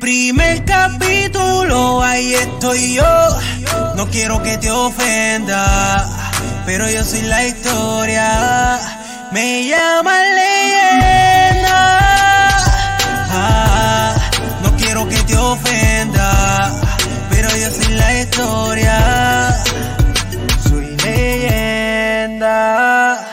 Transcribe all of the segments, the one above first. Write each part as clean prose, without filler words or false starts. primer capítulo, ahí estoy yo. No quiero que te ofenda, pero yo soy la historia. Me llaman leyenda. Ah, no quiero que te ofenda, pero yo soy la historia. Soy leyenda.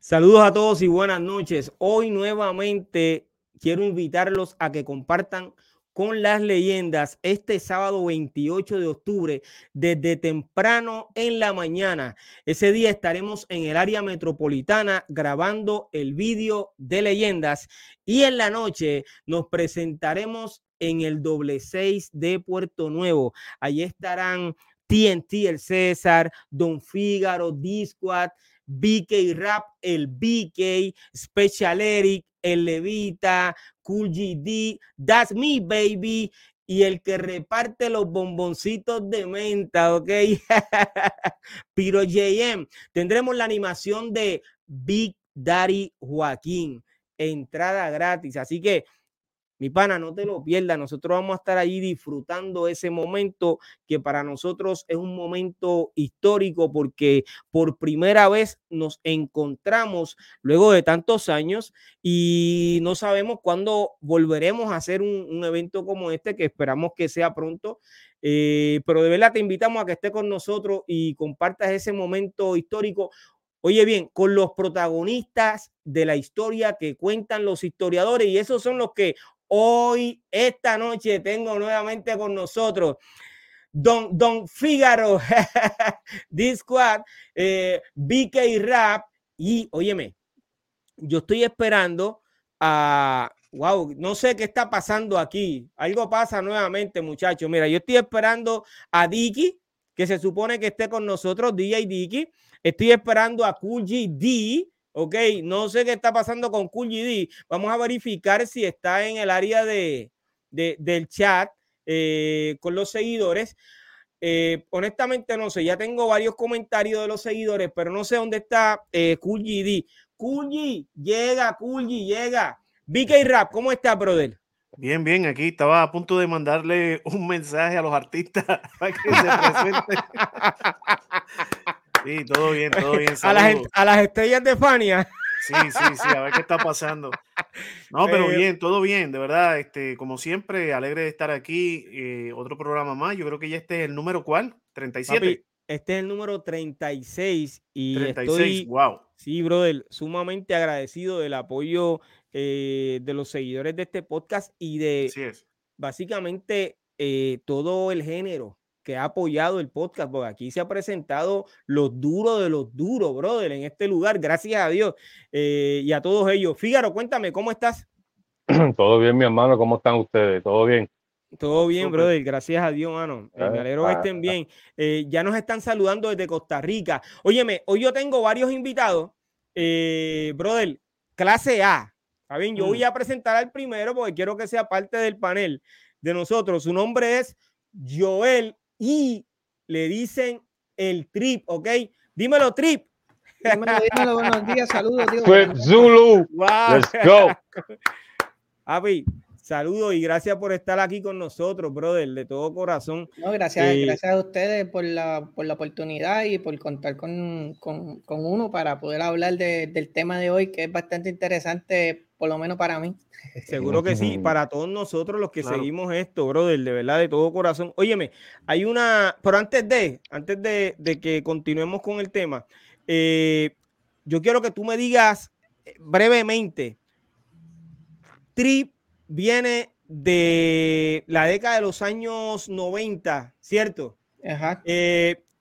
Saludos a todos y buenas noches. Hoy nuevamente quiero invitarlos a que compartan con las leyendas este sábado 28 de octubre desde temprano en la mañana. Ese día estaremos en el área metropolitana grabando el vídeo de leyendas y en la noche nos presentaremos en el doble 6 de Puerto Nuevo. Allí estarán TNT, el César, Don Fígaro, D-Squad, BK Rap, el BK, Special Eric, el Levita, Cool GD, That's Me Baby y el que reparte los bomboncitos de menta, ¿ok? Piro JM. Tendremos la animación de Big Daddy Joaquín. Entrada gratis, así que mi pana, no te lo pierdas. Nosotros vamos a estar allí disfrutando ese momento que para nosotros es un momento histórico porque por primera vez nos encontramos luego de tantos años y no sabemos cuándo volveremos a hacer un evento como este que esperamos que sea pronto. Pero de verdad te invitamos a que estés con nosotros y compartas ese momento histórico. Oye bien, con los protagonistas de la historia que cuentan los historiadores y esos son los que hoy, esta noche, tengo nuevamente con nosotros Don Fígaro, D-Squad, BK Rap y, óyeme, yo estoy esperando a... Wow, no sé qué está pasando aquí. Algo pasa nuevamente, muchachos. Mira, yo estoy esperando a Dicky, que se supone que esté con nosotros, DJ Dicky. Estoy esperando a Cool GD. Ok, no sé qué está pasando con Cool GD. Vamos a verificar si está en el área del chat con los seguidores. Honestamente no sé, ya tengo varios comentarios de los seguidores, pero no sé dónde está Cool GD. Cool G llega. BK Rap, ¿cómo está, brother? Bien, aquí estaba a punto de mandarle un mensaje a los artistas para que se presenten. Sí, todo bien. A las estrellas de Fania. Sí, a ver qué está pasando. No, pero bien, todo bien, de verdad. Como siempre, alegre de estar aquí. Otro programa más. Yo creo que ya este es el número, ¿cuál? 37. Papi, este es el número 36. Y 36, estoy, wow. Sí, brother, sumamente agradecido del apoyo de los seguidores de este podcast y de básicamente todo el género que ha apoyado el podcast, porque aquí se ha presentado los duros de los duros, brother, en este lugar, gracias a Dios y a todos ellos. Fígaro, cuéntame, ¿cómo estás? Todo bien, mi hermano, ¿cómo están ustedes? ¿Todo bien? Todo bien, brother, gracias a Dios, mano. Me alegro que estén bien. Ya nos están saludando desde Costa Rica. Óyeme, hoy yo tengo varios invitados, brother, clase A. ¿Está bien? Yo voy a presentar al primero porque quiero que sea parte del panel de nosotros. Su nombre es Joel y le dicen el Trip, ¿ok? Dímelo, Trip. Dímelo, buenos días, saludos, tío. Trip Zulu, wow. Let's go. Api, saludos y gracias por estar aquí con nosotros, brother, de todo corazón. No, gracias a ustedes por la oportunidad y por contar con uno para poder hablar del tema de hoy, que es bastante interesante, por lo menos para mí. Seguro que sí, para todos nosotros los que seguimos esto, brother, de verdad, de todo corazón. Óyeme, hay una... Pero antes de que continuemos con el tema, yo quiero que tú me digas brevemente, Trip viene de la década de los años 90, ¿cierto? Ajá.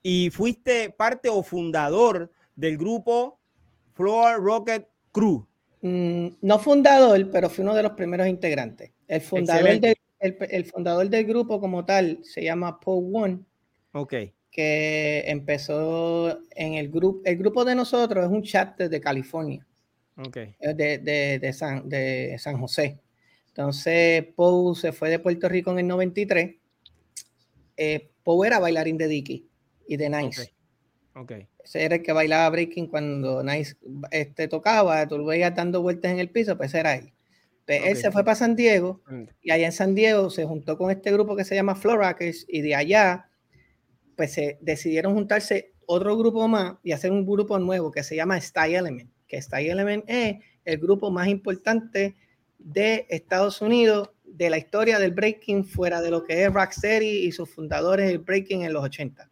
Y fuiste parte o fundador del grupo Flor Roque Crew. No fundador, pero fui uno de los primeros integrantes. El fundador del grupo como tal se llama Poe One, okay, que empezó en el grupo. El grupo de nosotros es un chapter de California, okay, de San José. Entonces Poe se fue de Puerto Rico en el 93. Poe era bailarín de Dicky. y de Nice. Okay. Ese era el que bailaba breaking cuando Nice tocaba, tú lo veías dando vueltas en el piso, pues era él. Pues él se fue para San Diego y allá en San Diego se juntó con este grupo que se llama Flow Rackers, y de allá pues se decidieron juntarse otro grupo más y hacer un grupo nuevo que se llama Style Element, que Style Element es el grupo más importante de Estados Unidos de la historia del breaking fuera de lo que es Rock Steady y sus fundadores del breaking en los 80.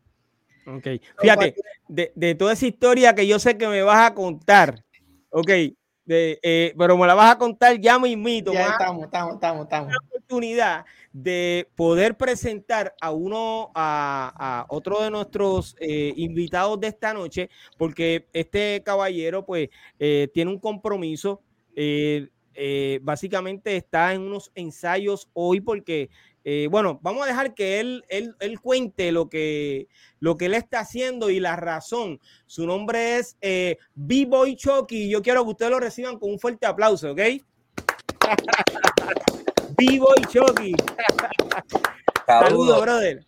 Ok, fíjate, de toda esa historia que yo sé que me vas a contar, pero me la vas a contar ya mismito. Ya estamos. Una oportunidad de poder presentar a otro de nuestros invitados de esta noche, porque este caballero pues tiene un compromiso, básicamente está en unos ensayos hoy porque... vamos a dejar que él cuente lo que él está haciendo y la razón. Su nombre es B-Boy Choki. Yo quiero que ustedes lo reciban con un fuerte aplauso, ¿ok? B-Boy Choki. Saludos, brother.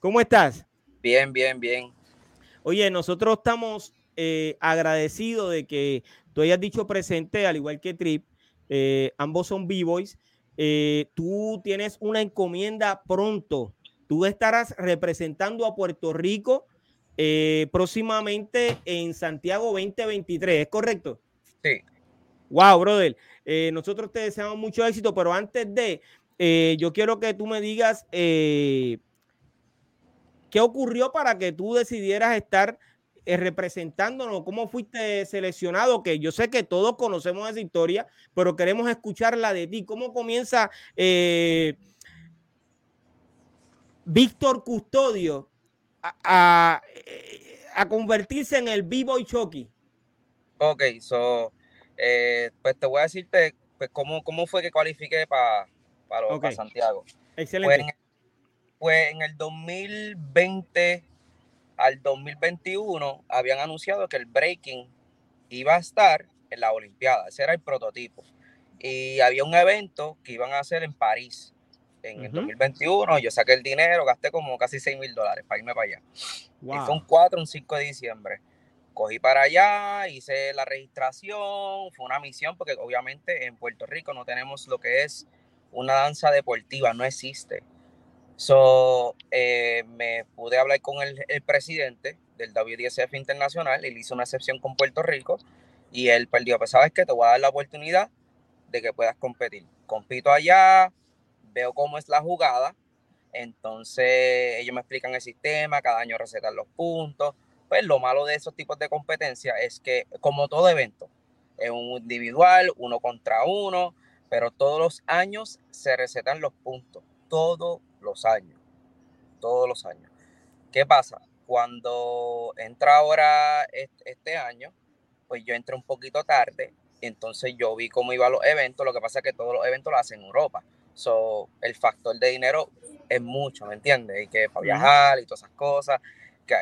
¿Cómo estás? Bien. Oye, nosotros estamos agradecidos de que tú hayas dicho presente, al igual que Trip. Ambos son B-Boys. Tú tienes una encomienda pronto. Tú estarás representando a Puerto Rico próximamente en Santiago 2023, ¿es correcto? Sí. Wow, brother. Nosotros te deseamos mucho éxito, pero antes de, yo quiero que tú me digas qué ocurrió para que tú decidieras estar representándonos, cómo fuiste seleccionado, que yo sé que todos conocemos esa historia, pero queremos escucharla de ti. ¿Cómo comienza Víctor Custodio a convertirse en el B-Boy Choki? Pues te voy a decirte pues, cómo fue que cualifiqué para Santiago. Excelente. Pues en el 2020 al 2021 habían anunciado que el breaking iba a estar en la Olimpiada. Ese era el prototipo. Y había un evento que iban a hacer en París en el 2021. Yo saqué el dinero, gasté como casi $6,000 para irme para allá. Wow. Y fue un 4, un 5 de diciembre. Cogí para allá, hice la registración. Fue una misión porque obviamente en Puerto Rico no tenemos lo que es una danza deportiva. No existe. Me pude hablar con el presidente del WDSF Internacional. Él hizo una excepción con Puerto Rico y él perdió. Pues sabes que te voy a dar la oportunidad de que puedas competir. Compito allá, veo cómo es la jugada. Entonces ellos me explican el sistema, cada año recetan los puntos. Pues lo malo de esos tipos de competencia es que, como todo evento, es un individual, uno contra uno, pero todos los años se recetan los puntos. Todos los años. ¿Qué pasa? Cuando entra ahora este año, pues yo entré un poquito tarde, entonces yo vi cómo iban los eventos. Lo que pasa es que todos los eventos los hacen en Europa. El factor de dinero es mucho, ¿me entiendes? Hay que para viajar y todas esas cosas,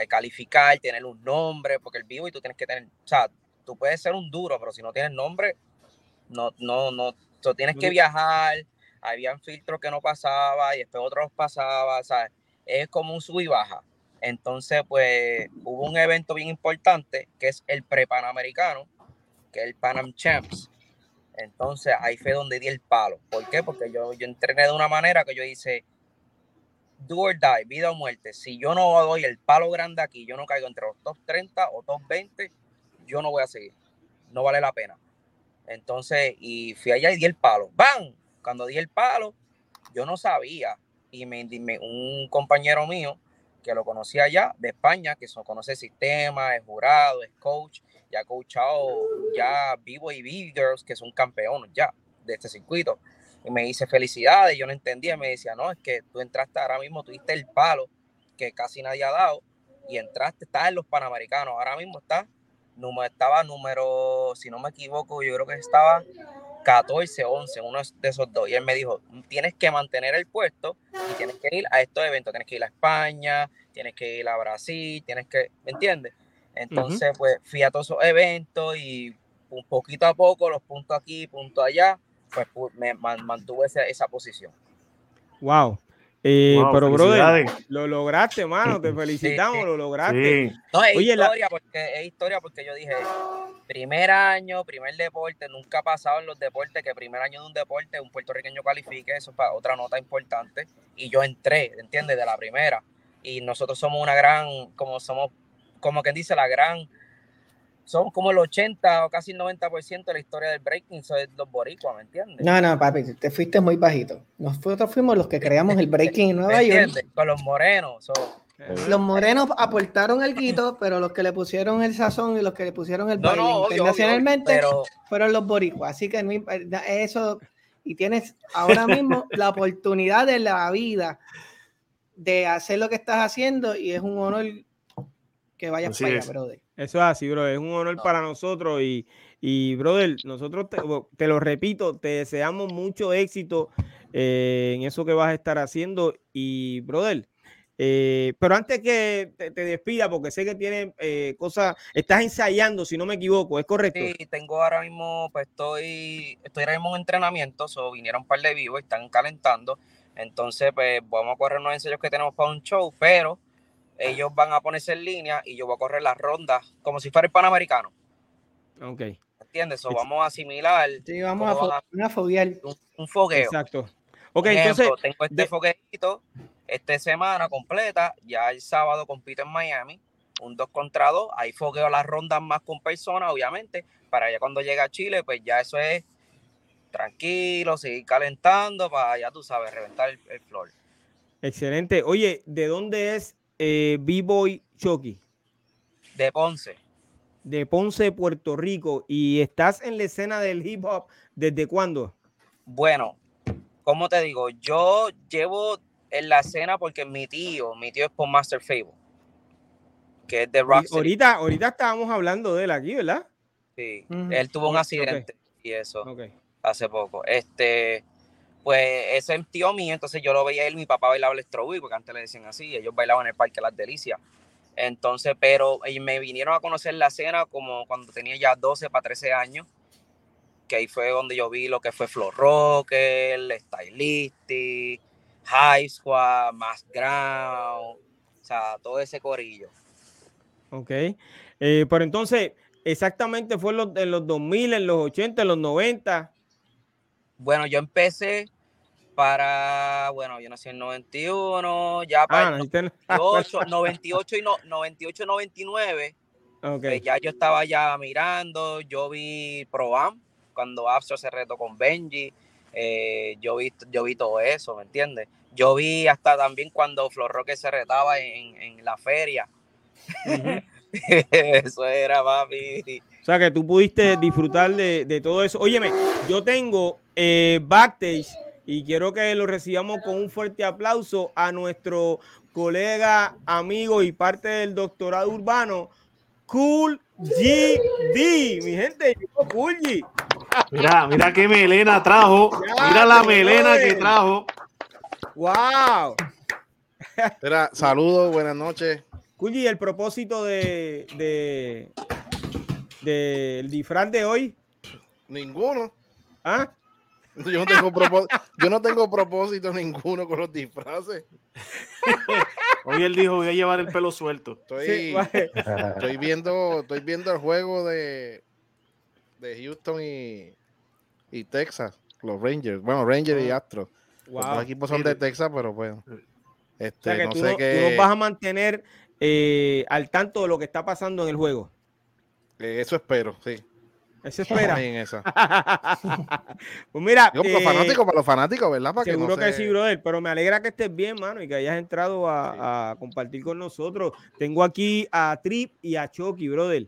calificar, tener un nombre, porque el vivo y tú tienes que tener, o sea, tú puedes ser un duro, pero si no tienes nombre, no, tú tienes que viajar. Habían filtros que no pasaba y después otros pasaba, ¿sabes? Es como un sub y baja. Entonces, pues, hubo un evento bien importante que es el pre-panamericano, que es el Pan Am Champs. Entonces, ahí fue donde di el palo. ¿Por qué? Porque yo entrené de una manera que yo hice do or die, vida o muerte. Si yo no doy el palo grande aquí, yo no caigo entre los top 30 o top 20, yo no voy a seguir. No vale la pena. Entonces, y fui allá y di el palo. ¡Bam! Cuando di el palo, yo no sabía. Y un compañero mío que lo conocía allá de España, que conoce el sistema, es jurado, es coach, ya ha coachado ya B-Boy y B-Girls, que son campeones ya de este circuito. Y me dice, felicidades. Yo no entendía. Me decía, no, es que tú entraste ahora mismo, tuviste el palo que casi nadie ha dado y entraste, estás en los Panamericanos. Ahora mismo estaba número, si no me equivoco, yo creo que estaba 14, 11, uno de esos dos. Y él me dijo, tienes que mantener el puesto y tienes que ir a estos eventos, tienes que ir a España, tienes que ir a Brasil, ¿me entiendes? Entonces, pues, fui a todos esos eventos y un poquito a poco, los puntos aquí, puntos allá, pues me mantuve esa posición. Wow. Wow, pero brother, lo lograste, mano, te felicitamos, sí, sí. Lo lograste. Sí. No, es oye, historia, porque es historia, porque yo dije, primer año, primer deporte, nunca ha pasado en los deportes que primer año de un deporte un puertorriqueño califique, eso es para otra nota importante, y yo entré, ¿entiendes? De la primera, y nosotros somos una gran, como somos, como quien dice, la gran, somos como el 80 o casi el 90% de la historia del breaking, son los boricuas, ¿me entiendes? No, papi, te fuiste muy bajito. Nosotros fuimos los que creamos el breaking en Nueva York. Con los morenos. Los morenos aportaron el guito, pero los que le pusieron el sazón y los que le pusieron el baile internacionalmente fueron los boricuas. Así que eso, y tienes ahora mismo la oportunidad de la vida de hacer lo que estás haciendo y es un honor que vayas para allá, brother. Eso es así, bro. Es un honor para nosotros y brother, nosotros te lo repito, te deseamos mucho éxito en eso que vas a estar haciendo y brother, pero antes que te despida, porque sé que tienes cosas, estás ensayando, si no me equivoco, ¿es correcto? Sí, tengo ahora mismo, pues estoy ahora mismo en un entrenamiento, vinieron un par de vivos, están calentando, entonces pues vamos a correr unos ensayos que tenemos para un show, pero ellos van a ponerse en línea y yo voy a correr las rondas como si fuera el Panamericano. Ok. ¿Entiendes? O vamos a asimilar. Sí, vamos a foguear. Un fogueo. Exacto. Ok, ejemplo, entonces. Tengo fogueito esta semana completa. Ya el sábado compito en Miami. Un 2 contra 2. Ahí fogueo las rondas más con personas, obviamente. Para ya cuando llega a Chile, pues ya eso es tranquilo, seguir calentando para ya tú sabes, reventar el floor. Excelente. Oye, ¿de dónde es B-Boy Choki? De Ponce. De Ponce, Puerto Rico. ¿Y estás en la escena del hip hop desde cuándo? Bueno, ¿cómo te digo? Yo llevo en la escena porque mi tío es por Master Fable, que es de Rock City. Ahorita estábamos hablando de él aquí, ¿verdad? Sí, él tuvo un accidente y eso hace poco. Pues ese es el tío mío, entonces yo lo veía él, mi papá bailaba el strobe, porque antes le decían así, ellos bailaban en el Parque Las Delicias. Entonces, pero me vinieron a conocer la escena como cuando tenía ya 12 para 13 años, que ahí fue donde yo vi lo que fue Flor Roque, Stylistic, High Squad, Más Ground, o sea, todo ese corillo. Ok, pero entonces, exactamente fue en los 2000, en los 80, en los 90... Bueno, yo empecé yo nací en 91, ya para 98 y 99, pues ya yo estaba ya mirando, yo vi Pro-Am, cuando Abso se retó con Benji, yo vi todo eso, ¿me entiendes? Yo vi hasta también cuando Flor Roque se retaba en la feria, eso era, papi. O sea, que tú pudiste disfrutar de todo eso. Óyeme, yo tengo backstage y quiero que lo recibamos con un fuerte aplauso a nuestro colega, amigo y parte del doctorado urbano, Kool GD. Mi gente, yo Kool G. Mira qué melena trajo. Mira la melena que trajo. ¡Wow! Mira, saludos, buenas noches. Kool G, el propósito del disfraz de hoy, ninguno. ¿Ah? Yo no tengo propósito ninguno con los disfraces. Hoy él dijo voy a llevar el pelo suelto. Estoy viendo el juego de Houston y Texas, los Rangers. Bueno, Rangers y Astros. Wow. Los equipos son de Texas, pero bueno. O sea que no sé qué. Tú nos vas a mantener al tanto de lo que está pasando en el juego. Eso espero, sí. Eso espera. En esa. Pues mira. Digo, para los fanáticos, ¿verdad? Para seguro que sí, brother. Pero me alegra que estés bien, mano, y que hayas entrado a compartir con nosotros. Tengo aquí a Trip y a Choki, brother.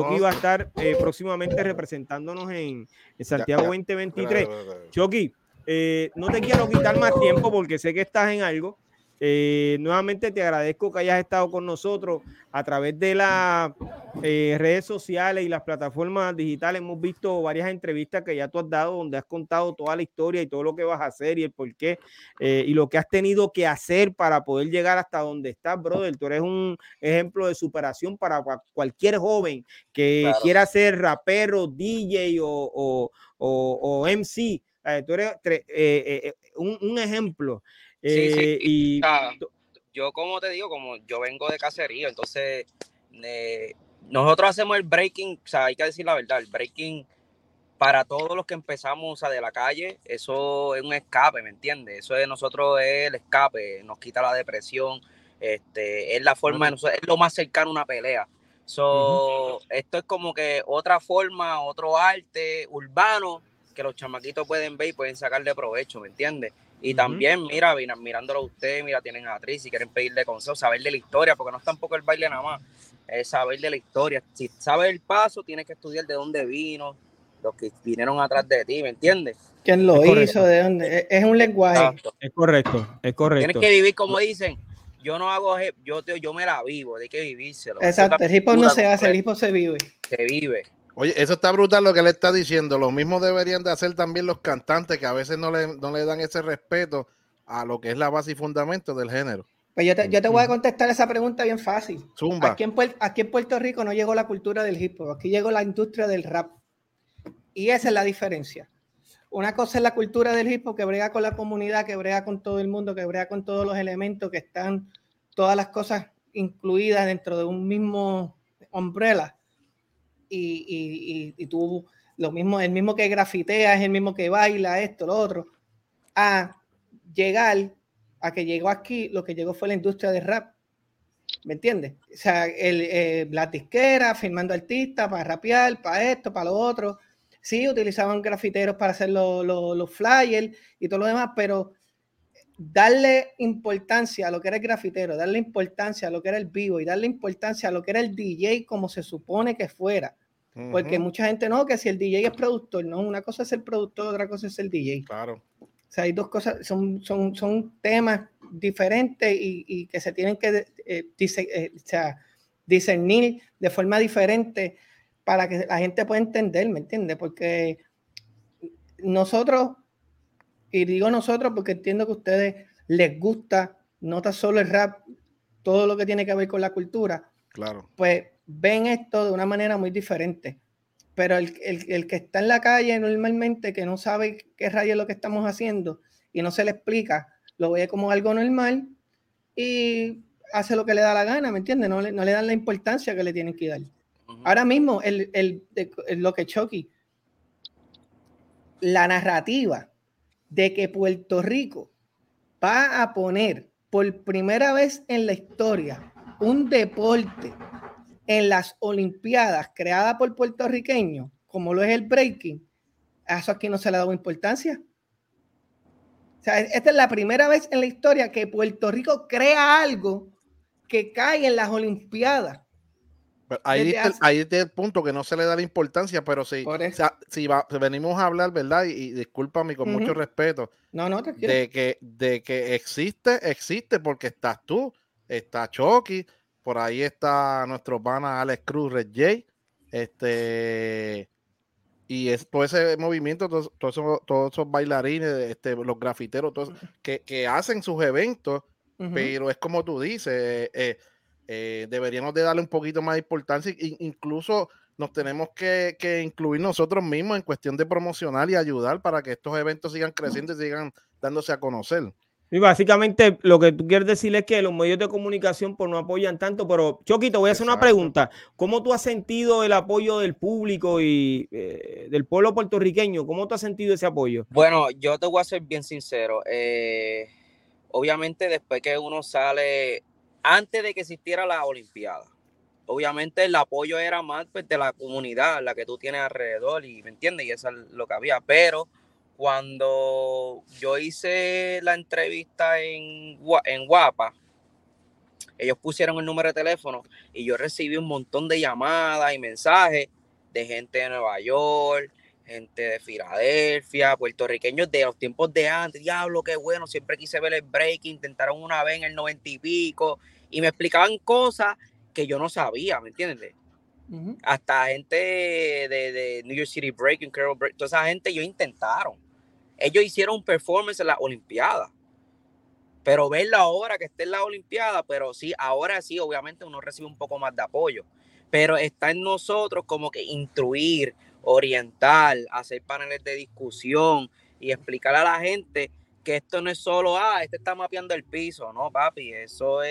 Choki va a estar próximamente representándonos en Santiago 2023. Choki, no te quiero quitar más tiempo porque sé que estás en algo. Nuevamente te agradezco que hayas estado con nosotros a través de las redes sociales y las plataformas digitales. Hemos visto varias entrevistas que ya tú has dado donde has contado toda la historia y todo lo que vas a hacer y el porqué y lo que has tenido que hacer para poder llegar hasta donde estás, brother. Tú eres un ejemplo de superación para cualquier joven que quiera ser rapero, DJ o MC. Tú eres un ejemplo. Sí. Y, yo como te digo, como yo vengo de caserío, entonces nosotros hacemos el breaking, o sea, hay que decir la verdad, el breaking para todos los que empezamos, o sea, de la calle, eso es un escape, ¿me entiendes? Eso de nosotros es el escape, nos quita la depresión, es la forma de nosotros, es lo más cercano a una pelea. So, esto es como que otra forma, otro arte urbano que los chamaquitos pueden ver y pueden sacarle provecho, ¿me entiendes? Y también, mira, mirándolo a ustedes, mira, tienen a Tri, si quieren pedirle consejos, saber de la historia, porque no es tampoco el baile nada más, es saber de la historia. Si sabes el paso, tienes que estudiar de dónde vino, los que vinieron atrás de ti, ¿me entiendes? ¿Quién lo hizo? ¿De dónde? Es un lenguaje. Exacto. Es correcto. Tienes que vivir, como dicen, yo no hago, yo me la vivo, hay que vivírselo. Exacto, el hip hop no se hace, el hip hop se vive. Se vive. Oye, eso está brutal lo que le está diciendo. Lo mismo deberían de hacer también los cantantes, que a veces no le dan ese respeto a lo que es la base y fundamento del género. Pues yo te voy a contestar esa pregunta bien fácil. Zumba. Aquí en Puerto Rico no llegó la cultura del hip hop, aquí llegó la industria del rap. Y esa es la diferencia. Una cosa es la cultura del hip hop, que brega con la comunidad, que brega con todo el mundo, que brega con todos los elementos, que están todas las cosas incluidas dentro de un mismo umbrella. Y tú, lo mismo, el mismo que grafitea es el mismo que baila, esto, lo otro, a que llegó aquí, lo que llegó fue la industria del rap, ¿me entiendes? O sea, la disquera firmando artistas para rapear, para esto, para lo otro, sí, utilizaban grafiteros para hacer los flyers y todo lo demás, pero darle importancia a lo que era el grafitero, darle importancia a lo que era el b-boy, darle importancia a lo que era el DJ como se supone que fuera. Porque mucha gente no, que si el DJ es productor, no, una cosa es el productor, otra cosa es el DJ. Claro. O sea, hay dos cosas, son temas diferentes y que se tienen que discernir de forma diferente para que la gente pueda entender, ¿me entiendes? Porque nosotros, y digo nosotros porque entiendo que a ustedes les gusta, no tan solo el rap, todo lo que tiene que ver con la cultura, claro, pues ven esto de una manera muy diferente. Pero el que está en la calle normalmente, que no sabe qué rayo es lo que estamos haciendo y no se le explica, lo ve como algo normal y hace lo que le da la gana, ¿me entiendes? No le dan la importancia que le tienen que dar. Ahora mismo, lo que Choki, la narrativa de que Puerto Rico va a poner por primera vez en la historia un deporte en las Olimpiadas creada por puertorriqueños, como lo es el breaking, a eso aquí no se le ha dado importancia. O sea, esta es la primera vez en la historia que Puerto Rico crea algo que cae en las Olimpiadas. Ahí está el punto, que no se le da la importancia, pero si venimos a hablar, ¿verdad? Y discúlpame con mucho respeto, de que existe porque estás tú, está Choki, por ahí está nuestro pana Alex Cruz, Red J, y todo ese movimiento, todos esos bailarines, los grafiteros, todos, que hacen sus eventos, pero es como tú dices, deberíamos de darle un poquito más de importancia, e incluso nos tenemos que incluir nosotros mismos en cuestión de promocionar y ayudar para que estos eventos sigan creciendo y sigan dándose a conocer. Y básicamente lo que tú quieres decir es que los medios de comunicación no apoyan tanto, pero Choki, te voy a hacer una pregunta. ¿Cómo tú has sentido el apoyo del público y del pueblo puertorriqueño? ¿Cómo tú has sentido ese apoyo? Bueno, yo te voy a ser bien sincero. Obviamente después que uno sale... Antes de que existiera la Olimpiada, obviamente el apoyo era más pues, de la comunidad, la que tú tienes alrededor, y ¿me entiendes? Y eso es lo que había. Pero cuando yo hice la entrevista en Guapa, ellos pusieron el número de teléfono y yo recibí un montón de llamadas y mensajes de gente de Nueva York, gente de Filadelfia, puertorriqueños de los tiempos de antes. Diablo, qué bueno, siempre quise ver el breaking, intentaron una vez en el 90 y pico y me explicaban cosas que yo no sabía, ¿me entiendes? Hasta gente de New York City break, Carol break, toda esa gente ellos hicieron un performance en la Olimpiada, pero verlo ahora que esté en la Olimpiada, pero sí, ahora sí, obviamente uno recibe un poco más de apoyo, pero está en nosotros como que instruir, orientar, hacer paneles de discusión y explicar a la gente que esto no es solo, este está mapeando el piso, no, papi, eso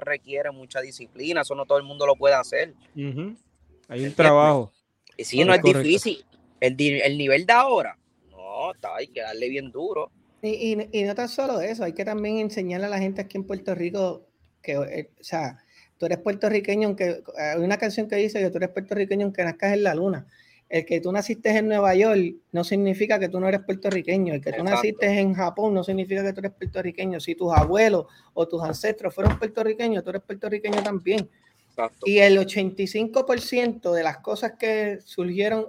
requiere mucha disciplina, eso no todo el mundo lo puede hacer. Uh-huh. Hay un trabajo. Sí, no es correcto. Difícil. El nivel de ahora, no, hay que darle bien duro. Y no tan solo eso, hay que también enseñarle a la gente aquí en Puerto Rico que, o sea, tú eres puertorriqueño, aunque hay una canción que dice que tú eres puertorriqueño aunque nazcas en la luna. El que tú naciste en Nueva York no significa que tú no eres puertorriqueño. El que tú naciste en Japón no significa que tú eres puertorriqueño. Si tus abuelos o tus ancestros fueron puertorriqueños, tú eres puertorriqueño también. Exacto. Y el 85% de las cosas que surgieron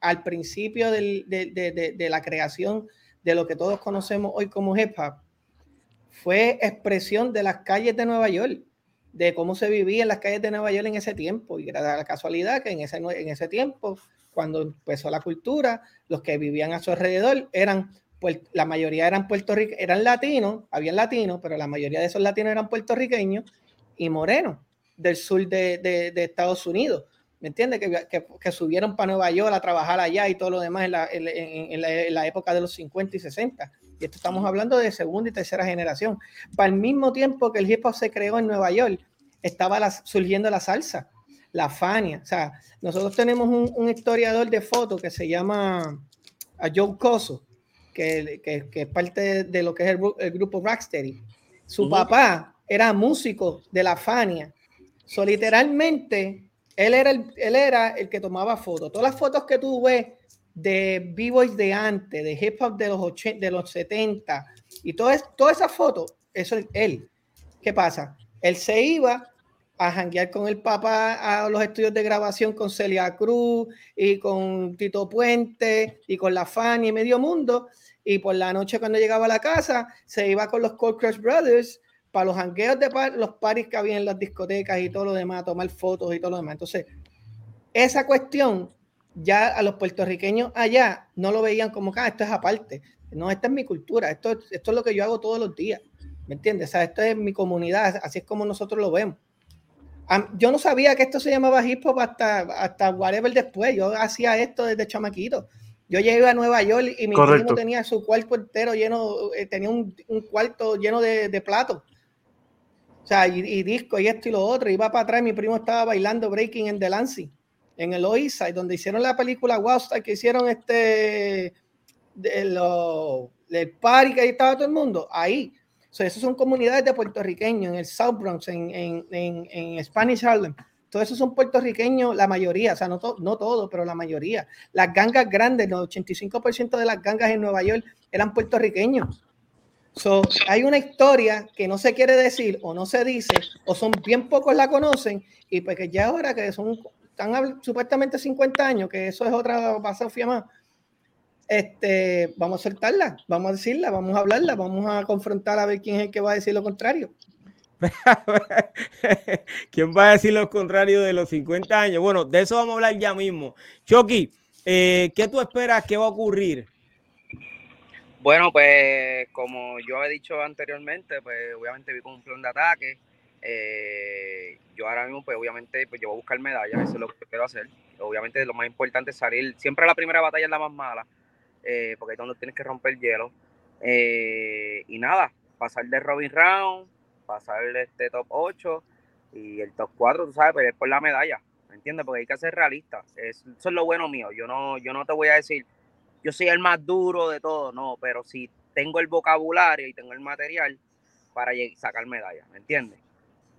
al principio de la creación de lo que todos conocemos hoy como hip hop fue expresión de las calles de Nueva York, de cómo se vivía en las calles de Nueva York en ese tiempo. Y era la casualidad que en ese tiempo, cuando empezó la cultura, los que vivían a su alrededor eran, pues, la mayoría eran puertorriqueños, eran latinos, habían latinos, pero la mayoría de esos latinos eran puertorriqueños y morenos del sur de Estados Unidos. ¿Me entiendes? Que subieron para Nueva York a trabajar allá y todo lo demás en la época de los 50 y 60. Y esto estamos hablando de segunda y tercera generación. Para el mismo tiempo que el hip hop se creó en Nueva York, estaba surgiendo la salsa, la Fania. O sea, nosotros tenemos un historiador de fotos que se llama Joe Coso, que es parte de lo que es el grupo Rock Steady. Su papá era músico de la Fania. So, literalmente... Él era el que tomaba fotos. Todas las fotos que tú ves de B-Boys de antes, de hip hop de los 80, de los 70, y todas esas fotos, eso es él. ¿Qué pasa? Él se iba a janguear con el papá a los estudios de grabación con Celia Cruz y con Tito Puente y con la Fanny y Medio Mundo. Y por la noche cuando llegaba a la casa, se iba con los Cold Crush Brothers para los jangueos de los parties que había en las discotecas y todo lo demás, tomar fotos y todo lo demás. Entonces, esa cuestión ya a los puertorriqueños allá no lo veían como que esto es aparte. No, esta es mi cultura, esto es lo que yo hago todos los días. ¿Me entiendes? O sea, esto es mi comunidad, así es como nosotros lo vemos. Yo no sabía que esto se llamaba hip hop hasta whatever después. Yo hacía esto desde chamaquito. Yo llegué a Nueva York y mi primo tenía su cuarto entero lleno, tenía un cuarto lleno de platos. O sea, y disco y esto y lo otro. Iba para atrás, mi primo estaba bailando breaking en Delancey, en el East Side, donde hicieron la película Wildstar, que hicieron el party que ahí estaba todo el mundo. Ahí. O sea, esas son comunidades de puertorriqueños, en el South Bronx, en Spanish Harlem. Todos esos son puertorriqueños, la mayoría. O sea, no todos, pero la mayoría. Las gangas grandes, el 85% de las gangas en Nueva York eran puertorriqueños. So, hay una historia que no se quiere decir o no se dice o son bien pocos la conocen y pues que ya ahora que están supuestamente 50 años, que eso es otra basofia más, vamos a soltarla, vamos a decirla, vamos a hablarla, vamos a confrontar a ver quién es el que va a decir lo contrario. ¿Quién va a decir lo contrario de los 50 años? Bueno, de eso vamos a hablar ya mismo. Choki, ¿qué tú esperas que va a ocurrir? Bueno, pues como yo he dicho anteriormente, pues obviamente vi con un plan de ataque. Yo ahora mismo, pues obviamente, pues yo voy a buscar medallas, eso es lo que quiero hacer. Obviamente lo más importante es salir, siempre la primera batalla es la más mala, porque es donde tienes que romper el hielo. Y nada, pasar de Robin Round, pasar de este top 8 y el top 4, tú sabes, pelear por la medalla, ¿me entiendes? Porque hay que ser realistas, eso es lo bueno mío, yo no te voy a decir... Yo soy el más duro de todo, no, pero si tengo el vocabulario y tengo el material para sacar medallas, ¿me entiendes?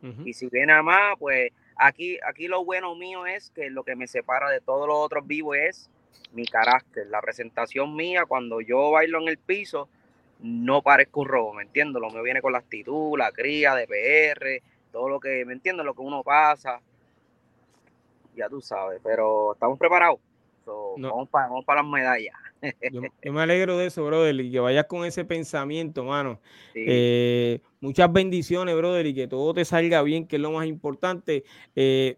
Uh-huh. Y si viene a más, pues aquí lo bueno mío es que lo que me separa de todos los otros vivos es mi carácter, la presentación mía cuando yo bailo en el piso, no parezco un robo, ¿me entiendes? Lo mío viene con la actitud, la cría de PR, todo lo que, ¿me entiendes? Lo que uno pasa, ya tú sabes, pero estamos preparados. No. Vamos para las medallas. Yo me alegro de eso, brother, y que vayas con ese pensamiento, mano. Sí. Muchas bendiciones, brother, y que todo te salga bien, que es lo más importante.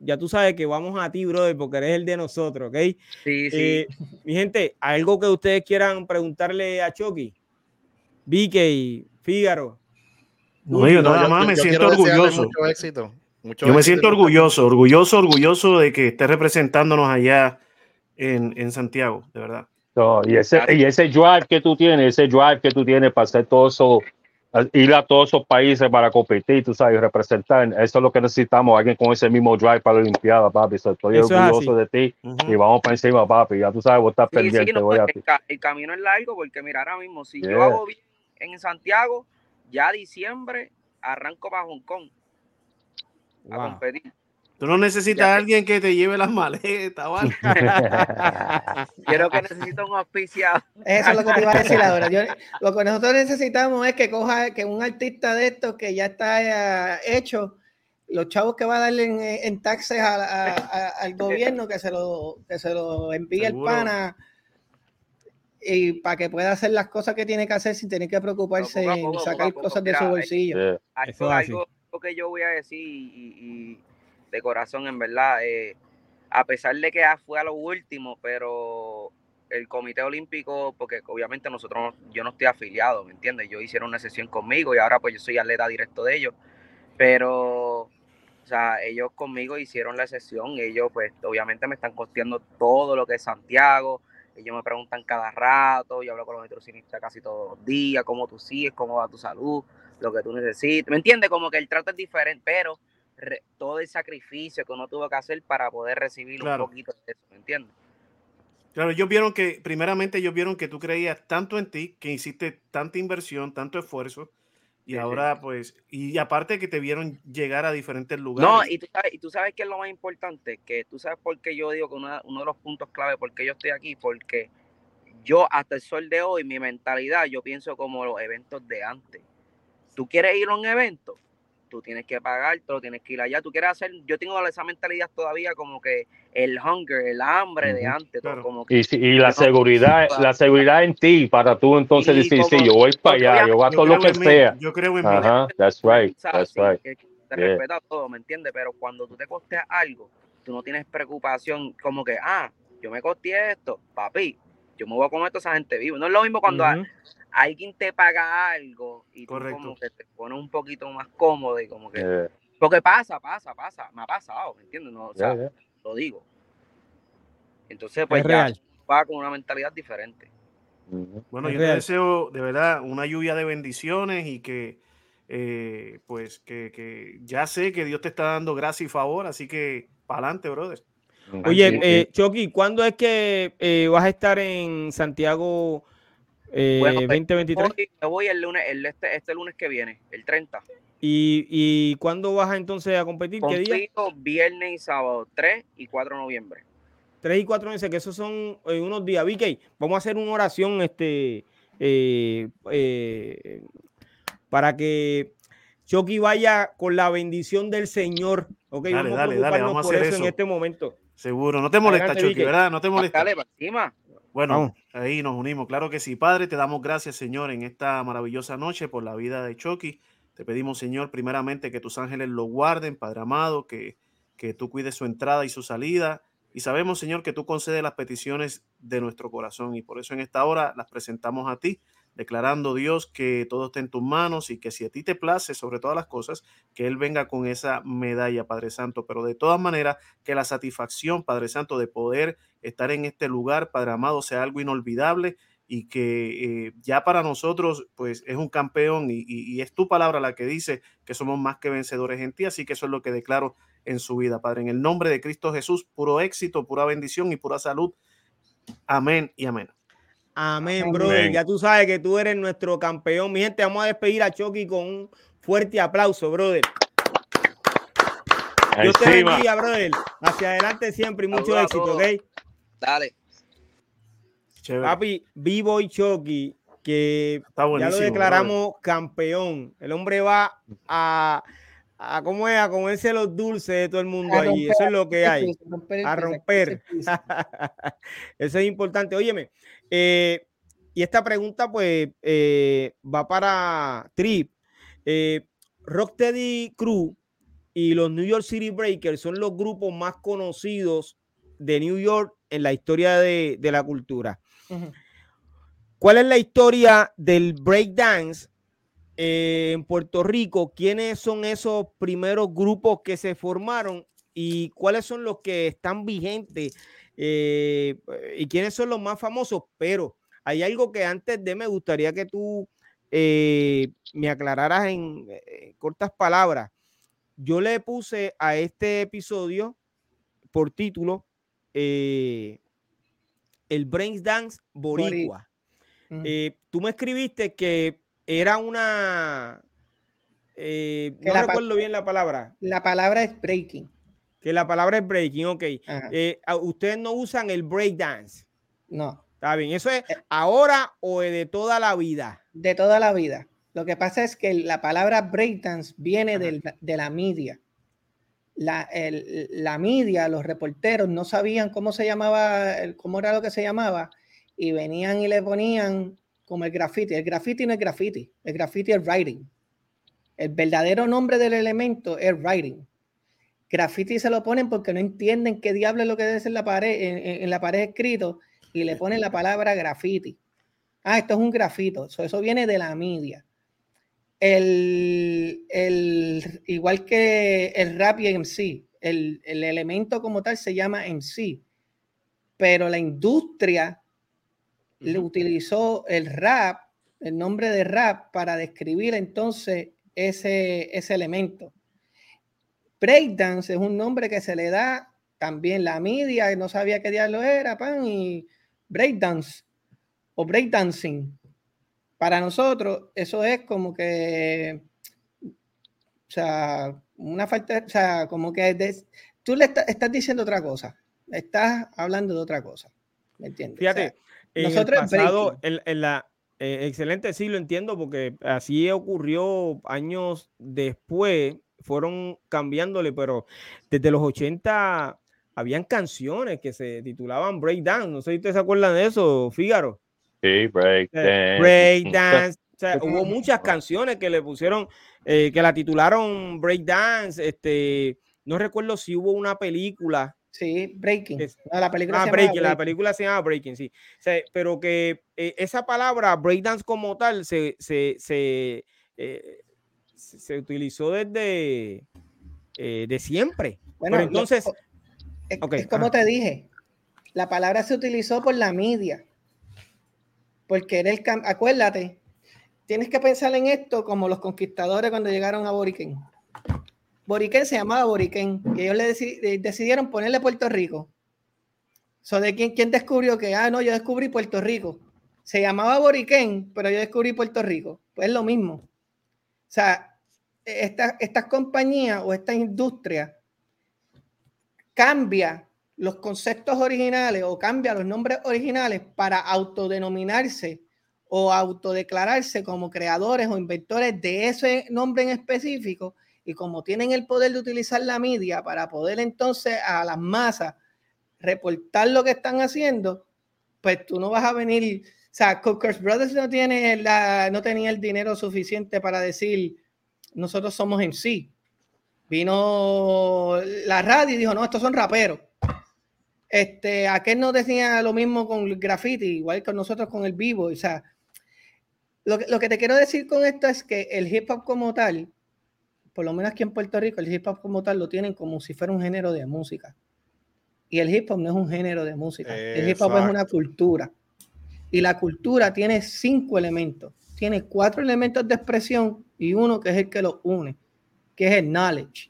Ya tú sabes que vamos a ti, brother, porque eres el de nosotros, ¿ok? Sí, sí. Mi gente, algo que ustedes quieran preguntarle a Choki, Vicky, Fígaro. No, yo nada más me siento orgulloso. Mucho éxito. Yo me siento orgulloso de que estés representándonos allá en Santiago, de verdad. So, y ese drive que tú tienes, para hacer todo eso, ir a todos esos países para competir, tú sabes, representar, eso es lo que necesitamos, alguien con ese mismo drive para la Olimpiada, papi. So, estoy orgulloso de ti y vamos para encima, papi. Ya tú sabes, vos estás pendiente. Sí, no, voy a ti. El camino es largo porque mira, ahora mismo, si yo hago bien en Santiago, ya diciembre arranco para Hong Kong a competir. Tú no necesitas a alguien que te lleve las maletas o algo. Quiero que necesito un auspiciado. Eso es lo que te iba a decir ahora. Lo que nosotros necesitamos es que coja, que un artista de estos que ya está hecho, los chavos que va a darle en taxes al gobierno, que se lo envíe el pana, y para que pueda hacer las cosas que tiene que hacer sin tener que preocuparse en sacar cosas de su bolsillo. Eso es algo que yo voy a decir y de corazón, en verdad, a pesar de que fue a lo último, pero el Comité Olímpico, porque obviamente yo no estoy afiliado, ¿me entiendes? Yo hicieron una sesión conmigo y ahora pues yo soy atleta directo de ellos, pero o sea, ellos conmigo hicieron la sesión, ellos pues obviamente me están costeando todo lo que es Santiago, ellos me preguntan cada rato, yo hablo con los nutricionistas casi todos los días, cómo tú sigues, cómo va tu salud, lo que tú necesitas, ¿me entiendes? Como que el trato es diferente, pero todo el sacrificio que uno tuvo que hacer para poder recibir un poquito de eso, ¿me entiendes? Claro, ellos vieron que tú creías tanto en ti, que hiciste tanta inversión, tanto esfuerzo, y ahora pues, y aparte que te vieron llegar a diferentes lugares. No, y tú sabes que es lo más importante, que tú sabes por qué yo digo que uno de los puntos clave por qué yo estoy aquí, porque yo hasta el sol de hoy, mi mentalidad, yo pienso como los eventos de antes. ¿Tú quieres ir a un evento? Tú tienes que pagar, tú tienes que ir allá, tú quieres hacer, yo tengo esa mentalidad todavía como que el hunger, el hambre de antes, todo, como que, y la seguridad, en ti, para tú entonces decir, sí, yo voy para allá, yo voy a todo lo que sea. Yo creo en mí. Ajá, that's right. Te respeta todo, ¿me entiendes? Pero cuando tú te costeas algo, tú no tienes preocupación como que, yo me costeé esto, papi, yo me voy a comer a toda esa gente viva. No es lo mismo cuando alguien te paga algo y tú como que te pones un poquito más cómodo y como que... Porque pasa, me ha pasado, ¿me entiendes? No, lo digo. Entonces, pues ya va con una mentalidad diferente. Bueno, yo te deseo de verdad una lluvia de bendiciones y que pues que ya sé que Dios te está dando gracia y favor, así que para adelante, brother. Oye, Choki, ¿cuándo es que vas a estar en Santiago... 2023. Me voy el lunes, este lunes que viene, el 30. ¿Y cuándo vas entonces a competir? Compito, ¿qué día? Viernes y sábado, 3 y 4 de noviembre. 3 y 4 de noviembre, que esos son unos días. VK, vamos a hacer una oración para que Choki vaya con la bendición del Señor. Okay, dale, vamos a hacer eso en este momento. Seguro, no te molesta, Choki, ¿verdad? No te molesta. Dale, para encima. Bueno, ahí nos unimos. Claro que sí, Padre, te damos gracias, Señor, en esta maravillosa noche por la vida de Choki. Te pedimos, Señor, primeramente que tus ángeles lo guarden, Padre amado, que tú cuides su entrada y su salida. Y sabemos, Señor, que tú concedes las peticiones de nuestro corazón. Y por eso en esta hora las presentamos a ti, declarando, Dios, que todo esté en tus manos y que si a ti te place sobre todas las cosas, que Él venga con esa medalla, Padre Santo. Pero de todas maneras, que la satisfacción, Padre Santo, de poder estar en este lugar, Padre amado, sea algo inolvidable y que ya para nosotros, pues, es un campeón y es tu palabra la que dice que somos más que vencedores en ti. Así que eso es lo que declaro en su vida, Padre. En el nombre de Cristo Jesús, puro éxito, pura bendición y pura salud. Amén y amén. Amén, brother. Ya tú sabes que tú eres nuestro campeón. Mi gente, vamos a despedir a Choki con un fuerte aplauso, brother. Dios te bendiga, brother. Hacia adelante siempre y mucho éxito, ¿ok? Dale. Chévere. Papi, B-Boy Choki, que ya lo declaramos campeón. El hombre va a ¿cómo es? A comerse los dulces de todo el mundo allí. Eso es lo que hay. A romper. Eso es importante. Óyeme. Y esta pregunta pues va para Trip. Rock Steady Crew y los New York City Breakers son los grupos más conocidos de New York en la historia de la cultura. Uh-huh. ¿Cuál es la historia del breakdance en Puerto Rico? ¿Quiénes son esos primeros grupos que se formaron y cuáles son los que están vigentes y quiénes son los más famosos, pero hay algo que antes de me gustaría que tú me aclararas en cortas palabras. Yo le puse a este episodio por título el Breakdance Boricua. Uh-huh. Tú me escribiste que era una... no recuerdo bien la palabra. La palabra es breaking. Que la palabra es breaking, ok. Ustedes no usan el breakdance. No. Está bien, ¿eso es ahora o de toda la vida? De toda la vida. Lo que pasa es que la palabra breakdance viene de la media. La media, los reporteros no sabían cómo se llamaba, cómo era lo que se llamaba, y venían y le ponían como el graffiti. El graffiti no es graffiti, el graffiti es writing. El verdadero nombre del elemento es writing. Graffiti se lo ponen porque no entienden qué diablo es lo que debe ser en la pared escrito, y le ponen la palabra graffiti. Ah, esto es un grafito. Eso viene de la media. Igual que el rap y el MC, el elemento como tal se llama MC, pero la industria le utilizó el rap, el nombre de rap, para describir entonces ese elemento. Breakdance es un nombre que se le da también la media, no sabía qué diablo era, y breakdance o breakdancing. Para nosotros eso es como que, una falta, como que tú le estás diciendo otra cosa, estás hablando de otra cosa, ¿me entiendes? Fíjate, en nosotros el pasado, excelente, sí, lo entiendo, porque así ocurrió años después, fueron cambiándole, pero desde los 80 habían canciones que se titulaban breakdance. No sé si ustedes se acuerdan de eso, Fígaro. Sí, breakdance. Breakdance. Hubo muchas canciones que le pusieron, que la titularon breakdance. No recuerdo si hubo una película. Sí, Breaking. La película se llama Breaking, sí. Pero que esa palabra breakdance como tal se utilizó desde de siempre. Bueno, pero entonces es como te dije, la palabra se utilizó por la media, porque era acuérdate, tienes que pensar en esto como los conquistadores cuando llegaron a Boriquén. Boriquén se llamaba Boriquén y ellos le decidieron ponerle Puerto Rico. ¿De quién descubrió que? No, yo descubrí Puerto Rico. Se llamaba Boriquén, pero yo descubrí Puerto Rico. Pues es lo mismo. Estas compañías o esta industria cambia los conceptos originales o cambia los nombres originales para autodenominarse o autodeclararse como creadores o inventores de ese nombre en específico, y como tienen el poder de utilizar la media para poder entonces a las masas reportar lo que están haciendo, pues tú no vas a venir... Cookers Brothers no tenía el dinero suficiente para decir nosotros somos MC. Vino la radio y dijo, no, estos son raperos. Aquel no decía lo mismo con el graffiti, igual que nosotros con el B-Boy. Lo que te quiero decir con esto es que el hip hop como tal, por lo menos aquí en Puerto Rico, el hip hop como tal lo tienen como si fuera un género de música. Y el hip hop no es un género de música. El hip hop es una cultura. Y la cultura tiene 5 elementos. Tiene 4 elementos de expresión y uno que es el que los une, que es el knowledge.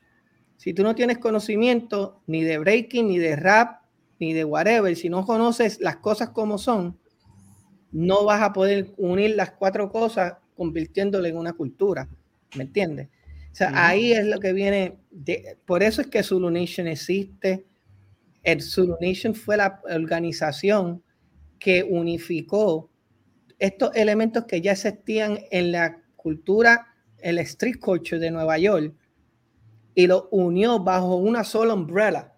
Si tú no tienes conocimiento ni de breaking, ni de rap, ni de whatever, si no conoces las cosas como son, no vas a poder unir las 4 cosas convirtiéndole en una cultura. ¿Me entiendes? Ahí es lo que viene. Por eso es que Zulu Nation existe. El Zulu Nation fue la organización que unificó estos elementos que ya existían en la cultura, el street culture de Nueva York, y lo unió bajo una sola umbrella.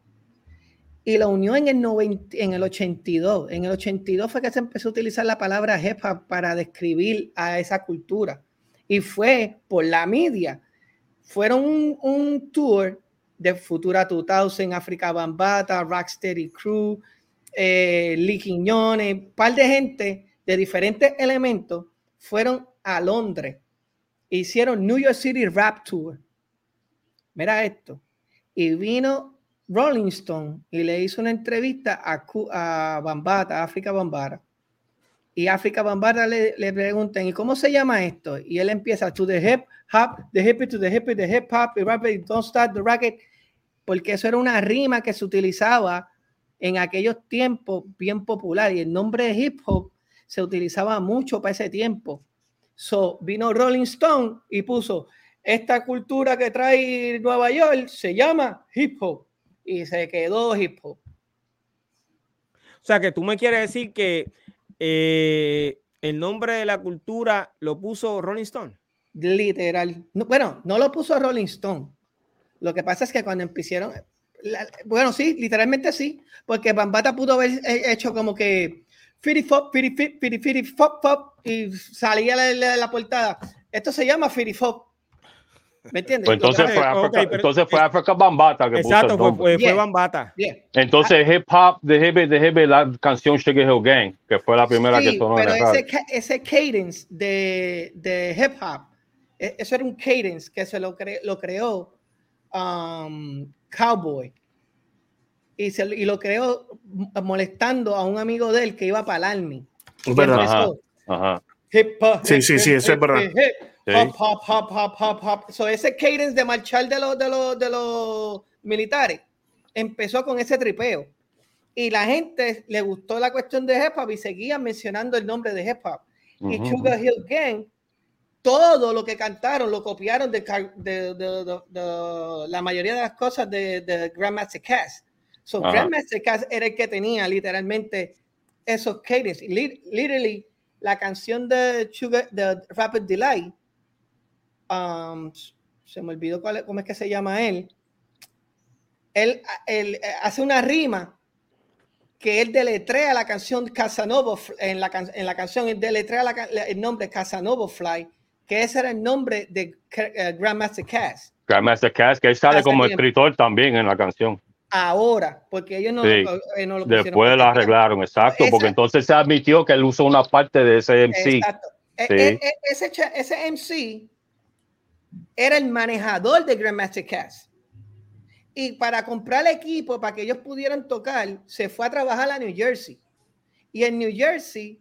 Y lo unió en el 82. En el 82 fue que se empezó a utilizar la palabra hip hop para describir a esa cultura. Y fue por la media. Fueron un tour de Futura 2000, Afrika Bambaataa, Rock Steady Crew, Lee Quiñones, un par de gente de diferentes elementos fueron a Londres, hicieron New York City Rap Tour. Mira esto. Y vino Rolling Stone y le hizo una entrevista a Bambaataa, Afrika Bambaataa. Y Afrika Bambaataa le preguntan, ¿y cómo se llama esto? Y él empieza, to the hip hop, the hippie to the hip hop, the racket, don't start the racket. Porque eso era una rima que se utilizaba en aquellos tiempos bien popular. Y el nombre de hip hop se utilizaba mucho para ese tiempo. So, vino Rolling Stone y puso, esta cultura que trae Nueva York se llama hip hop. Y se quedó hip hop. O sea, que tú me quieres decir que el nombre de la cultura lo puso Rolling Stone. Literal. No, bueno, no lo puso Rolling Stone. Lo que pasa es que cuando empezaron... Bueno, sí, literalmente sí. Porque Bambaataa pudo haber hecho como que... Firifop, firifip, firifirifop, pop. Y salía la portada. Esto se llama firifop. ¿Me entiendes? Pues entonces, fue Afrika Bambaataa que exacto, puso el nombre. Fue Bambaataa. Entonces, hip hop, de la canción Shake It Hill Gang, que fue la primera que sonó. Pero ese cadence de hip hop, eso era un cadence que se lo creó Cowboy. Y lo creó molestando a un amigo de él que iba para el Army. Ajá. Hip hop. Sí, eso es verdad. Sí. Hop, hop, hop, hop, hop, hop. So ese cadence de marchar de los militares empezó con ese tripeo. Y la gente le gustó la cuestión de hip hop y seguían mencionando el nombre de hip hop. Y Sugar Hill Gang, todo lo que cantaron lo copiaron de la mayoría de las cosas de Grandmaster Cass. So Grandmaster Cass era el que tenía literalmente esos cadences. Literally, la canción de Sugar, de Rapid Delight, se me olvidó cómo es que se llama él. Él hace una rima que él deletrea la canción Casanova, en la canción él deletrea el nombre Casanova Fly, que ese era el nombre de Grandmaster Cass. Grandmaster Cass, que él sale como escritor también en la canción. Ahora, porque ellos no lo pusieron. Después la arreglaron, exacto, porque entonces se admitió que él usó una parte de ese MC. Exacto. Sí. Ese MC era el manejador de Grandmaster Cass. Y para comprar el equipo, para que ellos pudieran tocar, se fue a trabajar a New Jersey. Y en New Jersey,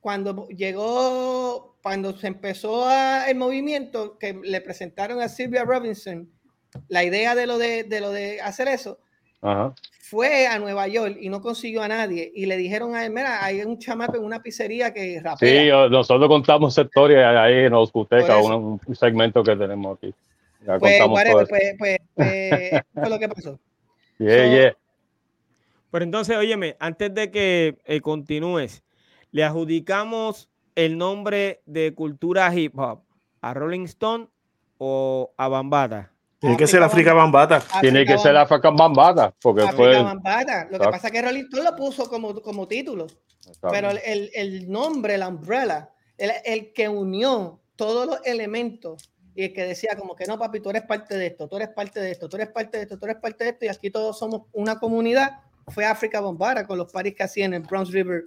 cuando se empezó el movimiento, que le presentaron a Sylvia Robinson la idea de hacer eso, fue a Nueva York y no consiguió a nadie. Y le dijeron a él, mira, hay un chamaco en una pizzería que rapea. Sí, nosotros contamos sectores ahí en Oscuteca, un segmento que tenemos aquí. Ya pues, contamos todo eso. Pues fue lo que pasó. Pero entonces, óyeme, antes de que continúes, le adjudicamos el nombre de cultura hip hop a Rolling Stone o a Bambaataa. Tiene que ser Afrika Bambaataa. Tiene que ser Afrika Bambaataa. Porque fue Bambaataa. Lo que pasa es que Rolling Stone lo puso como título. Pero el nombre, la umbrella, el que unió todos los elementos y el que decía como que no, papi, tú eres parte de esto, tú eres parte de esto, tú eres parte de esto, tú eres parte de esto y aquí todos somos una comunidad, fue Afrika Bambaataa con los parties que hacían en Bronx River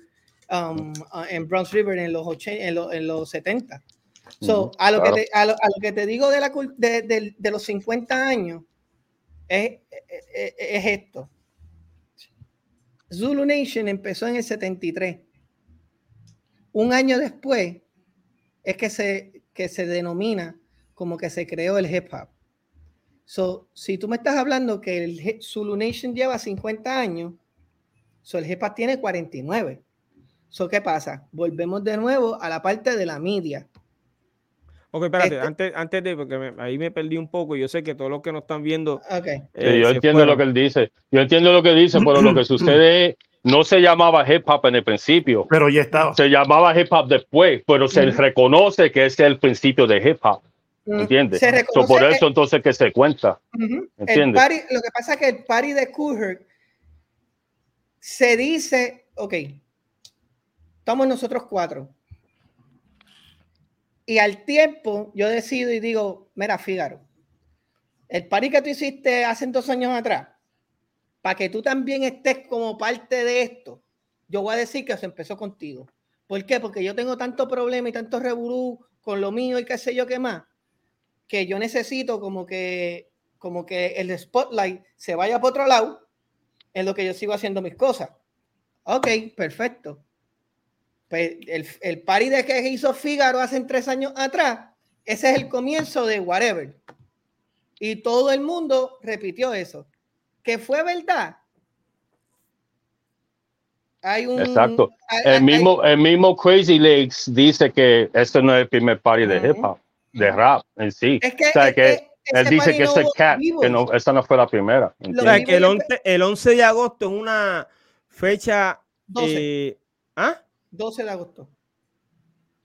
en los 70. So, a lo que te digo de los 50 años es esto. Zulu Nation empezó en el 73. Un año después es que se denomina como que se creó el hip hop. So, si tú me estás hablando que el Zulu Nation lleva 50 años, so el hip hop tiene 49. So, ¿qué pasa? Volvemos de nuevo a la parte de la media. Ok, espérate, antes de, porque ahí me perdí un poco, yo sé que todos los que nos están viendo... yo entiendo lo que él dice, pero lo que sucede es, no se llamaba hip hop en el principio. Pero ya estaba. Se llamaba hip hop después, pero se reconoce que ese es el principio de hip hop, ¿entiendes? So por eso entonces que se cuenta, ¿entiendes? Lo que pasa es que el party de Kool Herc se dice, ok, estamos nosotros cuatro. Y al tiempo yo decido y digo, mira, Fígaro, el party que tú hiciste hace 2 años atrás, para que tú también estés como parte de esto, yo voy a decir que se empezó contigo. ¿Por qué? Porque yo tengo tanto problema y tanto reburú con lo mío y qué sé yo qué más, que yo necesito como que el spotlight se vaya para otro lado en lo que yo sigo haciendo mis cosas. Ok, perfecto. Pues el party de que hizo Fígaro hace 3 años atrás, ese es el comienzo de whatever. Y todo el mundo repitió eso. ¿Que fue verdad? Hay un, exacto. El mismo Crazy Legs dice que este no es el primer party de hip hop, de rap en sí. Es que, o sea, que él dice que no este cat, vivos. Que no, esta no fue la primera. O sea, que el 11 de agosto es una fecha... 12. 12 de agosto.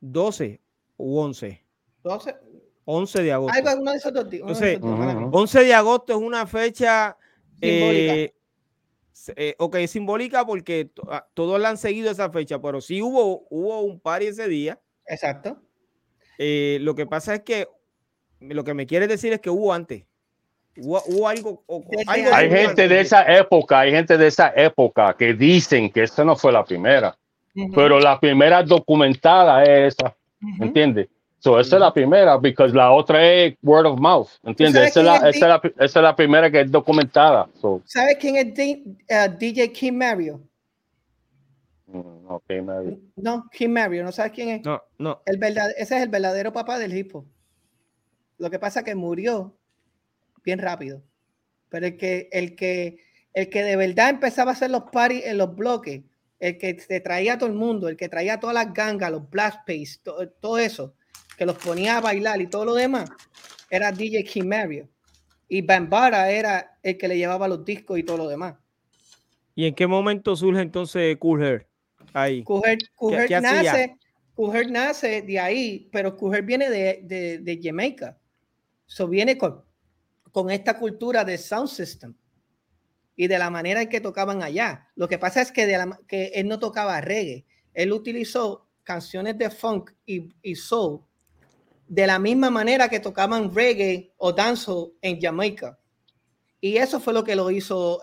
12 u 11. 12. 11 de agosto. Algo, uno de esos dos días. Entonces, 11 de agosto es una fecha... simbólica. Ok, es simbólica porque todos la han seguido esa fecha, pero sí hubo un party ese día. Exacto. Lo que pasa es que lo que me quieres decir es que hubo antes. Hubo algo. Hay gente de esa época, que dicen que esta no fue la primera, pero la primera documentada es esa, ¿entiendes? So, esa es la primera, porque la otra es word of mouth, ¿entiendes? Esa es la primera que es documentada. So. ¿Sabes quién es DJ King Mario? No, King Mario. No, King Mario, ¿no sabes quién es? No. Ese es el verdadero papá del hip hop. Lo que pasa es que murió bien rápido. Pero el que de verdad empezaba a hacer los parties en los bloques, el que se traía a todo el mundo, el que traía a todas las gangas, los blackface, todo eso, que los ponía a bailar y todo lo demás, era DJ King Mario. Y Bambaataa era el que le llevaba los discos y todo lo demás. ¿Y en qué momento surge entonces Kool Herc? Ahí. Kool Herc nace de ahí, pero Kool Herc viene de Jamaica. So viene con esta cultura de sound system y de la manera en que tocaban allá. Lo que pasa es que él no tocaba reggae. Él utilizó canciones de funk y soul de la misma manera que tocaban reggae o dancehall en Jamaica. Y eso fue lo que lo hizo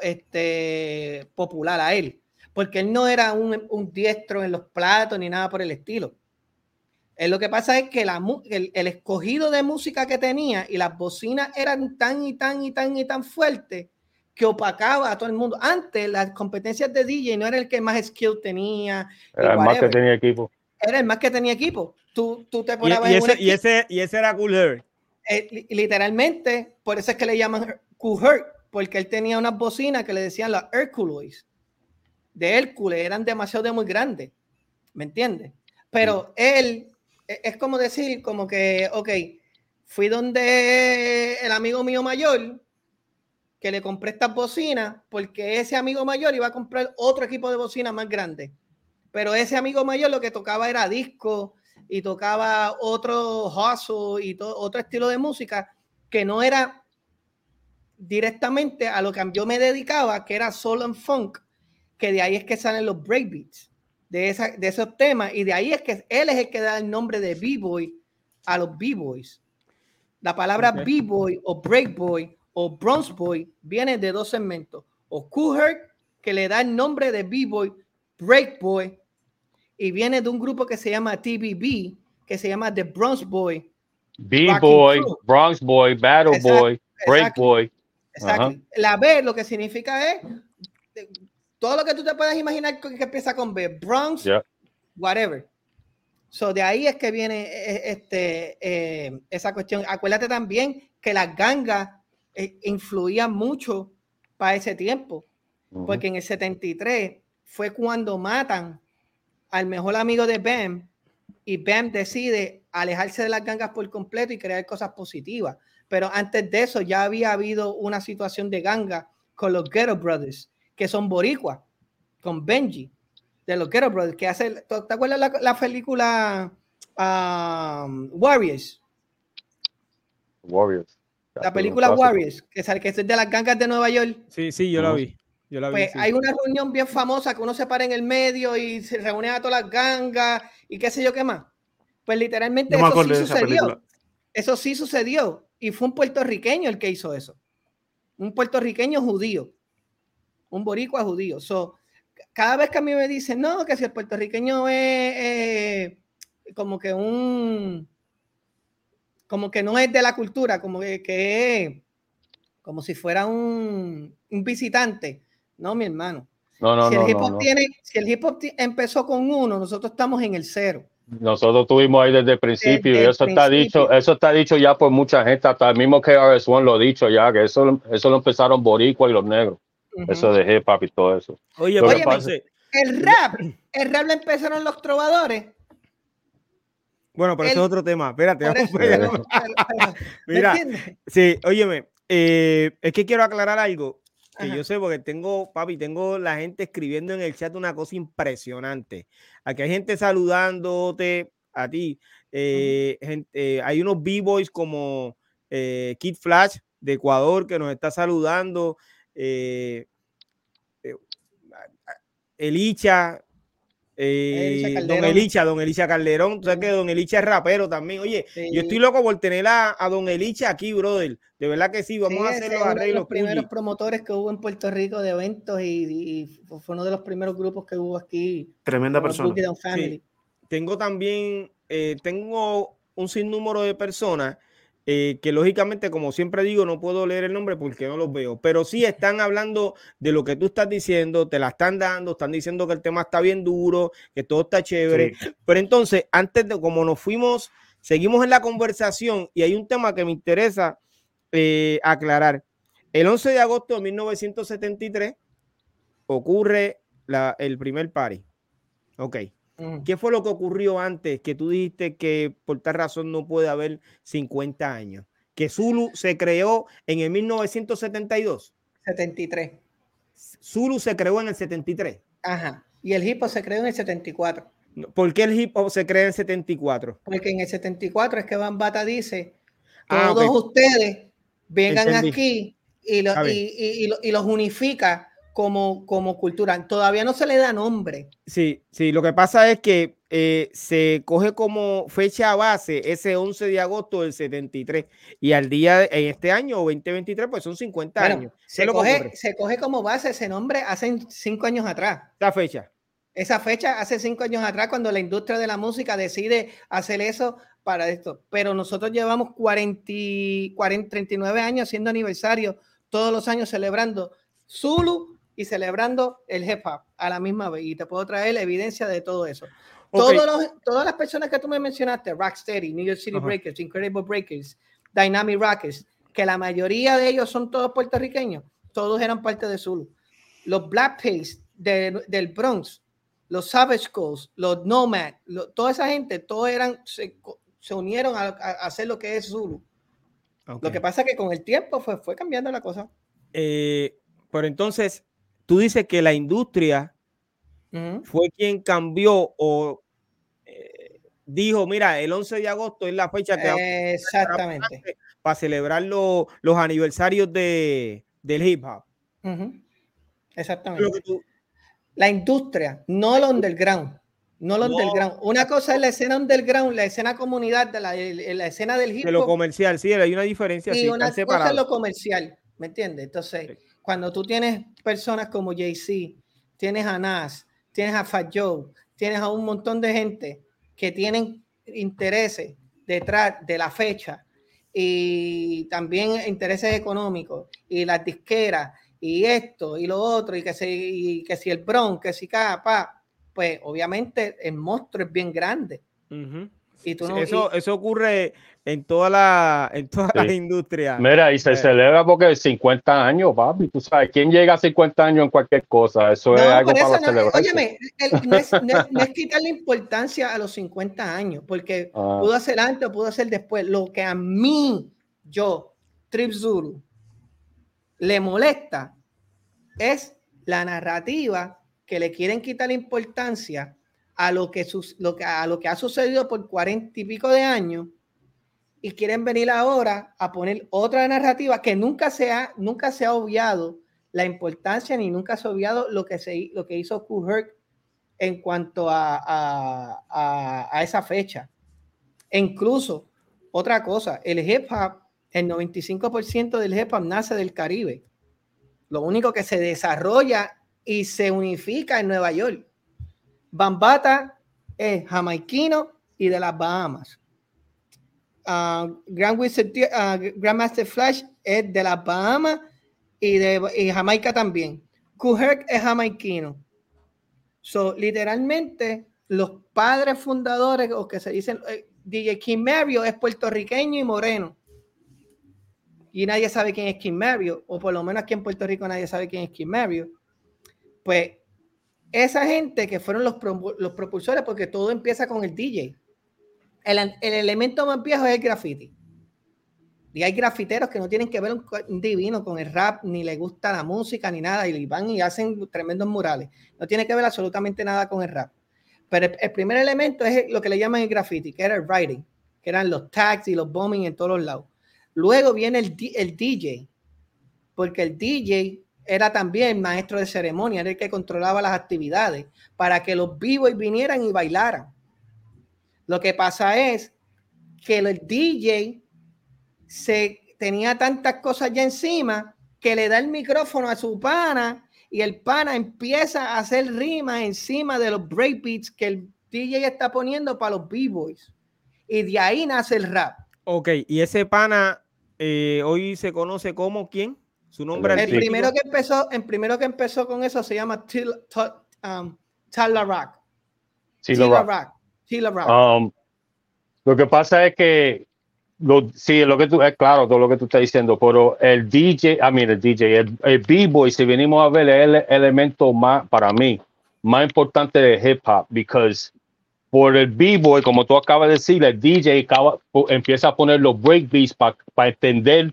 popular a él, porque él no era un diestro en los platos ni nada por el estilo. Lo que pasa es que el escogido de música que tenía y las bocinas eran tan fuertes que opacaba a todo el mundo. Antes, las competencias de DJ no era el que más skill tenía. Era el más que tenía equipo. Tú te ponías y ese era Kool Herc. Literalmente, por eso es que le llaman Kool Herc, porque él tenía unas bocinas que le decían las Herculoids. De Hércules, eran demasiado muy grandes. ¿Me entiendes? Pero él, es como decir, como que, ok, fui donde el amigo mío mayor, que le compré estas bocinas, porque ese amigo mayor iba a comprar otro equipo de bocinas más grande. Pero ese amigo mayor lo que tocaba era disco y tocaba otro hustle y otro estilo de música que no era directamente a lo que yo me dedicaba, que era soul and funk, que de ahí es que salen los breakbeats de esos temas, y de ahí es que él es el que da el nombre de B-Boy a los B-Boys. La palabra B-Boy o Breakboy o Bronze Boy viene de dos segmentos, o Kool Herc, que le da el nombre de B-Boy, Breakboy, y viene de un grupo que se llama TBB, que se llama The Bronze Boy. B-Boy, Bronze Boy, Battle Boy, Breakboy. Exacto. La B lo que significa es todo lo que tú te puedas imaginar que empieza con B, Bronze, whatever. So de ahí es que viene esa cuestión. Acuérdate también que las gangas influían mucho para ese tiempo, porque en el 73 fue cuando matan al mejor amigo de Bam, y Bam decide alejarse de las gangas por completo y crear cosas positivas. Pero antes de eso ya había habido una situación de ganga con los Ghetto Brothers, que son boricuas, con Benji, de los Ghetto Brothers, que hace... ¿Te acuerdas la película Warriors? La película Warriors, que es de las gangas de Nueva York. Sí, yo la vi. Pues hay una reunión bien famosa que uno se para en el medio y se reúne a todas las gangas y qué sé yo qué más. Pues literalmente eso sí sucedió. Y fue un puertorriqueño el que hizo eso. Un puertorriqueño judío. Un boricua judío. So, cada vez que a mí me dicen, no, que si el puertorriqueño es como que como que no es de la cultura, como que es como si fuera un visitante. No, mi hermano. Si el hip hop empezó con uno, nosotros estamos en el cero. Nosotros estuvimos ahí desde el principio y eso está dicho, ya por mucha gente, hasta el mismo KRS-One lo ha dicho ya, que eso lo empezaron boricua y los negros, eso de hip hop y todo eso. Oye, el rap lo empezaron los trovadores. Bueno, pero eso es otro tema, espérate. Mira, sí, óyeme, es que quiero aclarar algo que yo sé, porque tengo la gente escribiendo en el chat una cosa impresionante. Aquí hay gente saludándote a ti. Hay unos B-Boys como Kid Flash de Ecuador que nos está saludando. Elicha. Don Elicha Calderón, tú sabes que Don Elicha es rapero también. Oye, yo estoy loco por tener a Don Elicha aquí, brother. De verdad que sí, vamos a hacer los arreglos. Uno de los primeros promotores que hubo en Puerto Rico de eventos y fue uno de los primeros grupos que hubo aquí. Tremenda persona. Sí. Tengo también, un sinnúmero de personas que lógicamente, como siempre digo, no puedo leer el nombre porque no los veo, pero sí están hablando de lo que tú estás diciendo, te la están dando, están diciendo que el tema está bien duro, que todo está chévere, sí. Pero entonces, antes de como nos fuimos, seguimos en la conversación y hay un tema que me interesa aclarar. El 11 de agosto de 1973 ocurre el primer party. Ok. ¿Qué fue lo que ocurrió antes? Que tú dijiste que por tal razón no puede haber 50 años. Que Zulu se creó en el 1972. 73. Zulu se creó en el 73. Ajá. Y el hip hop se creó en el 74. ¿Por qué el hip hop se creó en el 74? Porque en el 74 es que Bambaataa dice: todos ustedes vengan aquí y los unifica. Como cultura, todavía no se le da nombre. Sí, lo que pasa es que se coge como fecha base ese 11 de agosto del 73 y al día en este año 2023 pues son 50 años. Se coge como base ese nombre hace 5 años atrás. Esa fecha hace 5 años atrás cuando la industria de la música decide hacer eso para esto. Pero nosotros llevamos 39 años haciendo aniversario, todos los años celebrando Zulu y celebrando el hip hop a la misma vez, y te puedo traer la evidencia de todo eso. Okay. Todas las personas que tú me mencionaste, Rock Steady, New York City Breakers, Incredible Breakers, Dynamic Rockers, que la mayoría de ellos son todos puertorriqueños, todos eran parte de Zulu. Los Black Pigs del Bronx, los Savage Coast, los Nomad, toda esa gente, todos se unieron a hacer lo que es Zulu. Okay. Lo que pasa es que con el tiempo fue cambiando la cosa. Pero entonces tú dices que la industria fue quien cambió o dijo, mira, el 11 de agosto es la fecha que exactamente para celebrar los aniversarios del hip hop. Exactamente. La industria, no el underground. Underground. Una cosa es la escena underground, la escena comunidad, la escena del hip hop. De lo comercial, sí, hay una diferencia. Y sí, una cosa es lo comercial, ¿me entiendes? Entonces... Sí. Cuando tú tienes personas como Jay-Z, tienes a Nas, tienes a Fat Joe, tienes a un montón de gente que tienen intereses detrás de la fecha y también intereses económicos y las disqueras y esto y lo otro y que si el Bronx, que si Capa, pues obviamente el monstruo es bien grande. Y tú no, eso ocurre en todas las industrias. Mira, y se celebra porque 50 años, papi. Tú sabes, ¿quién llega a 50 años en cualquier cosa? Eso es algo para celebrar. Óyeme, no es quitarle importancia a los 50 años, porque pudo hacer antes o pudo hacer después. Lo que a mí, Trip Zulu, le molesta es la narrativa que le quieren quitar importancia a lo que ha sucedido por 40 y pico de años y quieren venir ahora a poner otra narrativa que nunca se ha obviado la importancia ni nunca se ha obviado lo que hizo Kool Herc en cuanto a esa fecha. E incluso, otra cosa, el hip hop, el 95% del hip hop nace del Caribe. Lo único que se desarrolla y se unifica en Nueva York. Bambaataa es jamaiquino y de las Bahamas. Grandmaster Flash es de las Bahamas y de Jamaica también. Kool Herc es jamaiquino. So, literalmente, los padres fundadores, o que se dicen, DJ King Mario es puertorriqueño y moreno. Y nadie sabe quién es King Mario, o por lo menos aquí en Puerto Rico nadie sabe quién es King Mario. Pues, esa gente que fueron los propulsores, porque todo empieza con el DJ. El elemento más viejo es el graffiti. Y hay grafiteros que no tienen que ver un divino con el rap, ni les gusta la música, ni nada, y van y hacen tremendos murales. No tiene que ver absolutamente nada con el rap. Pero el primer elemento es lo que le llaman el graffiti, que era el writing, que eran los tags y los bombings en todos los lados. Luego viene el DJ, porque el DJ era también maestro de ceremonia, era el que controlaba las actividades para que los B-Boys vinieran y bailaran. Lo que pasa es que el DJ... se tenía tantas cosas ya encima que le da el micrófono a su pana y el pana empieza a hacer rimas encima de los breakbeats que el DJ está poniendo para los B-Boys. Y de ahí nace el rap. Ok, y ese pana hoy se conoce como ¿quién? Su nombre artístico. El primero que empezó con eso se llama Tila Rock. Tila Rock. Lo que pasa es que sí, lo que tú, es claro todo lo que tú estás diciendo, pero el B-Boy, si venimos a ver, es el elemento más, para mí, más importante de hip hop, because por el B-Boy, como tú acabas de decir, el DJ empieza a poner los breakbeats para extender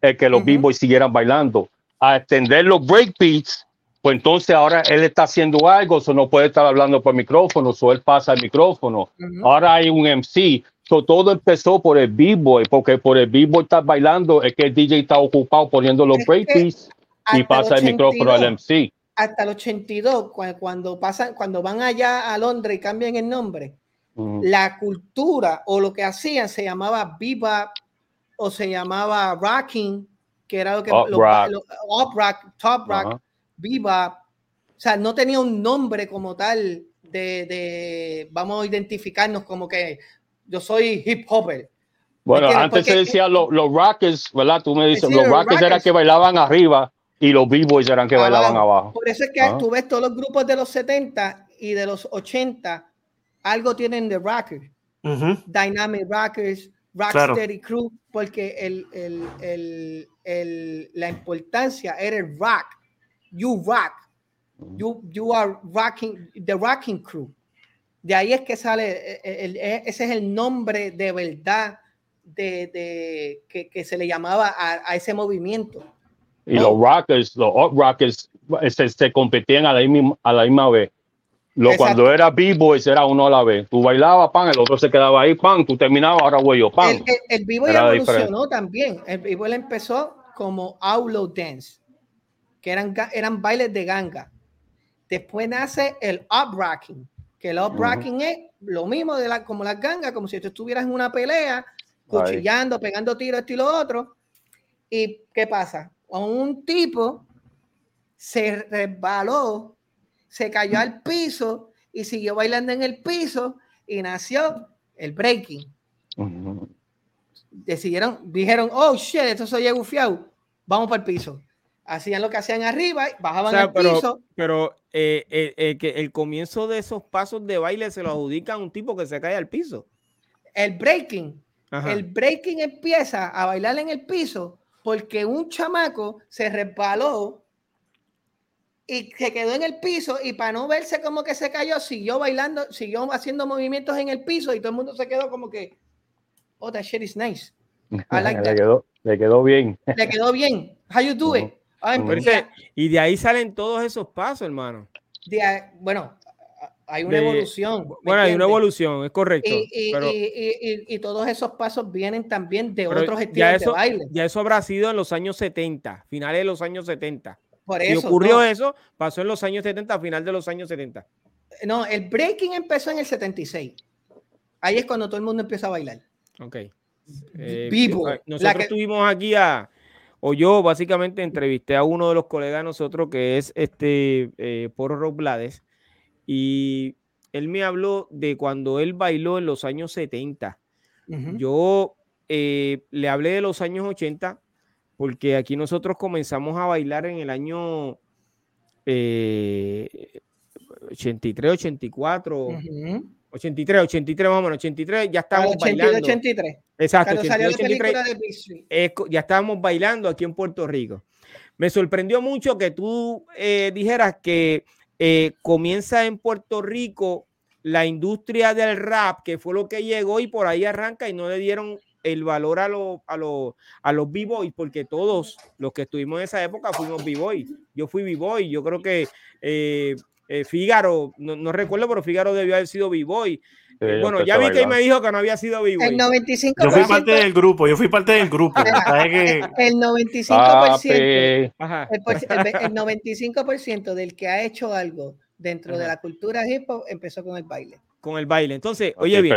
que los B-Boys siguieran bailando. A extender los breakbeats, pues entonces ahora él está haciendo algo, so no puede estar hablando por micrófono, o so él pasa el micrófono. Ahora hay un MC. So, todo empezó por el B-Boy, porque por el B-Boy está bailando, es que el DJ está ocupado poniendo los breakbeats y pasa el micrófono al MC. Hasta el 82, cuando van allá a Londres y cambian el nombre, la cultura o lo que hacían se llamaba bebop o se llamaba rocking, que era lo que... Top rock, bebop. O sea, no tenía un nombre como tal de vamos a identificarnos como que... Yo soy hip hopper. Bueno, antes se decía los rockers, ¿verdad? Tú me dices, los rockers eran que bailaban arriba y los b-boys eran que bailaban abajo. Por eso es que tú ves todos los grupos de los 70 y de los 80, algo tienen de rockers. Dynamic Rockers, Rock Steady Crew, porque la importancia era el rock. You rock. You are rocking, the rocking crew. De ahí es que sale, ese es el nombre de verdad que se le llamaba a ese movimiento. Y los rockers, los up rockers se competían a la misma vez. Cuando era B-Boys era uno a la vez. Tú bailabas, pan, el otro se quedaba ahí, pan, tú terminabas, ahora voy yo, pan. El B-Boy evolucionó también. El B-Boy empezó como outlaw dance, que eran bailes de ganga. Después nace el up rocking, que el up-rocking es lo mismo como las gangas, como si tú estuvieras en una pelea, cuchillando, pegando tiros, esto y lo otro. ¿Y qué pasa? Un tipo se resbaló, se cayó al piso y siguió bailando en el piso y nació el breaking. Dijeron, oh, shit, esto soy egufiao, vamos para el piso. Hacían lo que hacían arriba, bajaban al piso. Pero que el comienzo de esos pasos de baile se lo adjudica a un tipo que se cae al piso. El breaking. El breaking empieza a bailar en el piso porque un chamaco se resbaló y se quedó en el piso y para no verse como que se cayó, siguió bailando, siguió haciendo movimientos en el piso y todo el mundo se quedó como que, oh, that shit is nice. I like that. Le quedó bien. How you do it? Y de ahí salen todos esos pasos, hermano. Hay una evolución. Hay una evolución, es correcto. Y todos esos pasos vienen también de otros estilos de baile. Ya eso habrá sido en los años 70, finales de los años 70. Por eso. Y ocurrió eso, pasó en los años 70, final de los años 70. No, el breaking empezó en el 76. Ahí es cuando todo el mundo empieza a bailar. Ok. Vivo. Nosotros tuvimos aquí yo básicamente entrevisté a uno de los colegas de nosotros que es Porro Roblades y él me habló de cuando él bailó en los años 70. Yo le hablé de los años 80 porque aquí nosotros comenzamos a bailar en el año 83, 84, uh-huh. 83, más o menos, 83, ya estábamos bailando. 83. Exacto, 83, salió la 83 de ya estábamos bailando aquí en Puerto Rico. Me sorprendió mucho que tú dijeras que comienza en Puerto Rico la industria del rap, que fue lo que llegó y por ahí arranca y no le dieron el valor a los B-Boys, porque todos los que estuvimos en esa época fuimos B-Boys. Yo fui B-Boy, yo creo que Fígaro, no recuerdo, pero Fígaro debió haber sido B-Boy. Bueno, ya vi que me dijo que no había sido B-Boy. El 95%. Yo fui parte del grupo, El 95%, el 95% del que ha hecho algo dentro de la cultura hip hop empezó con el baile. Entonces, oye bien,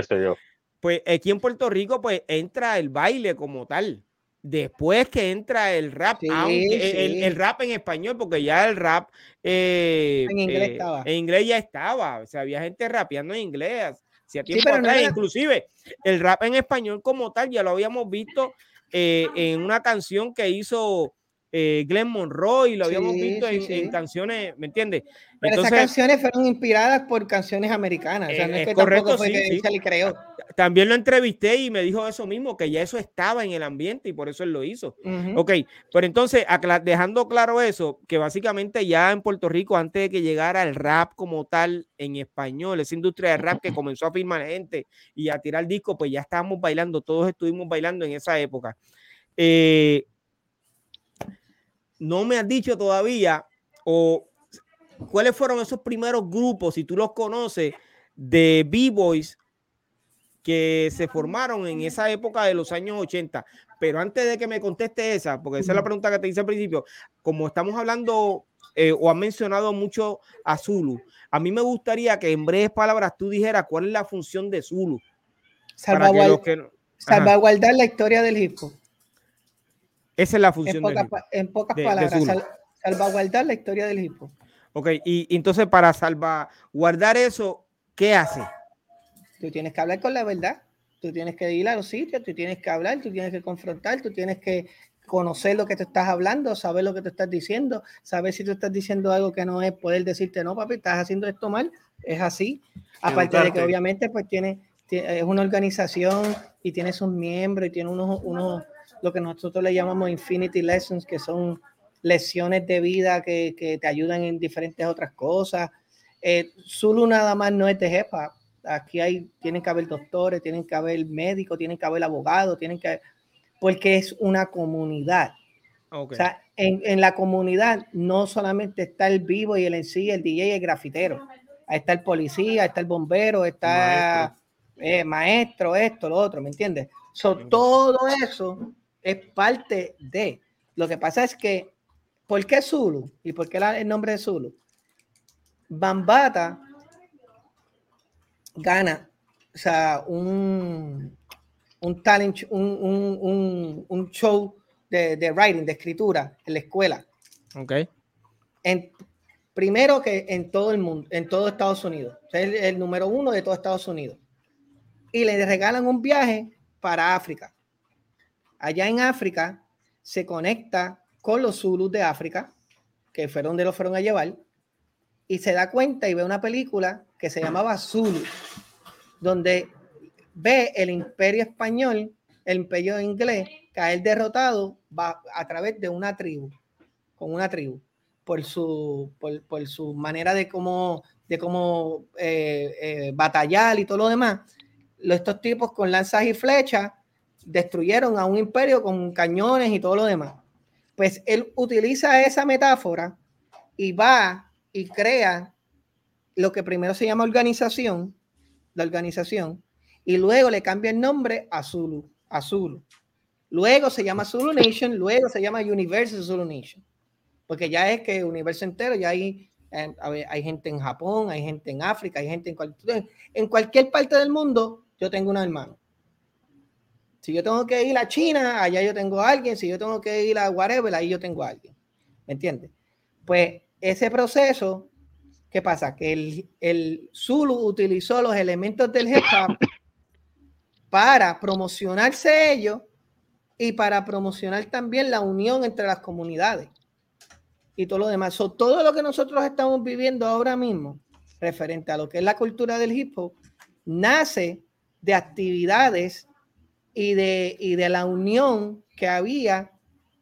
pues aquí en Puerto Rico pues entra el baile como tal. Después que entra el rap, el rap en español, porque ya el rap en inglés estaba. En inglés ya estaba, o sea, había gente rapeando en inglés. Si a tiempo atrás, inclusive el rap en español como tal ya lo habíamos visto en una canción que hizo Glenn Monroy, lo habíamos visto en canciones, ¿me entiendes? Pero entonces, esas canciones fueron inspiradas por canciones americanas. O sea, no es que correcto, tampoco fue que se le creó. También lo entrevisté y me dijo eso mismo, que ya eso estaba en el ambiente y por eso él lo hizo. Uh-huh. Ok, pero entonces, dejando claro eso, que básicamente ya en Puerto Rico, antes de que llegara el rap como tal en español, esa industria de rap que comenzó a firmar gente y a tirar discos, pues ya estábamos bailando, todos estuvimos bailando en esa época. No me has dicho todavía cuáles fueron esos primeros grupos, si tú los conoces, de B-Boys que se formaron en esa época de los años 80. Pero antes de que me conteste esa, porque esa es la pregunta que te hice al principio, como estamos hablando o has mencionado mucho a Zulu, a mí me gustaría que en breves palabras tú dijeras cuál es la función de Zulu. Salvaguardar la historia del hip hop. Esa es la función salvaguardar la historia del hip hop. Ok, y entonces para salvaguardar eso, ¿qué hace? Tú tienes que hablar con la verdad, tú tienes que ir a los sitios, tú tienes que hablar, tú tienes que confrontar, tú tienes que conocer lo que te estás hablando, saber lo que te estás diciendo, saber si tú estás diciendo algo que no es, poder decirte, no papi, estás haciendo esto mal, es así. Aparte de que obviamente pues es una organización y tiene sus miembros y tiene unos lo que nosotros le llamamos Infinity Lessons, que son lecciones de vida que te ayudan en diferentes otras cosas. Zulu nada más no es de hip hop. Aquí tienen que haber doctores, tienen que haber médicos, tienen que haber abogados, porque es una comunidad. Okay. O sea, en la comunidad no solamente está el vivo y el MC, el DJ y el grafitero. Ahí está el policía, está el bombero, está maestro, esto, lo otro, ¿me entiendes? Todo eso es parte de. Lo que pasa es que, ¿por qué Zulu? ¿Y por qué el nombre de Zulu? Bambaataa gana, o sea, un talent, un show de writing, de escritura en la escuela. Okay. Primero que en todo el mundo, en todo Estados Unidos. O sea, es el número uno de todo Estados Unidos. Y le regalan un viaje para África. Allá en África se conecta con los Zulus de África, que fue donde lo fueron a llevar, y se da cuenta y ve una película que se llamaba Zulu, donde ve el imperio español, el imperio inglés, caer derrotado a través de una tribu, con una tribu, por su manera de cómo batallar y todo lo demás. Estos tipos con lanzas y flechas destruyeron a un imperio con cañones y todo lo demás. Pues él utiliza esa metáfora y va y crea lo que primero se llama organización, y luego le cambia el nombre a Zulu. Luego se llama Zulu Nation, luego se llama Universal Zulu Nation, porque ya es que universo entero, ya hay gente en Japón, hay gente en África, hay gente en cualquier parte del mundo, yo tengo un hermano. Si yo tengo que ir a China, allá yo tengo a alguien, si yo tengo que ir a whatever, ahí yo tengo a alguien, ¿me entiendes? Pues ese proceso, ¿qué pasa? Que el Zulu utilizó los elementos del hip hop para promocionarse ellos y para promocionar también la unión entre las comunidades. y todo lo demás. So, todo lo que nosotros estamos viviendo ahora mismo, referente a lo que es la cultura del hip hop, nace de actividades y de la unión que había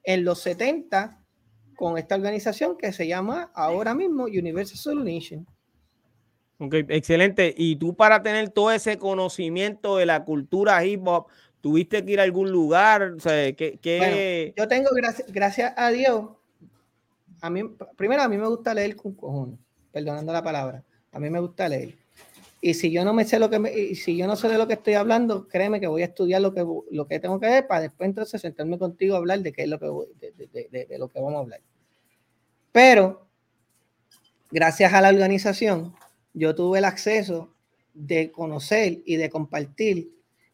en los 70 con esta organización que se llama ahora mismo Universal Zulu Nation. Ok, excelente. Y tú, para tener todo ese conocimiento de la cultura hip hop, ¿tuviste que ir a algún lugar? O sea, bueno, yo tengo, gracias a Dios, a mí me gusta leer con cojones, perdonando la palabra. A mí me gusta leer. Y si yo no me sé de lo que estoy hablando, créeme que voy a estudiar lo que tengo que ver para después entonces sentarme contigo a hablar de qué es lo que de lo que vamos a hablar. Pero gracias a la organización, yo tuve el acceso de conocer y de compartir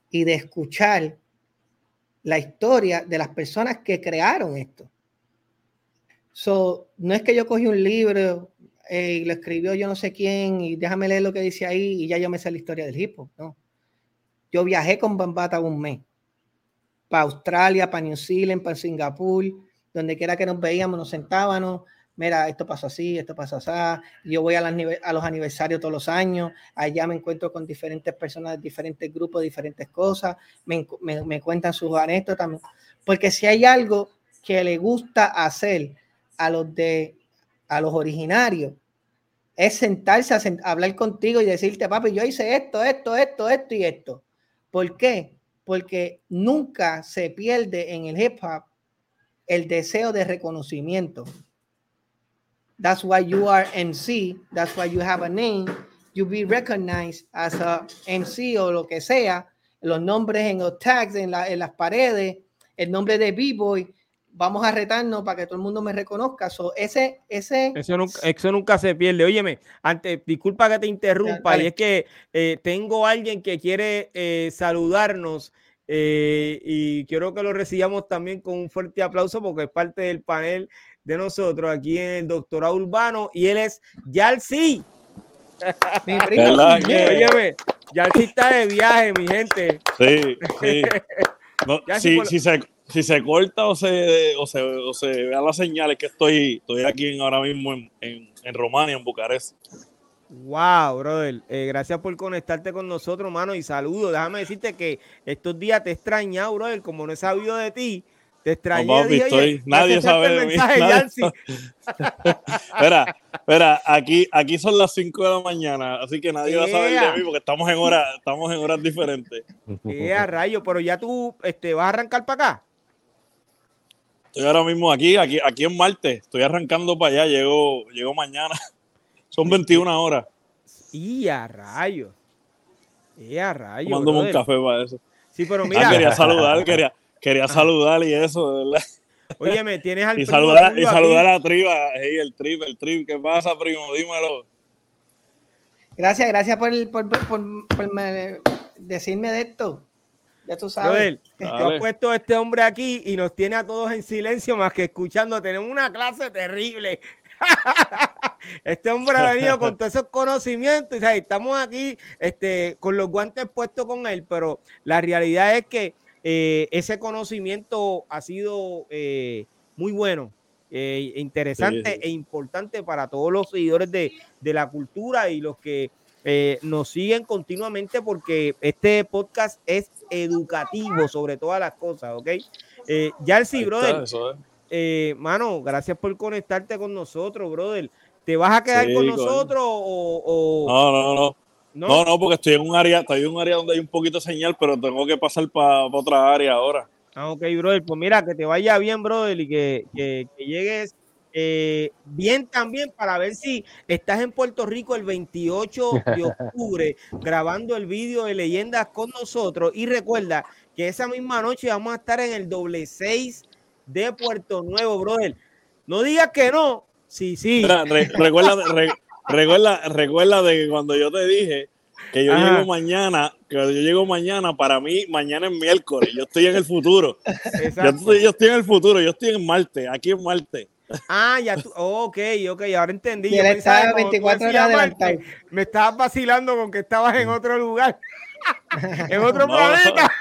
y de escuchar la historia de las personas que crearon esto. So, no es que yo cogí un libro y lo escribió yo no sé quién y déjame leer lo que dice ahí y ya yo me sé la historia del hip hop, no. Yo viajé con Bambaataa un mes para Australia, para New Zealand, para Singapur, donde quiera que nos veíamos, nos sentábamos, mira, esto pasó así, esto pasó así, yo voy a los aniversarios todos los años, allá me encuentro con diferentes personas, diferentes grupos, diferentes cosas, me cuentan sus anécdotas también, porque si hay algo que le gusta hacer a los originarios, es sentarse a hablar contigo y decirte, papi, yo hice esto y esto. ¿Por qué? Porque nunca se pierde en el hip hop el deseo de reconocimiento. That's why you are MC, that's why you have a name, you be recognized as a MC o lo que sea, los nombres en los tags, en las paredes, el nombre de B-Boy, vamos a retarnos para que todo el mundo me reconozca. So, eso nunca se pierde. Óyeme, antes, disculpa que te interrumpa, vale. Y es que tengo alguien que quiere saludarnos y quiero que lo recibamos también con un fuerte aplauso porque es parte del panel de nosotros aquí en el Doctorado Urbano y él es Yalsi. Óyeme, Yalsi está de viaje, mi gente. Sí. No, si se corta o se vean las señales que estoy aquí ahora mismo en Rumania, en Bucarest. Wow, brother. Gracias por conectarte con nosotros, mano, y saludos. Déjame decirte que estos días te he extrañado, brother, como no he sabido de ti. Te extrañé. No, papi, nadie sabe de mí. Espera, aquí son las 5 de la mañana, así que nadie va a saber de mí porque estamos en horas diferentes. A rayo, pero ya tú vas a arrancar para acá. Estoy ahora mismo aquí en Marte. Estoy arrancando para allá, llego mañana. Son 21 horas. Y a rayo. Tomándome un café para eso. Sí, pero mira. Quería saludar y eso, de verdad. Oye, ¿me tienes al primo? Saludar a la triba. Hey, el trip. ¿Qué pasa, primo? Dímelo. Gracias por decirme de esto. Ya tú sabes. Yo he puesto a este hombre aquí y nos tiene a todos en silencio más que escuchando. Tenemos una clase terrible. Este hombre ha venido con todos esos conocimientos. Y, ¿sabes? Estamos aquí con los guantes puestos con él, pero la realidad es que ese conocimiento ha sido muy bueno, interesante sí. E importante para todos los seguidores de la cultura y los que nos siguen continuamente, porque este podcast es educativo sobre todas las cosas, ¿ok? Yalsi, brother, mano, gracias por conectarte con nosotros, brother. ¿Te vas a quedar con nosotros o...? No, porque estoy en un área donde hay un poquito de señal, pero tengo que pasar para otra área ahora. Ah, ok, brother. Pues mira, que te vaya bien, brother, y que llegues bien también para ver si estás en Puerto Rico el 28 de octubre grabando el video de Leyendas con nosotros. Y recuerda que esa misma noche vamos a estar en el 666 de Puerto Nuevo, brother. No digas que no. Sí. Mira, Recuerda de que cuando yo te dije que yo llego mañana, para mí mañana es miércoles, yo estoy en el futuro. Yo estoy en Marte, aquí en Marte. Ah, ya tú, ok, ahora entendí. Yo pensaba, 24 horas adelantado. Me estabas vacilando con que estabas en otro lugar, en otro planeta.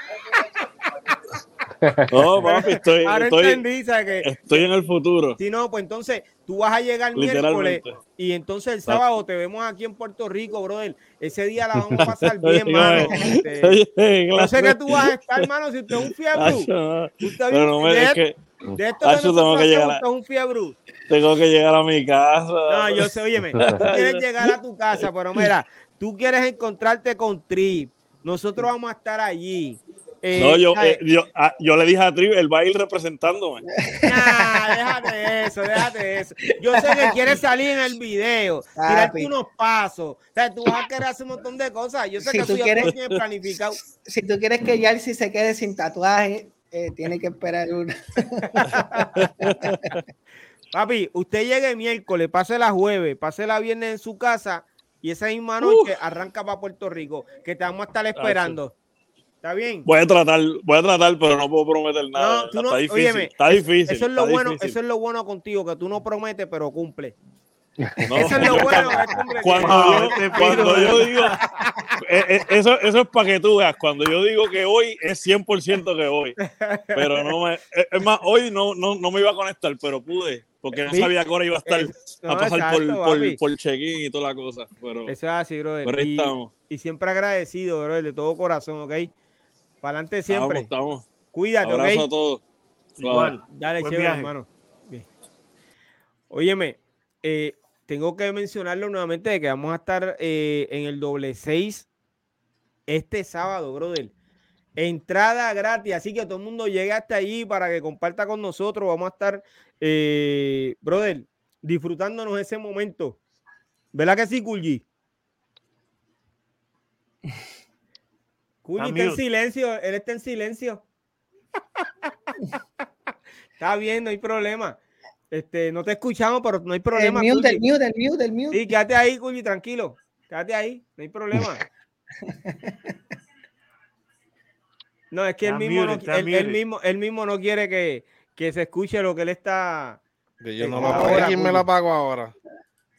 No, papi, estoy en el futuro. Sí, no, pues entonces Tú vas a llegar miércoles y entonces el sábado te vemos aquí en Puerto Rico, brother. Ese día la vamos a pasar bien, mano. No sé qué tú vas a estar, mano, si usted es un fiebre. De esto que nosotros hacemos, usted es un fiebre. Tengo que llegar a mi casa. No, yo sé, óyeme, tú quieres llegar a tu casa, pero mira, tú quieres encontrarte con Trip. Nosotros vamos a estar allí. No, yo le dije a Trip, él va a ir representándome. Nah, déjate eso. Yo sé que quieres salir en el video, tirarte unos pasos. O sea, tú vas a querer hacer un montón de cosas. Yo sé que tú tienes planificado. Si tú quieres que Yalsi se quede sin tatuaje, tiene que esperar una. Papi, usted llegue miércoles, pase la jueves, pase la viernes en su casa y esa misma noche arranca para Puerto Rico, que te vamos a estar esperando. ¿Está bien? Voy a tratar, pero no puedo prometer nada. No, está difícil. Óyeme, está difícil. Eso es lo bueno contigo, que tú no prometes, pero cumple. No. Eso es lo bueno. Cuando yo digo, eso es para que tú veas, cuando yo digo que hoy es 100% que hoy, pero hoy no me iba a conectar, pero pude, porque no sabía que ahora iba a estar a pasar por check-in y toda la cosa. Pero, eso es así, brother. Pero ahí estamos. Y siempre agradecido, brother, de todo corazón, ¿ok? Para adelante siempre. Estamos. Cuídate, abrazo, ¿ok? Abrazo a todos. Igual. Dale, buen chévere, viaje, hermano. Bien. Óyeme, tengo que mencionarlo nuevamente de que vamos a estar en el 666 este sábado, brother. Entrada gratis, así que todo el mundo llegue hasta allí para que comparta con nosotros. Vamos a estar, brother, disfrutándonos ese momento. ¿Verdad que sí, Kulji? Kulji está en silencio, él está en silencio. Está bien, no hay problema. No te escuchamos, pero no hay problema. El mute. Sí, quédate ahí, Kulji, tranquilo. Quédate ahí, no hay problema. No, es que él mismo no quiere que se escuche lo que él está. Que yo no lo pago. ¿Quién me la pago ahora?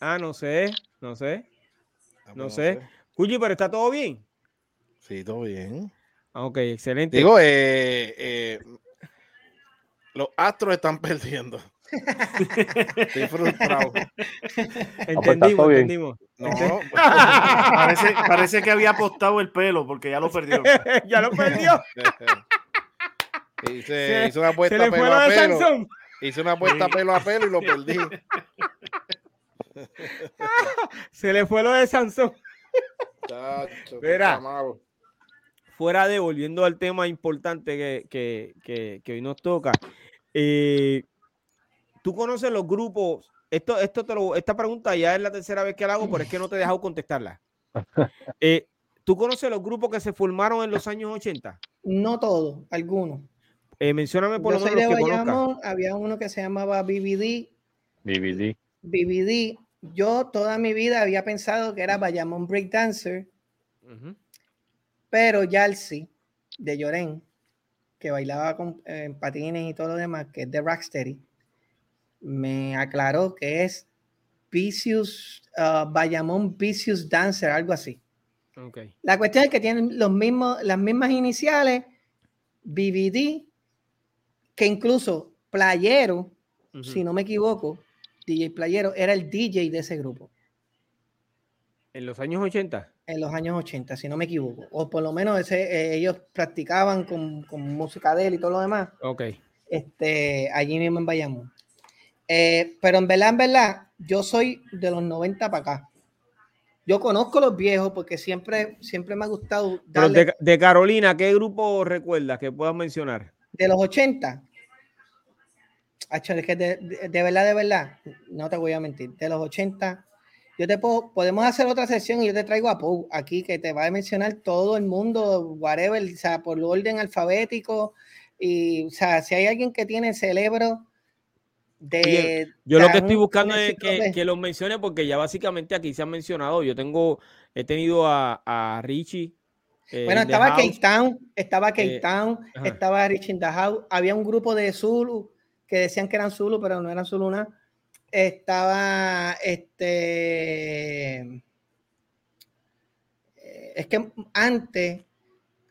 Ah, no sé. Kulji, pero ¿está todo bien? Sí, todo bien. Ah, ok, excelente. Digo, los Astros están perdiendo. Estoy frustrado. Entendimos. No. Parece que había apostado el pelo porque ya lo perdió. Ya lo perdió. se hizo una apuesta pelo a pelo. Samsung. Hizo una apuesta pelo a pelo y lo perdí. Se le fue lo de Samsung. Verá, fuera de, volviendo al tema importante que hoy nos toca, tú conoces los grupos, esta pregunta ya es la tercera vez que la hago, pero es que no te he dejado contestarla. ¿Tú conoces los grupos que se formaron en los años 80? No todos, algunos. Mencióname por lo menos los que conozcas. Había uno que se llamaba BBD. Yo toda mi vida había pensado que era Bayamón Breakdancer, pero Yalsi de Llorén, que bailaba con patines y todo lo demás, que es de Rock Steady, me aclaró que es Vicious, Bayamón Vicious Dancer, algo así. Okay. La cuestión es que tienen las mismas iniciales, BBD, que incluso Playero, si no me equivoco, DJ Playero era el DJ de ese grupo. ¿En los años 80? En los años 80, si no me equivoco. O por lo menos ellos practicaban con música de él y todo lo demás. Ok. Allí mismo en Bayamón. Pero en verdad, yo soy de los 90 para acá. Yo conozco los viejos porque siempre me ha gustado darle... Pero de Carolina, ¿qué grupo recuerdas que puedas mencionar? De los 80. Es que de verdad, no te voy a mentir, de los 80, podemos hacer otra sesión y yo te traigo a Poe aquí, que te va a mencionar todo el mundo, whatever, o sea, por orden alfabético, y, o sea, si hay alguien que tiene el cerebro de... Yo lo que estoy buscando es que los mencione, porque ya básicamente aquí se han mencionado, he tenido a Richie. Bueno, estaba Keitow, estaba Richie in the House, había un grupo de Zulu, que decían que eran Zulu, pero no eran Zulu nada. Estaba es que antes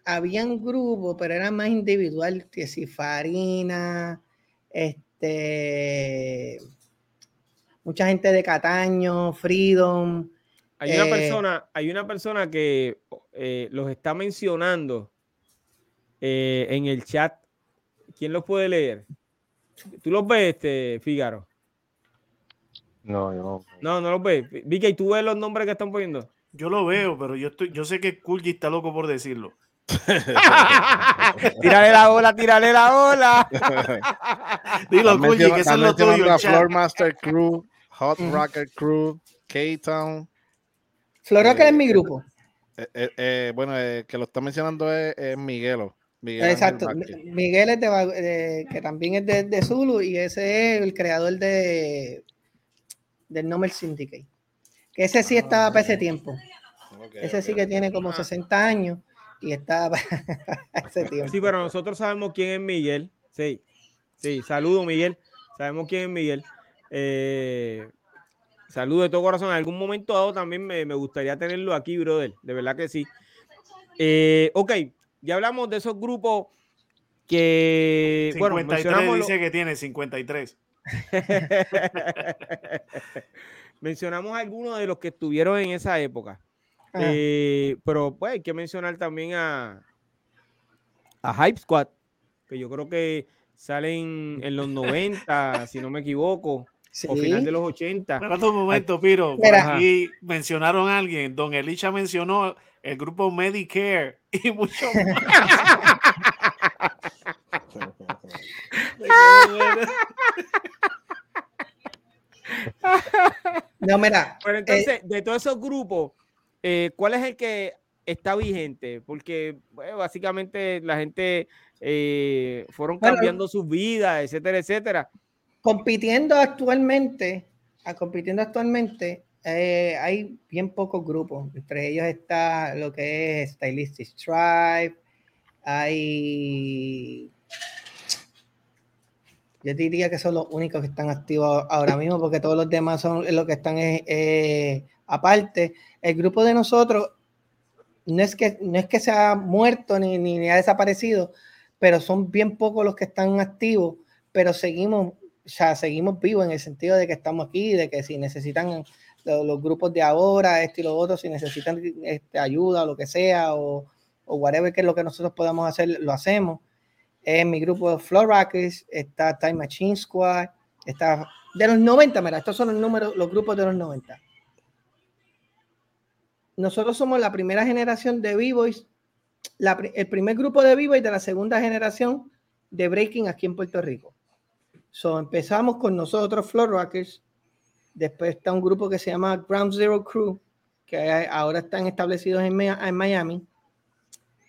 había un grupo, pero era más individual, que si Farina, mucha gente de Cataño, Freedom. Hay una persona que los está mencionando en el chat. ¿Quién los puede leer? ¿Tú los ves, Fígaro? No, yo no. No los ves. Vicky, ¿tú ves los nombres que están poniendo? Yo lo veo, pero yo sé que Kulji está loco por decirlo. tírale la ola. Dilo, Kulji, que eso es lo tuyo. Flor Master Crew, Hot Rocker Crew, Keitow. Flor Roque es mi grupo. Que lo está mencionando es Miguelo. Miguel exacto, Miguel es que también es de Zulu, y ese es el creador del Nomel Syndicate, que ese sí estaba para ese tiempo, ese sí que tiene como 60 años y estaba para ese tiempo. Sí, pero nosotros sabemos quién es Miguel. Sí, saludo Miguel, sabemos quién es Miguel. Saludo de todo corazón. En algún momento dado también me gustaría tenerlo aquí, brother, de verdad que sí. Ok. Ya hablamos de esos grupos que... 53 bueno, mencionamos dice que tiene 53. Mencionamos algunos de los que estuvieron en esa época. Pero pues hay que mencionar también a Hype Squad, que yo creo que salen en los 90, si no me equivoco, ¿sí? O final de los 80. Espérate un momento, Piro. Aquí mencionaron a alguien. Don Elisha mencionó... el grupo Medicare y mucho más. No, mira. Pero entonces, de todos esos grupos, ¿cuál es el que está vigente? Porque básicamente la gente fueron cambiando sus vidas, etcétera, etcétera. Compitiendo actualmente, hay bien pocos grupos. Entre ellos está lo que es Stylistic Tribe. Yo diría que son los únicos que están activos ahora mismo, porque todos los demás son los que están aparte. El grupo de nosotros no es que se ha muerto ni ha desaparecido, pero son bien pocos los que están activos, pero seguimos vivos en el sentido de que estamos aquí, de que si necesitan los grupos de ahora, esto y lo otro, si necesitan ayuda o lo que sea, o whatever, que es lo que nosotros podamos hacer, lo hacemos. En mi grupo de Flow Rackers está Time Machine Squad, está de los 90, mira, estos son los números, los grupos de los 90. Nosotros somos la primera generación de B-Boys, el primer grupo de B-Boys de la segunda generación de Breaking aquí en Puerto Rico. So, empezamos con nosotros, Flor Rockers. Después está un grupo que se llama Ground Zero Crew, que ahora están establecidos en Miami.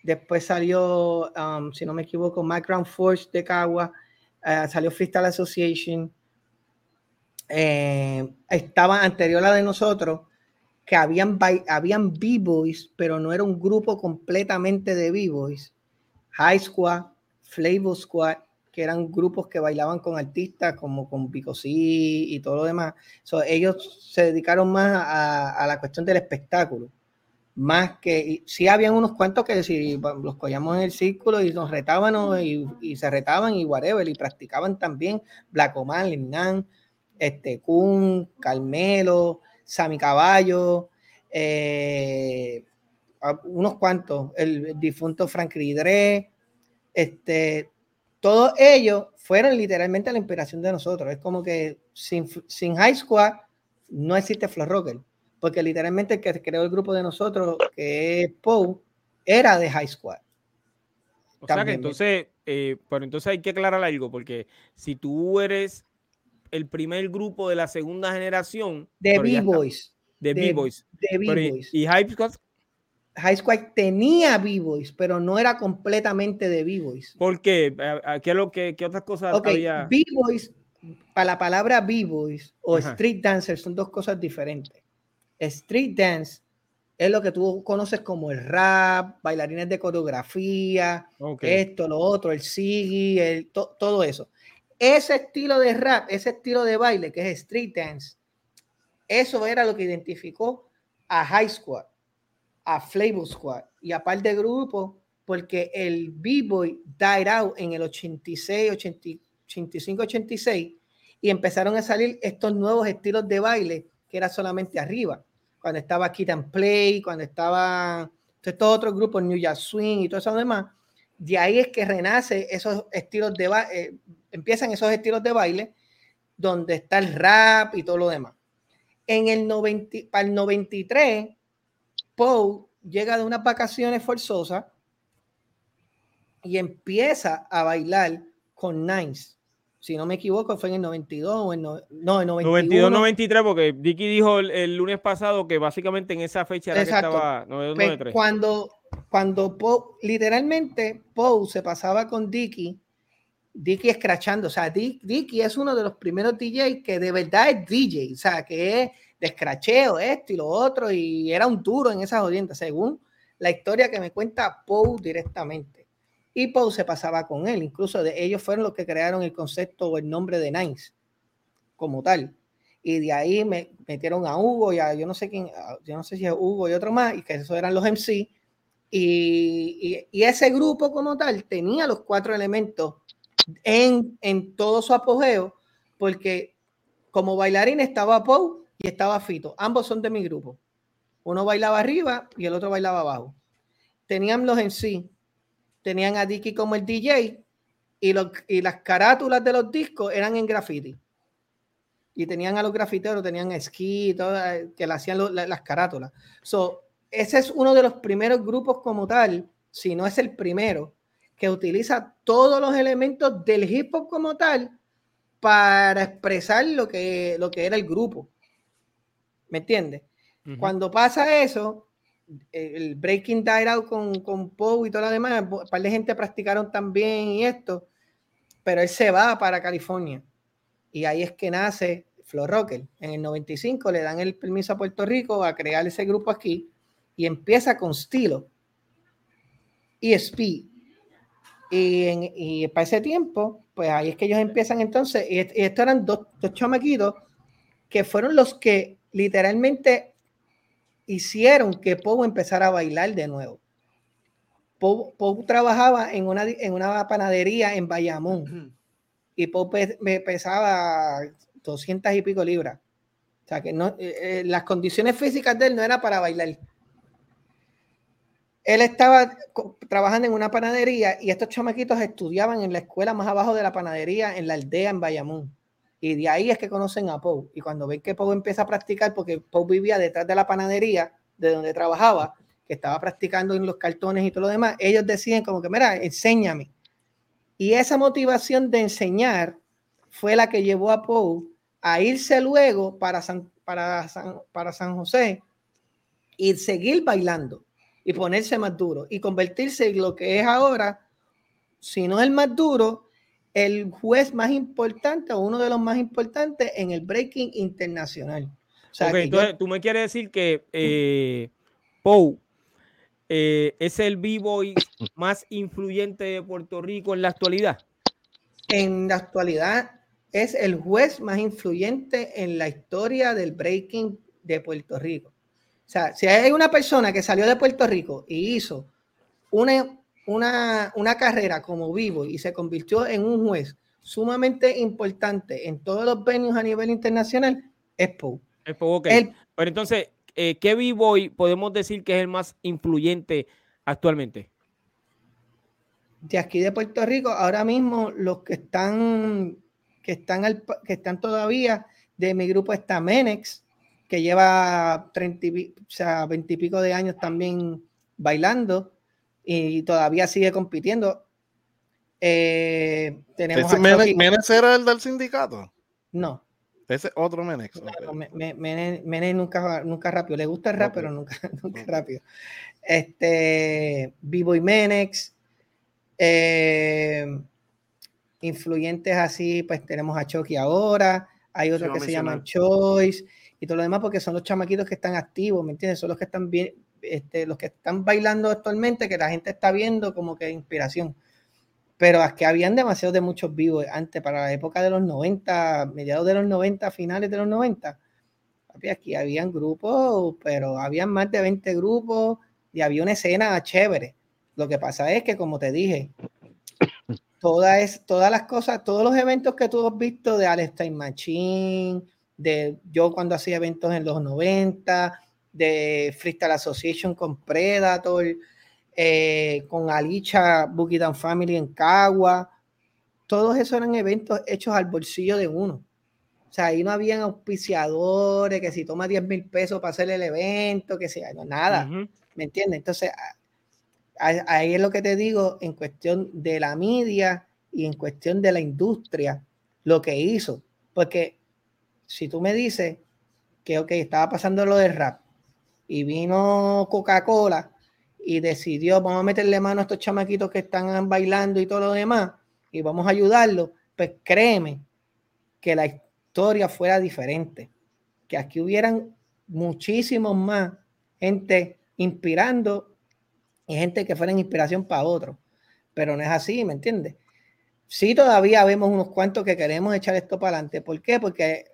Después salió, si no me equivoco, Background Force de Cagua. Salió Freestyle Association. Estaba anterior a la de nosotros, que habían B-Boys, pero no era un grupo completamente de B-Boys. High Squad, Flavor Squad, que eran grupos que bailaban con artistas como con Picosí y todo lo demás. So, ellos se dedicaron más a la cuestión del espectáculo, más que... Sí habían unos cuantos que si los cogíamos en el círculo y nos retaban y se retaban y whatever, y practicaban también Black Omar, Hernán, Kun, Carmelo, Sammy Caballo, unos cuantos, el difunto Frank Ridre, todos ellos fueron literalmente la inspiración de nosotros. Es como que sin High Squad no existe Flor Rocker, porque literalmente el que creó el grupo de nosotros, que es Poe, era de High Squad. O también sea que entonces, pero entonces hay que aclarar algo, porque si tú eres el primer grupo de la segunda generación... de B-Boys. De B-Boys. ¿Y Hype Squad? High Squad tenía B-Boys, pero no era completamente de B-Boys. ¿Por qué? ¿Qué otras cosas había? B-Boys, para la palabra B-Boys o ajá, Street Dancer son dos cosas diferentes. Street Dance es lo que tú conoces como el rap, bailarines de coreografía, esto, lo otro, el Ziggy, todo eso. Ese estilo de rap, ese estilo de baile que es Street Dance, eso era lo que identificó a High Squad, a Flavor Squad y a par de grupos, porque el B-Boy died out en el 86, 85, 86, y empezaron a salir estos nuevos estilos de baile que era solamente arriba, cuando estaba Kid and Play, cuando estaba todos otros grupos, New Jack Swing y todo eso demás. De ahí es que renace esos estilos de baile, empiezan esos estilos de baile donde está el rap y todo lo demás. En el 90, para el 93, Poe llega de unas vacaciones forzosas y empieza a bailar con Nines. Si no me equivoco, fue en el 92 o en el 92, 93, porque Dicky dijo el lunes pasado que básicamente en esa fecha era que estaba 92, cuando Poe, literalmente Poe se pasaba con Dicky escrachando. O sea, Dicky es uno de los primeros DJ que de verdad es DJ, o sea, que es de escracheo, esto y lo otro, y era un duro en esas jodiendas, según la historia que me cuenta Poe directamente. Y Poe se pasaba con él, incluso de ellos fueron los que crearon el concepto o el nombre de Nines como tal. Y de ahí me metieron a Hugo y a yo no sé si es Hugo y otro más, y que esos eran los MC. Y ese grupo como tal tenía los cuatro elementos en todo su apogeo, porque como bailarín estaba Poe y estaba Fito. Ambos son de mi grupo. Uno bailaba arriba y el otro bailaba abajo. Tenían los MC. Tenían a Dicky como el DJ y las carátulas de los discos eran en graffiti. Y tenían a los grafiteros, tenían esquí, todo, que le hacían las carátulas. So, ese es uno de los primeros grupos como tal, si no es el primero, que utiliza todos los elementos del hip hop como tal para expresar lo que era el grupo. ¿Me entiendes? Uh-huh. Cuando pasa eso, el breaking died out con Poe y todo lo demás, un par de gente practicaron también y esto, pero él se va para California y ahí es que nace Flor Roque. En el 95 le dan el permiso a Puerto Rico a crear ese grupo aquí y empieza con Stilo y Speed y para ese tiempo pues ahí es que ellos empiezan entonces y estos eran dos chamaquitos que fueron los que literalmente hicieron que Poe empezara a bailar de nuevo. Poe trabajaba en una panadería en Bayamón y Poe pesaba 200 y pico libras. O sea que no, las condiciones físicas de él no era para bailar. Él estaba trabajando en una panadería y estos chamaquitos estudiaban en la escuela más abajo de la panadería, en la aldea en Bayamón. Y de ahí es que conocen a Poe. Y cuando ven que Poe empieza a practicar, porque Poe vivía detrás de la panadería de donde trabajaba, que estaba practicando en los cartones y todo lo demás, ellos deciden como que, mira, enséñame. Y esa motivación de enseñar fue la que llevó a Poe a irse luego para San José y seguir bailando y ponerse más duro y convertirse en lo que es ahora, si no el más duro, el juez más importante o uno de los más importantes en el breaking internacional. O sea, okay, entonces tú me quieres decir que Poe es el b-boy más influyente de Puerto Rico en la actualidad. En la actualidad es el juez más influyente en la historia del breaking de Puerto Rico. O sea, si hay una persona que salió de Puerto Rico y hizo una carrera como vivo y se convirtió en un juez sumamente importante en todos los venues a nivel internacional, es Poe. Es Poe, ok. Pero entonces, ¿qué B-Boy podemos decir que es el más influyente actualmente? De aquí de Puerto Rico, ahora mismo los que están todavía de mi grupo está Menex, que lleva 20 y pico de años también bailando. Y todavía sigue compitiendo. Tenemos ¿Menex era el del sindicato? No. Ese otro Menex. Claro, Menex nunca rápido. Le gusta el rap, okay, pero nunca rápido. B-Boy Menex. Influyentes así, pues tenemos a Choki ahora. Hay otros que se llaman Choice. Y todo lo demás porque son los chamaquitos que están activos, ¿me entiendes? Son los que están bien... los que están bailando actualmente, que la gente está viendo como que inspiración, pero es que habían demasiados de muchos vivos antes, para la época de los 90, mediados de los 90, finales de los 90, aquí habían grupos, pero habían más de 20 grupos y había una escena chévere. Lo que pasa es que, como te dije, todas las cosas, todos los eventos que tú has visto de Alex Time Machine, de yo cuando hacía eventos en los 90, de Freestyle Association con Predator, con Alicia, Boogie and Family en Cagua, todos esos eran eventos hechos al bolsillo de uno. O sea, ahí no habían auspiciadores, que si toma 10 mil pesos para hacer el evento, que si, no, nada, uh-huh. ¿Me entiendes? Entonces, ahí es lo que te digo en cuestión de la media y en cuestión de la industria, lo que hizo. Porque si tú me dices que, ok, estaba pasando lo del rap y vino Coca-Cola y decidió, vamos a meterle mano a estos chamaquitos que están bailando y todo lo demás y vamos a ayudarlos, pues créeme que la historia fuera diferente, que aquí hubieran muchísimos más gente inspirando y gente que fueran inspiración para otros, pero no es así, ¿me entiendes? Sí, todavía vemos unos cuantos que queremos echar esto para adelante. ¿Por qué? Porque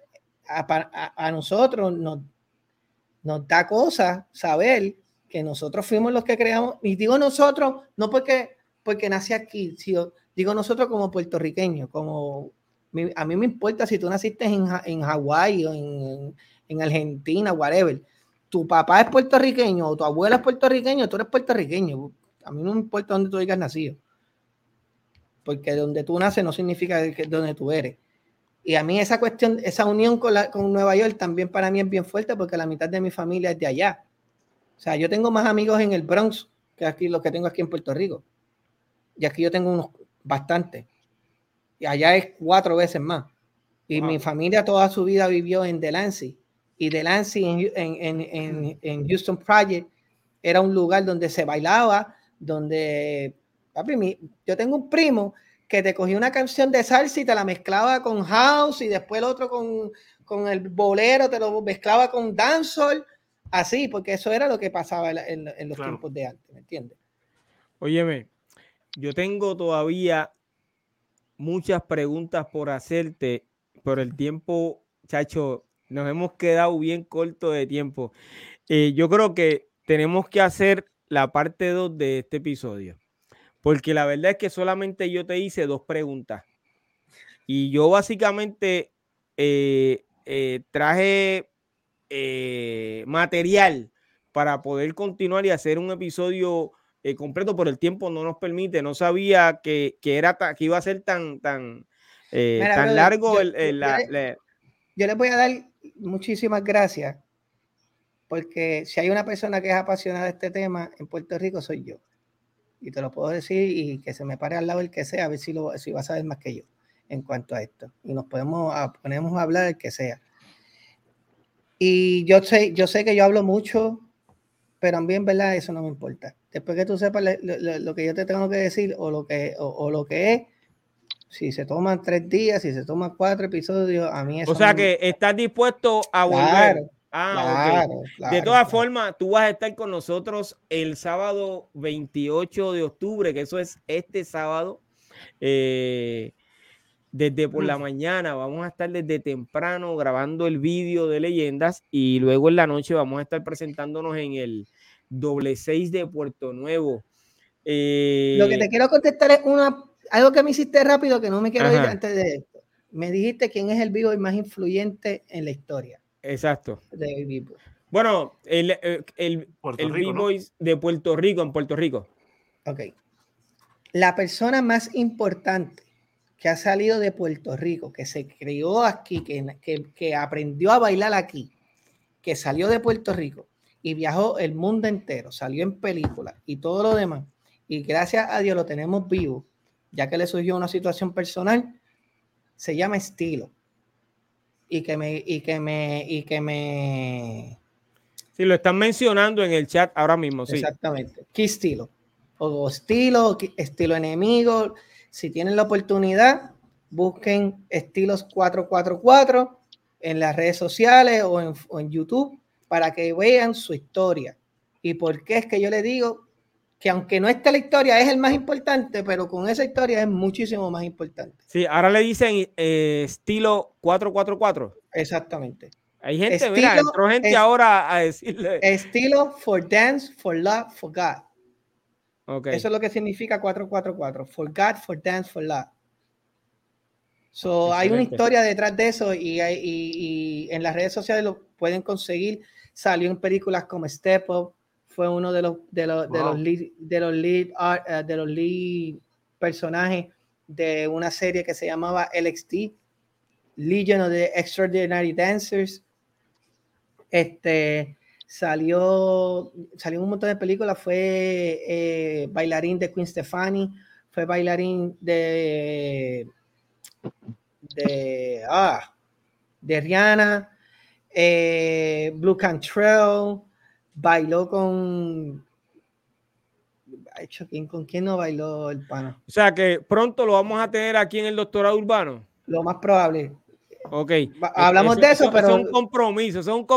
a nosotros nos da cosa saber que nosotros fuimos los que creamos, y digo nosotros, no porque nací aquí, digo nosotros como puertorriqueños, como a mí me importa si tú naciste en Hawái o en Argentina, whatever. Tu papá es puertorriqueño o tu abuela es puertorriqueño, tú eres puertorriqueño. A mí no me importa dónde tú hayas nacido. Porque donde tú naces no significa donde tú eres. Y a mí esa cuestión, esa unión con Nueva York también para mí es bien fuerte porque la mitad de mi familia es de allá. O sea, yo tengo más amigos en el Bronx que aquí los que tengo aquí en Puerto Rico. Y aquí yo tengo unos bastantes. Y allá es 4 veces más. Y wow. Mi familia toda su vida vivió en Delancey. Y Delancey en Houston Project era un lugar donde se bailaba, donde... Papi, yo tengo un primo que te cogía una canción de salsa y te la mezclaba con house y después el otro con el bolero, te lo mezclaba con dancehall, así, porque eso era lo que pasaba en los claro. tiempos de antes, ¿me entiendes? Óyeme, yo tengo todavía... muchas preguntas por hacerte, pero el tiempo, chacho, nos hemos quedado bien corto de tiempo. Yo creo que tenemos que hacer la parte 2 de este episodio, porque la verdad es que solamente yo te hice 2 preguntas. Y yo básicamente traje material para poder continuar y hacer un episodio completo, por el tiempo no nos permite. No sabía que iba a ser tan mira, tan brother, largo. Yo les voy a dar muchísimas gracias porque si hay una persona que es apasionada de este tema en Puerto Rico soy yo, y te lo puedo decir, y que se me pare al lado el que sea, a ver si va a saber más que yo en cuanto a esto, y nos ponemos a hablar el que sea. Y yo sé que yo hablo mucho, pero a mí en verdad eso no me importa. Después que tú sepas lo que yo te tengo que decir o lo que es, si se toman 3 días, si se toman 4 episodios, a mí eso... O sea que estás dispuesto a volver. Claro, okay. Claro, de todas formas, tú vas a estar con nosotros el sábado 28 de octubre, que eso es este sábado. Desde por la mañana vamos a estar desde temprano grabando el vídeo de Leyendas y luego en la noche vamos a estar presentándonos en el 666 de Puerto Nuevo. Lo que te quiero contestar es algo que me hiciste rápido que no me quiero ir antes de esto. Me dijiste quién es el B-Boy más influyente en la historia. Exacto. De B-Boy. Bueno, el B-Boy, ¿no? De Puerto Rico, en Puerto Rico. Ok. La persona más importante que ha salido de Puerto Rico, que se crió aquí, que aprendió a bailar aquí, que salió de Puerto Rico y viajó el mundo entero, salió en películas y todo lo demás, y gracias a Dios lo tenemos vivo, ya que le surgió una situación personal, se llama Estilo. Sí, lo están mencionando en el chat ahora mismo, sí. Exactamente. ¿Qué Estilo? O Estilo Enemigo. Si tienen la oportunidad, busquen Estilos 444 en las redes sociales o en YouTube para que vean su historia. Y por qué es que yo le digo que aunque no esté la historia, es el más importante, pero con esa historia es muchísimo más importante. Sí, ahora le dicen Estilo 444. Exactamente. Hay gente, Estilo, mira, entró gente ahora a decirle. Estilo for Dance, for Love, for God. Okay. Eso es lo que significa 444. For God, for dance, for love. So, excelente. Hay una historia detrás de eso y en las redes sociales lo pueden conseguir. Salió en películas como Step Up. Fue uno de los lead personajes de una serie que se llamaba LXD, Legion of the Extraordinary Dancers. Salió un montón de películas. Fue bailarín de Queen Stefani, fue bailarín de Rihanna, Blue Cantrell. Bailó con... ¿Con quién no bailó el pana? O sea, que pronto lo vamos a tener aquí en el Doctorado Urbano. Lo más probable. Ok. Hablamos de eso, pero... Son compromisos, sí, ok,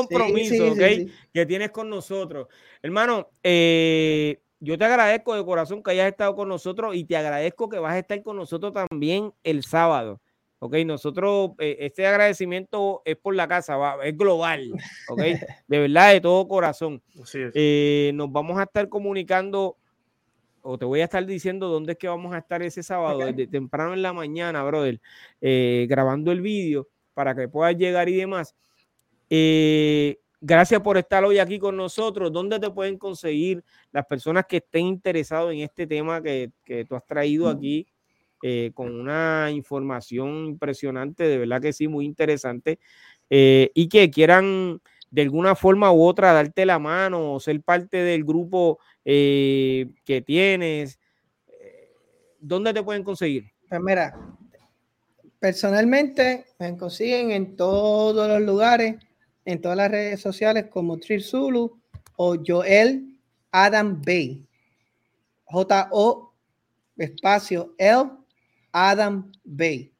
sí. Que tienes con nosotros. Hermano, yo te agradezco de corazón que hayas estado con nosotros y te agradezco que vas a estar con nosotros también el sábado. Ok, nosotros, este agradecimiento es por la casa, es global, ok, de verdad, de todo corazón. Así es. Nos vamos a estar comunicando, o te voy a estar diciendo dónde es que vamos a estar ese sábado, okay. Desde temprano en la mañana, brother, grabando el vídeo para que puedas llegar y demás. Gracias por estar hoy aquí con nosotros. ¿Dónde te pueden conseguir las personas que estén interesados en este tema que tú has traído aquí? Con una información impresionante, de verdad que sí, muy interesante, y que quieran de alguna forma u otra darte la mano o ser parte del grupo que tienes, ¿dónde te pueden conseguir? Pues mira, personalmente me consiguen en todos los lugares, en todas las redes sociales como Trip Zulu o Joel Adam Bay, Joel Adam Bay.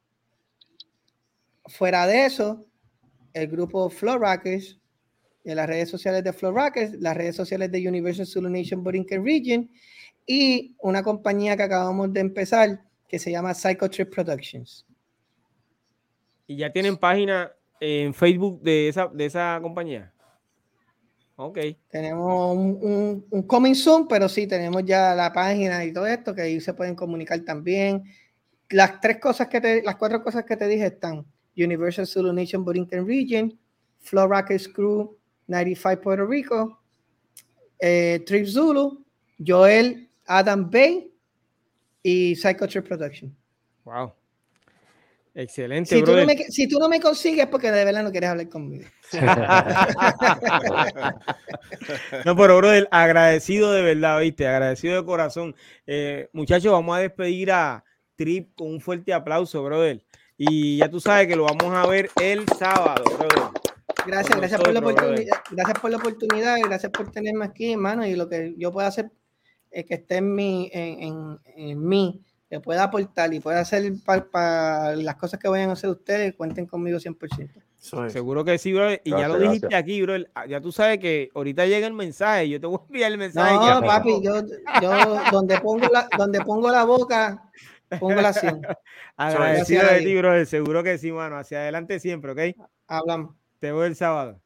Fuera de eso, el grupo Flow Rackers, en las redes sociales de Flow Rackers, las redes sociales de Universal Zulu Nation Borinque Region y una compañía que acabamos de empezar que se llama Psycho Trip Productions. ¿Y ya tienen página en Facebook de esa compañía? Ok. Tenemos un coming soon, pero sí, tenemos ya la página y todo esto, que ahí se pueden comunicar también. Las cuatro cosas que te dije están Universal Zulu Nation Borinquen Region, Flow Rackers Crew 95 Puerto Rico, Trip Zulu, Joel Adam Bay y Psycho Trip Production. Wow. Excelente, si tú no me consigues porque de verdad no quieres hablar conmigo. No, pero brother, agradecido de verdad, ¿viste? Agradecido de corazón. Muchachos, vamos a despedir a Trip con un fuerte aplauso, brother. Y ya tú sabes que lo vamos a ver el sábado, brother. Gracias por la oportunidad y gracias por tenerme aquí, hermano. Y lo que yo pueda hacer es que esté en mí, que pueda aportar y pueda hacer para las cosas que vayan a hacer ustedes, cuenten conmigo 100%. Seguro que sí, bro. Y gracias, ya lo dijiste aquí, bro. Ya tú sabes que ahorita llega el mensaje. Yo te voy a enviar el mensaje. No, ya, papi, yo donde pongo la boca, pongo la acción. Agradecido de ti, bro. Seguro que sí, mano. Hacia adelante siempre, ¿ok? Hablamos. Te veo el sábado.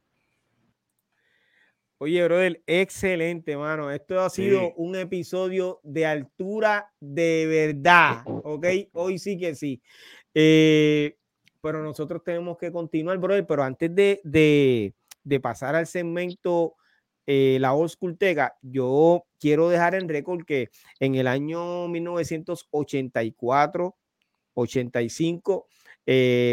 Oye, brother, excelente, mano. Esto ha sido un episodio de altura de verdad, ¿ok? Hoy sí que sí. Pero nosotros tenemos que continuar, brother. Pero antes de pasar al segmento La Old School Teca, yo quiero dejar en récord que en el año 1984-85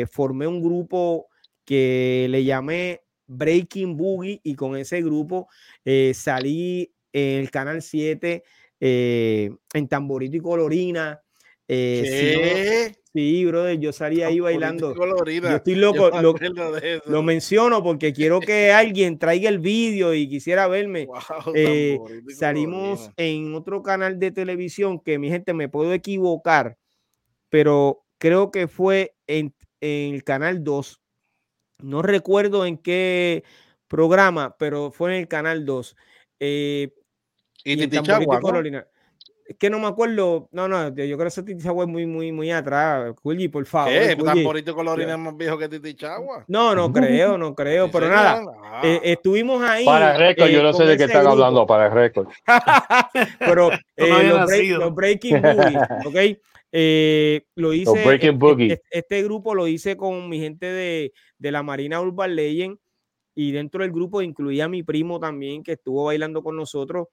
formé un grupo que le llamé Breaking Boogie, y con ese grupo salí en el Canal 7 en Tamborito y Colorina. Sí, brother, yo salí ahí bailando. Colorina. Yo estoy loco, lo menciono porque quiero que alguien traiga el vídeo y quisiera verme. Wow, salimos colorina. En otro canal de televisión que, mi gente, me puedo equivocar, pero creo que fue en el Canal 2. No recuerdo en qué programa, pero fue en el Canal 2. Y Tamborito y Colorina. Es que no me acuerdo. No, yo creo que ese Titi Chagua es muy, muy, muy atrás. Culli, por favor. ¿Qué? ¿Tan bonito con la orina más viejo que Titi Chagua? No creo. Pero nada, estuvimos ahí. Para el récord, yo no sé de qué están hablando, para el récord. Pero los Breaking Boogie, ¿ok? Lo hice. Este grupo lo hice con mi gente de la Marina Urban Legend, y dentro del grupo incluía a mi primo también, que estuvo bailando con nosotros.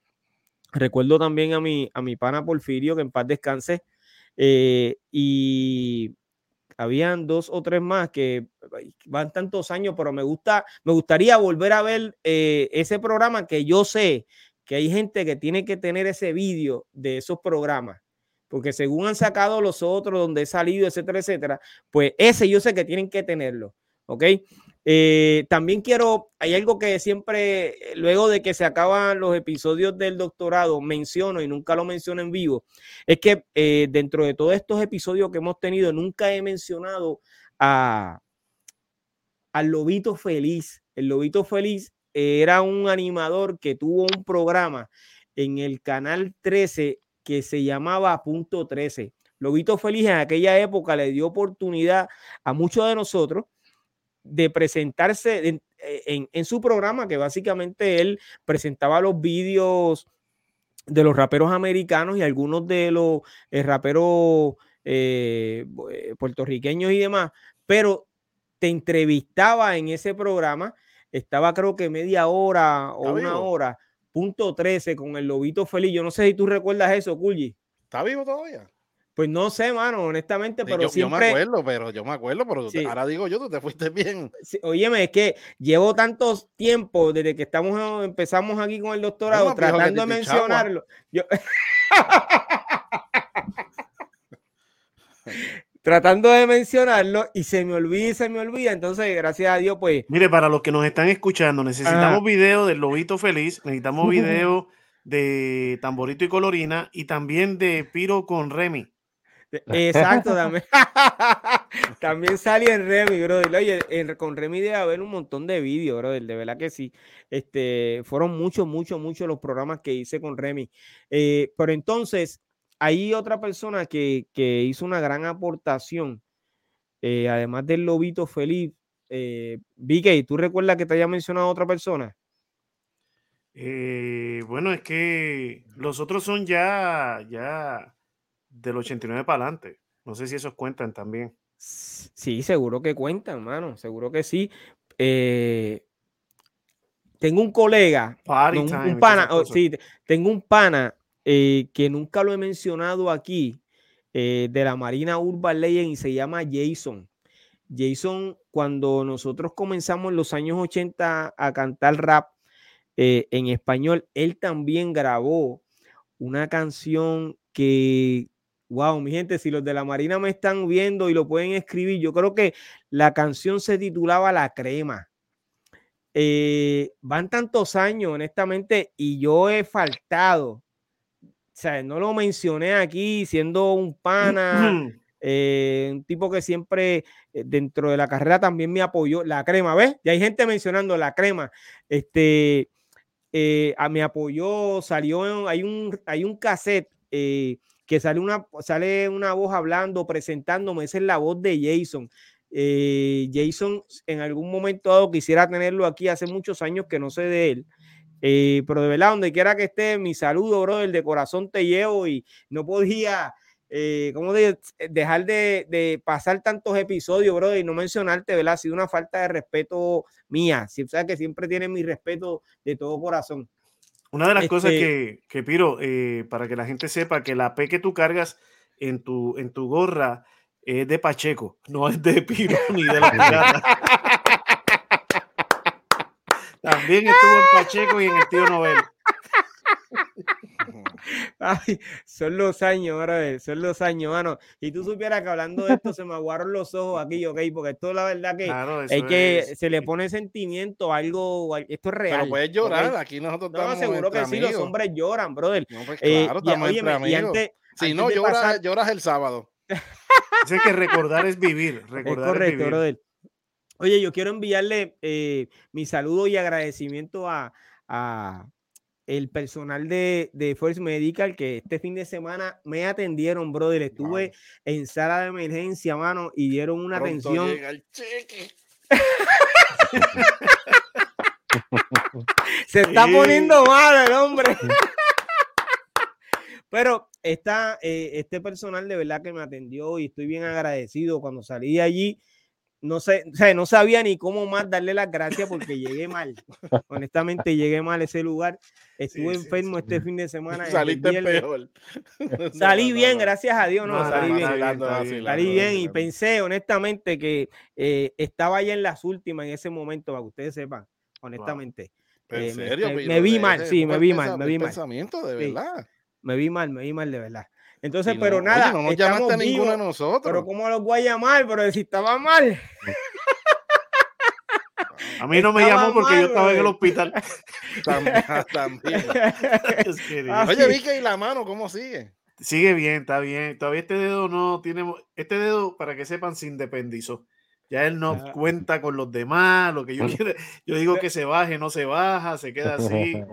Recuerdo también a mi pana Porfirio, que en paz descanse, y habían 2 o 3 más que van tantos años, pero me gustaría volver a ver ese programa, que yo sé que hay gente que tiene que tener ese vídeo de esos programas, porque según han sacado los otros, donde he salido, etcétera, etcétera, pues ese yo sé que tienen que tenerlo, ¿ok? También hay algo que siempre, luego de que se acaban los episodios del doctorado, menciono, y nunca lo menciono en vivo, es que dentro de todos estos episodios que hemos tenido, nunca he mencionado al Lobito Feliz. El Lobito Feliz era un animador que tuvo un programa en el Canal 13 que se llamaba Punto 13. Lobito Feliz en aquella época le dio oportunidad a muchos de nosotros de presentarse en su programa, que básicamente él presentaba los vídeos de los raperos americanos y algunos de los raperos puertorriqueños y demás, pero te entrevistaba en ese programa. Estaba creo que media hora o una hora, Punto 13, con el Lobito Feliz. Yo no sé si tú recuerdas eso, Kulji. ¿Está vivo todavía? Pues no sé, mano, honestamente, pero yo me acuerdo, pero sí. Ahora digo yo, tú te fuiste bien. Sí, óyeme, es que llevo tantos tiempos desde que empezamos aquí con el doctorado, no, tratando de mencionarlo. Tratando de mencionarlo y se me olvida, entonces gracias a Dios, pues. Mire, para los que nos están escuchando, necesitamos video del Lobito Feliz, necesitamos video de Tamborito y Colorina y también de Piro con Remy. Exacto, también salí en Remy, brother. Oye, con Remy debe haber un montón de vídeos, brother, de verdad que sí. Fueron muchos los programas que hice con Remy. Pero entonces, hay otra persona que hizo una gran aportación, además del Lobito Feliz. Vicky, ¿tú recuerdas que te haya mencionado otra persona? Bueno, es que los otros son ya del 89 para adelante. No sé si esos cuentan también. Sí, seguro que cuentan, mano. Seguro que sí. Tengo un colega, tengo un pana que nunca lo he mencionado aquí, de la Marina Urban Legend, y se llama Jason. Jason, cuando nosotros comenzamos en los años 80 a cantar rap en español, él también grabó una canción que, wow, mi gente, si los de la Marina me están viendo y lo pueden escribir, yo creo que la canción se titulaba La Crema. Van tantos años, honestamente, y yo he faltado. O sea, no lo mencioné aquí, siendo un pana, un tipo que siempre dentro de la carrera también me apoyó. La Crema, ¿ves? Ya hay gente mencionando La Crema. Me apoyó, salió, hay un cassette que sale una voz hablando, presentándome. Esa es la voz de Jason. Jason, en algún momento dado, quisiera tenerlo aquí. Hace muchos años que no sé de él, pero de verdad, donde quiera que esté, mi saludo, brother, de corazón te llevo, y no podía dejar de pasar tantos episodios, brother, y no mencionarte, ¿verdad? Ha sido una falta de respeto mía. O sea, que siempre tienes mi respeto de todo corazón. Una de las cosas que Piro, para que la gente sepa, que la P que tú cargas en tu gorra es de Pacheco, no es de Piro ni de la Pirata. También estuvo en Pacheco y en el tío Nobel. Ay, son los años, mano. Y tú supieras que hablando de esto se me aguaron los ojos aquí, ok, porque esto la verdad que claro, es que se le pone sentimiento a algo, esto es real. Pero puedes llorar, ¿okay? Aquí nosotros estamos seguro que amigos. Sí, los hombres lloran, brother. No, pues claro, estamos entre amigos. Si no, lloras el sábado. Dice que recordar es vivir. Recordar es correcto, es vivir. Brother. Oye, yo quiero enviarle mi saludo y agradecimiento a el personal de First Medical, que este fin de semana me atendieron, brother. Estuve en sala de emergencia, mano, y dieron una pronto atención. Llega el cheque. Se está poniendo mal el hombre. Pero este personal de verdad que me atendió y estoy bien agradecido. Cuando salí de allí, no sabía ni cómo más darle las gracias porque llegué mal. Honestamente, llegué mal a ese lugar. Estuve enfermo este fin de semana. Saliste peor. Salí bien, gracias a Dios. No, salí bien. Salí bien y pensé honestamente que estaba ya en las últimas en ese momento, para que ustedes sepan, honestamente. ¿En serio? Me vi mal, sí, me vi mal. Pensamiento, de verdad. Me vi mal, de verdad. Entonces, no, pero nada, oye, no nos llamaste a ninguno de nosotros. Pero ¿cómo los voy a llamar? Pero si estaba mal. A mí no me llamó porque yo estaba en el hospital. También. Oye, Vika, ¿y la mano cómo sigue? Sigue bien, está bien. Todavía este dedo no tiene... Este dedo, para que sepan, se independizó. Ya él no cuenta con los demás, lo que yo quiero. Yo digo que se baje, no se baja, se queda así.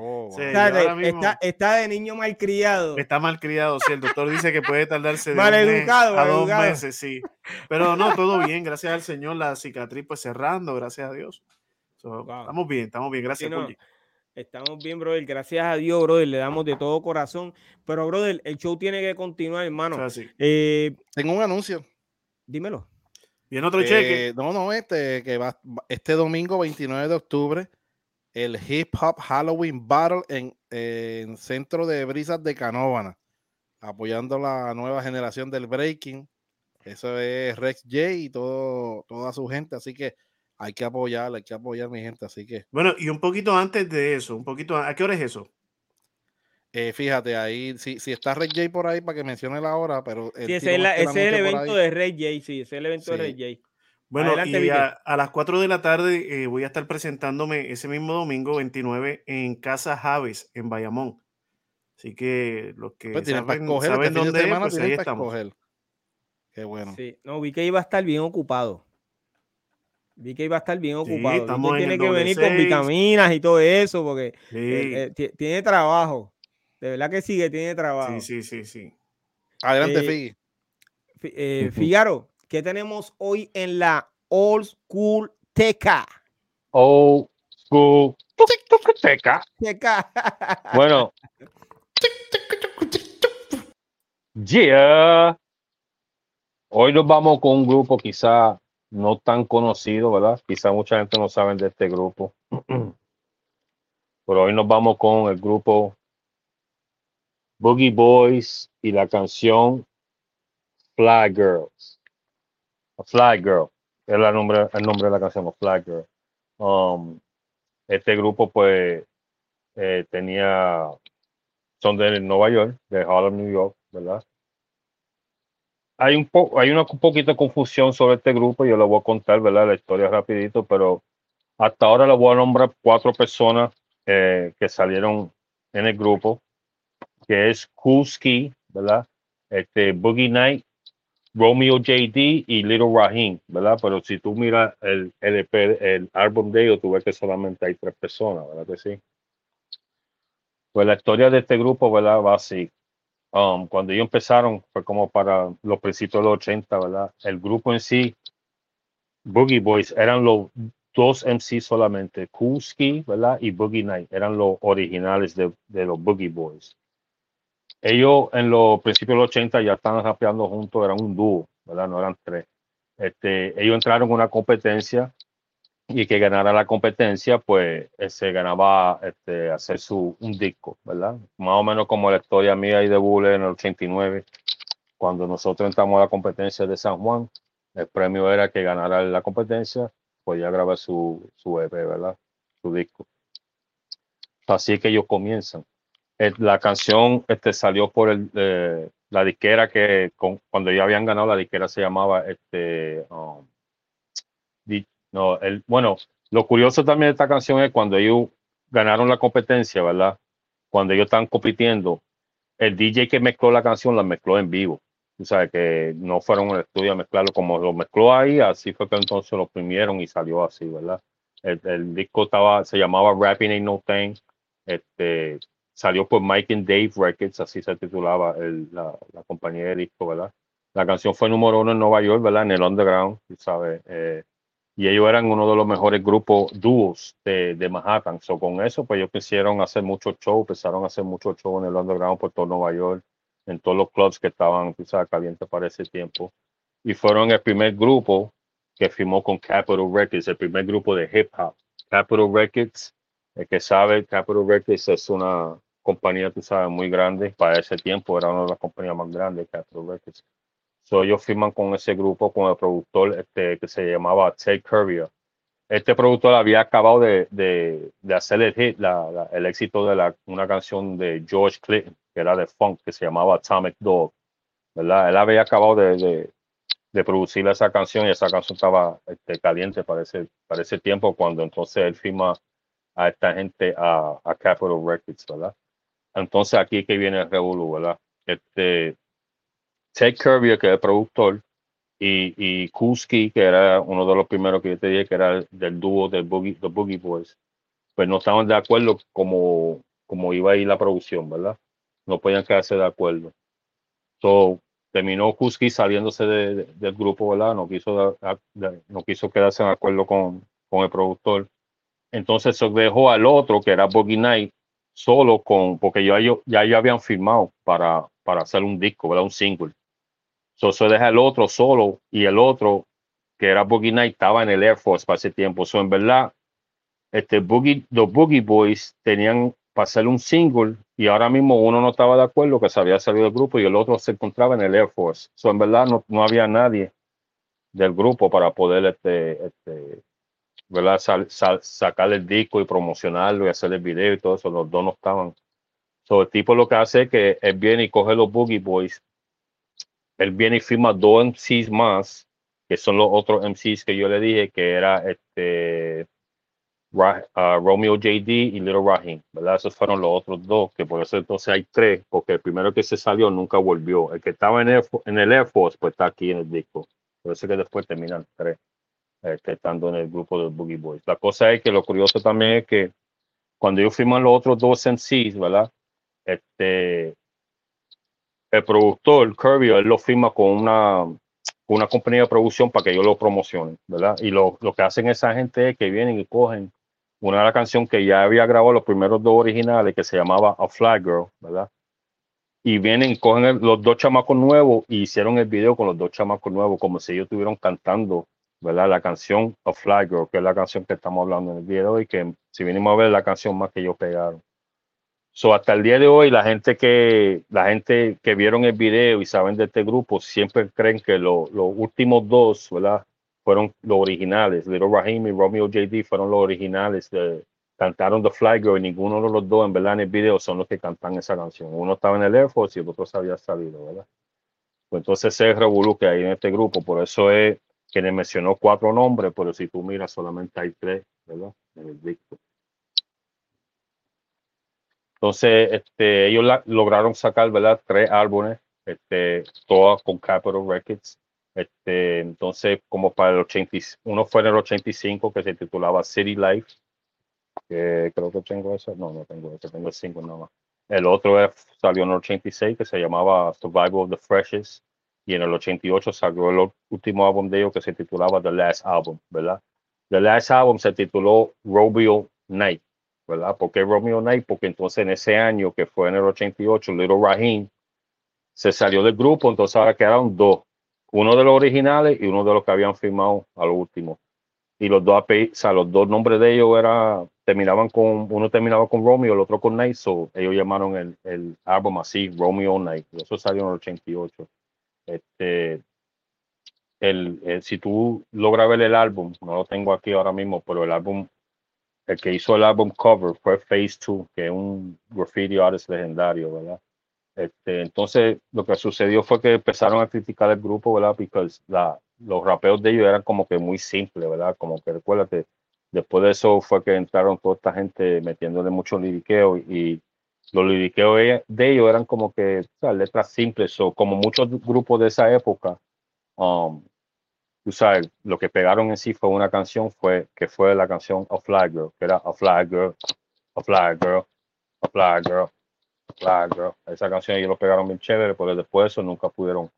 Está de niño malcriado. Está malcriado, sí. El doctor dice que puede tardarse de un mes a dos meses, sí. Pero no, todo bien, gracias al Señor, la cicatriz pues cerrando, gracias a Dios. Estamos bien, gracias por llegar. Estamos bien, brother. Gracias a Dios, brother. Le damos de todo corazón. Pero, brother, el show tiene que continuar, hermano. O sea, sí. Tengo un anuncio. Dímelo. ¿Viene otro cheque? No, que va este domingo 29 de octubre, el Hip Hop Halloween Battle en Centro de Brisas de Canóvana, apoyando la nueva generación del breaking. Eso es Rex J y toda su gente, así que hay que apoyar mi gente, así que... Bueno, y un poquito antes de eso, ¿a qué hora es eso? Fíjate, ahí, si está Red J por ahí, para que mencione la hora, pero... Sí, ese es el evento de Red J, sí, ese es el evento de Red J. Bueno, adelante, y a las 4 de la tarde voy a estar presentándome ese mismo domingo 29 en Casa Javes, en Bayamón. Así que los que pues saben dónde es, pues ahí estamos. Escoger. Qué bueno. Sí, no, vi que iba a estar bien ocupado. Sí, estamos en tiene que venir 6. Con vitaminas y todo eso, porque tiene trabajo. De verdad que sigue, tiene trabajo. Sí. Adelante, Figui. Figaro, ¿qué tenemos hoy en la Old School Teca? Old School Teca. Bueno. Yeah. Hoy nos vamos con un grupo quizá no tan conocido, ¿verdad? Quizá mucha gente no sabe de este grupo. Pero hoy nos vamos con el grupo Boogie Boys y la canción Fly Girl es el nombre de la canción, Fly Girl. Este grupo pues son de Nueva York, de Harlem, New York, ¿verdad? Hay un poquito de confusión sobre este grupo, yo le voy a contar, ¿verdad?, la historia rapidito, pero hasta ahora le voy a nombrar 4 personas que salieron en el grupo, que es Kuski, ¿verdad? Boogie Knight, Romeo JD y Little Raheem, ¿verdad? Pero si tú miras el LP, el álbum de ellos, tú ves que solamente hay 3 personas, ¿verdad que sí? Pues la historia de este grupo, ¿verdad?, va así. Cuando ellos empezaron, fue como para los principios de los 80, ¿verdad? El grupo en sí, Boogie Boys, eran los 2 MC solamente, Kuski, ¿verdad?, y Boogie Knight, eran los originales de los Boogie Boys. Ellos en los principios de los 80 ya estaban rapeando juntos, eran un dúo, ¿verdad? No eran 3. Ellos entraron en una competencia y que ganara la competencia, pues se ganaba hacer un disco, ¿verdad? Más o menos como la historia mía y de Bule en el 89, cuando nosotros entramos a la competencia de San Juan, el premio era que ganara la competencia, podía grabar su EP, ¿verdad? Su disco. Así que ellos comienzan. La canción salió por la disquera que cuando ya habían ganado, la disquera se llamaba lo curioso también de esta canción es cuando ellos ganaron la competencia, ¿verdad? Cuando ellos estaban compitiendo, el DJ que mezcló la canción la mezcló en vivo. Tú sabes que no fueron al estudio a mezclarlo, como lo mezcló ahí, así fue que entonces lo oprimieron y salió así, ¿verdad? El disco se llamaba Rapping Ain't No Thing. salió por Mike and Dave Records, así se titulaba la compañía de disco, ¿verdad? La canción fue número 1 en Nueva York, ¿verdad? En el underground, ¿sabes? Y ellos eran uno de los mejores grupos dúos de Manhattan. So, con eso, pues ellos quisieron hacer muchos shows, empezaron a hacer muchos shows en el underground por todo Nueva York, en todos los clubs que estaban quizás calientes para ese tiempo. Y fueron el primer grupo que firmó con Capitol Records, el primer grupo de hip hop. Capitol Records, el que sabe, Capitol Records es una compañía, tú sabes, muy grande. Para ese tiempo era una de las compañías más grandes, Capitol Records. So, ellos firman con ese grupo, con el productor que se llamaba Ted Currier. Este productor había acabado de hacer el hit, el éxito de una canción de George Clinton, que era de funk, que se llamaba Atomic Dog, ¿verdad? Él había acabado de producir esa canción, y esa canción estaba caliente para ese tiempo, cuando entonces él firma a esta gente, a Capitol Records, ¿verdad? Entonces aquí que viene el revolú, ¿verdad? Ted Currier, que es el productor, y Kuski, que era uno de los primeros que yo te dije, que era del dúo de Boogie Boys, pues no estaban de acuerdo como iba a ir la producción, ¿verdad? No podían quedarse de acuerdo. So, terminó Kuski saliéndose del grupo, ¿verdad? No quiso quedarse de acuerdo con el productor. Entonces se dejó al otro, que era Boogie Night, solo porque ya ellos habían firmado para hacer un disco, ¿verdad? Un single. So, deja el otro solo, y el otro, que era Boogie Night, estaba en el Air Force para ese tiempo. So, en verdad, los Boogie Boys tenían para hacer un single, y ahora mismo uno no estaba de acuerdo, que se había salido del grupo, y el otro se encontraba en el Air Force. So, en verdad, no había nadie del grupo para poder ¿verdad? Sacar el disco y promocionarlo y hacer el video y todo eso. Los dos no estaban. So, el tipo lo que hace es que él viene y coge los Boogie Boys, él viene y firma 2 MCs más, que son los otros MCs que yo le dije, que era Romeo JD y Little Raheem, ¿verdad? Esos fueron los otros dos, que por eso entonces hay 3, porque el primero que se salió nunca volvió. El que estaba en el Air Force, pues está aquí en el disco. Por eso que después terminan 3, estando en el grupo de Boogie Boys. La cosa es que lo curioso también es que cuando ellos firman los otros 2 MCs, ¿verdad? El productor Kirby, él lo firma con una compañía de producción para que ellos lo promocionen, ¿verdad? Y lo que hacen esa gente es que vienen y cogen una de las canciones que ya había grabado los primeros 2 originales, que se llamaba A Fly Girl, ¿verdad? Y vienen y cogen los 2 chamacos nuevos, y hicieron el video con los 2 chamacos nuevos, como si ellos estuvieran cantando, ¿verdad? La canción A Fly Girl, que es la canción que estamos hablando en el video, y que si venimos a ver la canción más que ellos pegaron. So, hasta el día de hoy, la gente que vieron el video y saben de este grupo siempre creen que los últimos 2, ¿verdad? Fueron los originales. Little Raheem y Romeo JD fueron los originales. Cantaron The Fly Girl, y ninguno de los 2, en verdad, en el video son los que cantan esa canción. Uno estaba en el Air Force y el otro se había salido, ¿verdad? Pues entonces se revolú que hay en este grupo. Por eso es que le mencionó 4 nombres, pero si tú miras, solamente hay 3, ¿verdad? En el disco. Entonces, ellos lograron sacar, ¿verdad? 3 álbumes, todas con Capitol Records. Entonces, como para el 85, uno fue en el 85, que se titulaba City Life, que creo que tengo eso, no tengo eso, tengo el 5 nada más. El otro salió en el 86, que se llamaba Survival of the Freshest, y en el 88 salió el último álbum de ellos, que se titulaba The Last Album, ¿verdad? The Last Album se tituló Romeo Night, ¿verdad? ¿Por qué Romeo Night? Porque entonces en ese año, que fue en el 88, Little Raheem se salió del grupo, entonces ahora quedaron 2. Uno de los originales y uno de los que habían firmado a lo último. Y los 2 API, o sea, los 2 nombres de ellos uno terminaba con Romeo, el otro con Night, so ellos llamaron el álbum así, Romeo Night. Eso salió en el 88. Si tú logras ver el álbum, no lo tengo aquí ahora mismo, pero el que hizo el álbum cover fue Phase 2, que es un graffiti artist legendario, ¿verdad? Entonces, lo que sucedió fue que empezaron a criticar el grupo, ¿verdad? Porque los rapeos de ellos eran como que muy simples, ¿verdad? Como que recuérdate, después de eso fue que entraron toda esta gente metiéndole mucho liriqueo, y los liriqueos de ellos eran como que, o sea, letras simples, o como muchos grupos de esa época, tú sabes, lo que pegaron en sí fue una canción, que fue la canción A Fly Girl, que era A Fly Girl, A Fly Girl, A Fly Girl, larga. Esa canción ellos lo pegaron bien chévere, pero después de eso nunca pudieron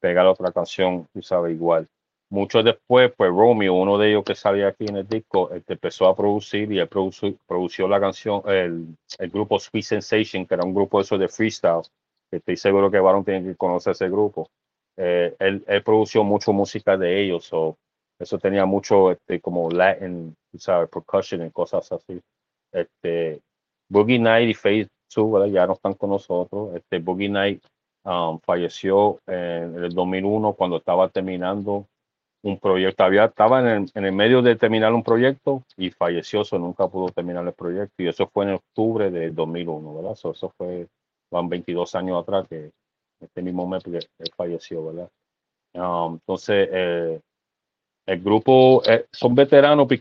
pegar otra canción, tú sabes, igual. Mucho después, pues Romeo, uno de ellos que salía aquí en el disco, empezó a producir y él produció la canción, el grupo Sweet Sensation, que era un grupo eso de freestyle. Estoy seguro que Baron tiene que conocer ese grupo. Él produció mucho música de ellos, so, eso tenía mucho como Latin, tú sabes, percussion y cosas así. Boogie Night y Phase 2, ¿verdad? Ya no están con nosotros. Boogie Night falleció en el 2001 cuando estaba terminando un proyecto. Estaba en el medio de terminar un proyecto y falleció, eso nunca pudo terminar el proyecto. Y eso fue en octubre del 2001, ¿verdad? So, eso fue, van 22 años atrás que este mismo mes que él falleció, ¿verdad? Entonces, el grupo son veteranos, porque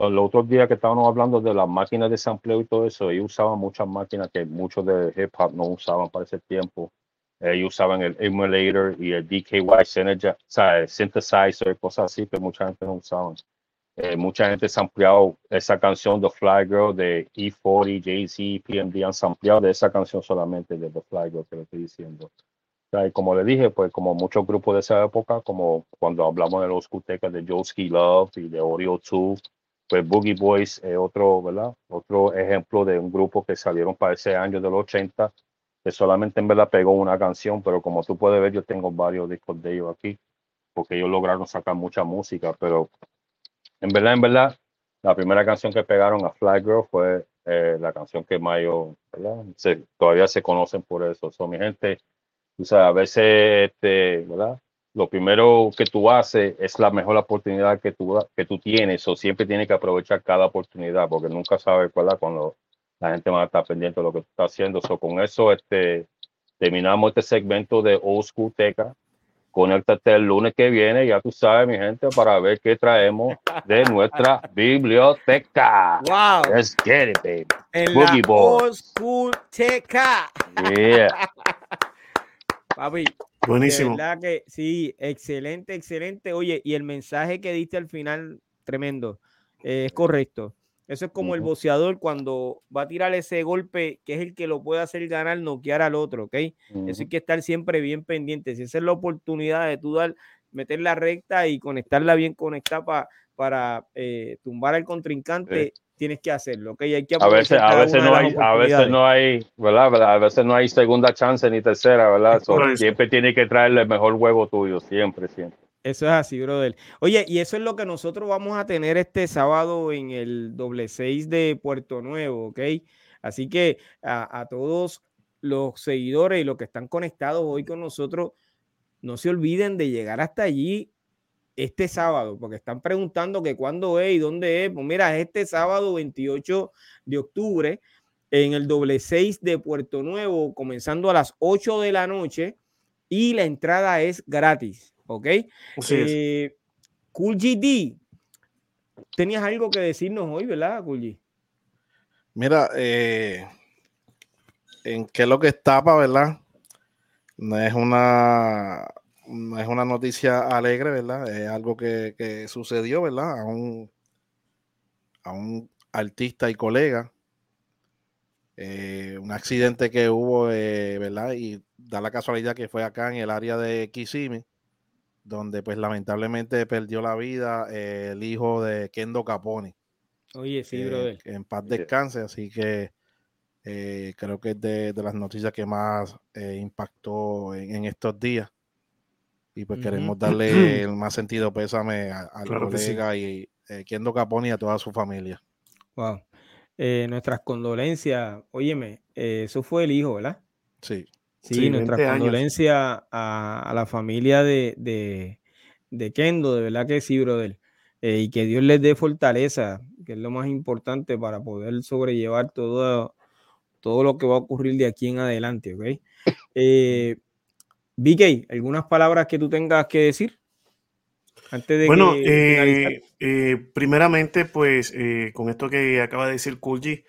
el otro día que estábamos hablando de las máquinas de sampleo y todo eso, ellos usaban muchas máquinas que muchos de hip hop no usaban para ese tiempo. Ellos usaban el emulator y el DKY Synergy, el synthesizer, cosas así que mucha gente no usaba. Mucha gente sampleado esa canción The Fly Girl de E40, Jay-Z, PMD han sampleado de esa canción solamente de The Fly Girl que le estoy diciendo. O sea, y como le dije, pues como muchos grupos de esa época, como cuando hablamos de los Cutecas de Josky Love y de Oreo 2, pues Boogie Boys es otro, ¿verdad? Otro ejemplo de un grupo que salieron para ese año de los 80, que solamente en verdad pegó una canción, pero como tú puedes ver, yo tengo varios discos de ellos aquí, porque ellos lograron sacar mucha música, pero en verdad, la primera canción que pegaron a Fly Girl fue la canción que Mayo, ¿verdad? Todavía se conocen por eso. Son mi gente, o sea, a veces, ¿verdad? Lo primero que tú haces es la mejor oportunidad que tú tienes, o siempre tienes que aprovechar cada oportunidad, porque nunca sabes, ¿verdad? Cuando la gente va a estar pendiente de lo que tú estás haciendo. So, con eso, terminamos este segmento de Old School Teca. Conéctate el lunes que viene, ya tú sabes, mi gente, para ver qué traemos de nuestra biblioteca. Wow. Let's get it, baby. En Boogie la Boy. Old School Teca. Yeah. Papi. Buenísimo. De verdad que sí, excelente, excelente. Oye, y el mensaje que diste al final, tremendo. Es correcto. Eso es como el boxeador cuando va a tirar ese golpe que es el que lo puede hacer ganar, noquear al otro, ¿ok? Eso hay que estar siempre bien pendiente. Si esa es la oportunidad de tú dar, meter la recta y conectarla bien conectada para tumbar al contrincante, tienes que hacerlo, ¿ok? Hay que a veces no hay, ¿verdad? A veces no hay segunda chance ni tercera, ¿verdad? So, siempre tienes que traerle el mejor huevo tuyo, siempre. Eso es así, brother. Oye, y eso es lo que nosotros vamos a tener este sábado en el 666 de Puerto Nuevo, ¿ok? Así que a todos los seguidores y los que están conectados hoy con nosotros, no se olviden de llegar hasta allí este sábado, porque están preguntando que cuándo es y dónde es. Pues mira, este sábado 28 de octubre en el 666 de Puerto Nuevo, comenzando a las 8 de la noche y la entrada es gratis. Ok, Kool GD, tenías algo que decirnos hoy, ¿verdad, Kool G? Mira, en qué es lo que estapa, ¿verdad? No es una noticia alegre, ¿verdad? Es algo que sucedió, ¿verdad? A un artista y colega, un accidente que hubo, ¿verdad? Y da la casualidad que fue acá en el área de Kissimmee, donde pues lamentablemente perdió la vida el hijo de Kendo Capone. Oye, sí, brother. En paz descanse, así que creo que es de las noticias que más impactó en estos días. Y pues queremos darle el más sentido pésame al colega y Kendo Capone y a toda su familia. Wow. Nuestras condolencias, óyeme, eso fue el hijo, ¿verdad? Sí. Sí, nuestra condolencia a la familia de Kendo, de verdad que sí, brother. Y que Dios les dé fortaleza, que es lo más importante para poder sobrellevar todo lo que va a ocurrir de aquí en adelante, ¿ok? BK, ¿algunas palabras que tú tengas que decir? Antes de primeramente, pues, con esto que acaba de decir Kulji,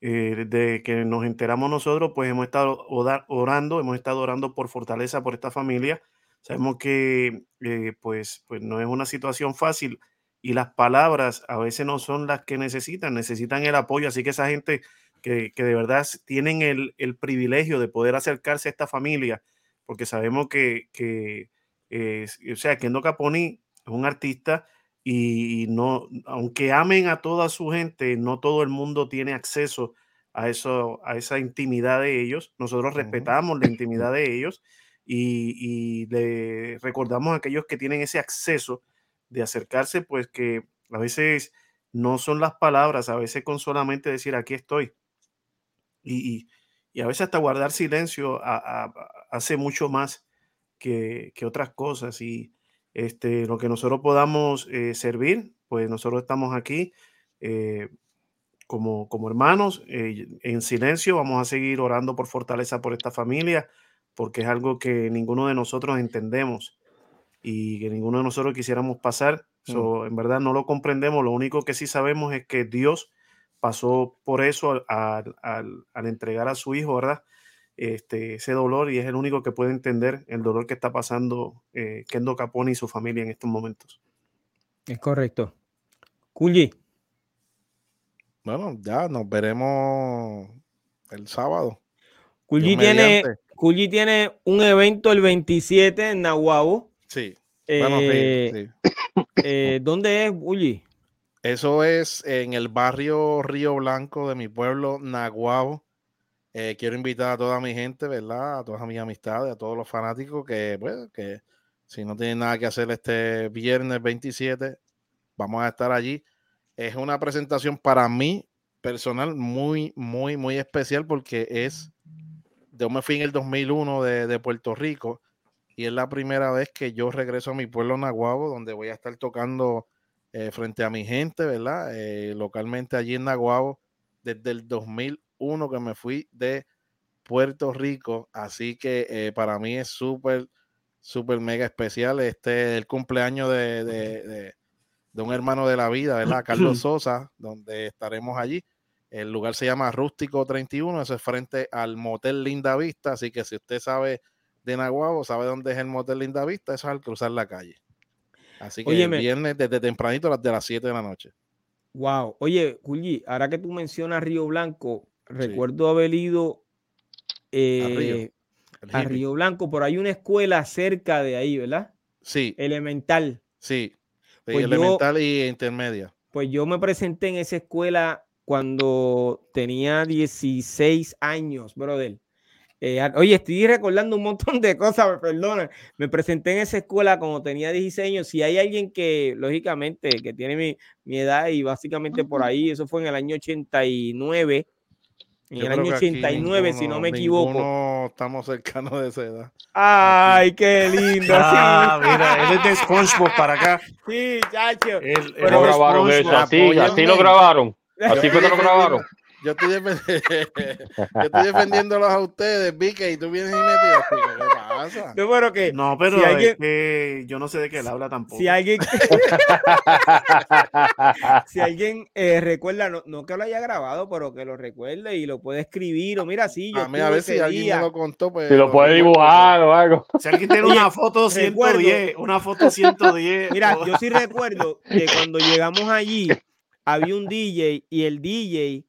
desde que nos enteramos nosotros, pues hemos estado orando, por fortaleza por esta familia. Sabemos que pues no es una situación fácil y las palabras a veces no son las que necesitan el apoyo, así que esa gente que de verdad tienen el privilegio de poder acercarse a esta familia, porque sabemos que o sea, Kendo Caponi es un artista y no, aunque amen a toda su gente, no todo el mundo tiene acceso a eso, a esa intimidad de ellos. Nosotros respetamos la intimidad de ellos y le recordamos a aquellos que tienen ese acceso de acercarse, pues que a veces no son las palabras, a veces con solamente decir aquí estoy y a veces hasta guardar silencio hace mucho más que otras cosas. Y lo que nosotros podamos servir, pues nosotros estamos aquí como hermanos, en silencio. Vamos a seguir orando por fortaleza por esta familia, porque es algo que ninguno de nosotros entendemos y que ninguno de nosotros quisiéramos pasar. En verdad no lo comprendemos. Lo único que sí sabemos es que Dios pasó por eso al entregar a su hijo, ¿verdad? Ese dolor, y es el único que puede entender el dolor que está pasando Kendo Caponi y su familia en estos momentos. Es correcto. Kulji. Bueno, ya nos veremos el sábado. Kulji tiene un evento el 27 en Nahuabo. Sí. Sí. ¿Dónde es, Bulli? Eso es en el barrio Río Blanco de mi pueblo, Nahuabo. Quiero invitar a toda mi gente, ¿verdad? A todas mis amistades, a todos los fanáticos que si no tienen nada que hacer este viernes 27, vamos a estar allí. Es una presentación para mí personal muy, muy, muy especial, porque yo me fui en el 2001 de Puerto Rico, y es la primera vez que yo regreso a mi pueblo Nahuabo, donde voy a estar tocando frente a mi gente, ¿verdad? Localmente allí en Nahuabo, desde el 2001 que me fui de Puerto Rico. Así que para mí es súper, súper mega especial. Este es el cumpleaños de un hermano de la vida, ¿verdad? Carlos Sosa, donde estaremos allí. El lugar se llama Rústico 31, eso es frente al Motel Linda Vista. Así que si usted sabe de Nahuabo, sabe dónde es el Motel Linda Vista, eso es al cruzar la calle. Así que el viernes desde tempranito, de las 7 de la noche. Wow. Oye, Kulji, ahora que tú mencionas Río Blanco, recuerdo haber ido a Río Blanco, pero hay una escuela cerca de ahí, ¿verdad? Sí. Elemental. Sí, pues elemental y intermedia. Pues yo me presenté en esa escuela cuando tenía 16 años, brother. Oye, estoy recordando un montón de cosas, perdona. Me presenté en esa escuela cuando tenía 16 años. Si hay alguien que, lógicamente, que tiene mi edad y básicamente por ahí, eso fue en el año 89. En el año 89, ninguno, si no me equivoco. No, estamos cercanos de esa edad. ¡Ay, qué lindo! Ah, sí. Mira, él es de SpongeBob para acá. Sí, chacho. Lo grabaron eso, así lo grabaron. Así fue que lo grabaron. Yo estoy defendiéndolos a ustedes, Vicky, y tú vienes y me tiras. ¿Qué pasa? No, pero si alguien, yo no sé de qué él habla tampoco. Si alguien recuerda, no que lo haya grabado, pero que lo recuerde y lo puede escribir. O mira, sí, yo. A mí a ver si alguien me lo contó. Pues, si lo puede dibujar o algo. Si alguien tiene una foto 110, una foto 110. Mira, yo sí recuerdo que cuando llegamos allí, había un DJ y el DJ.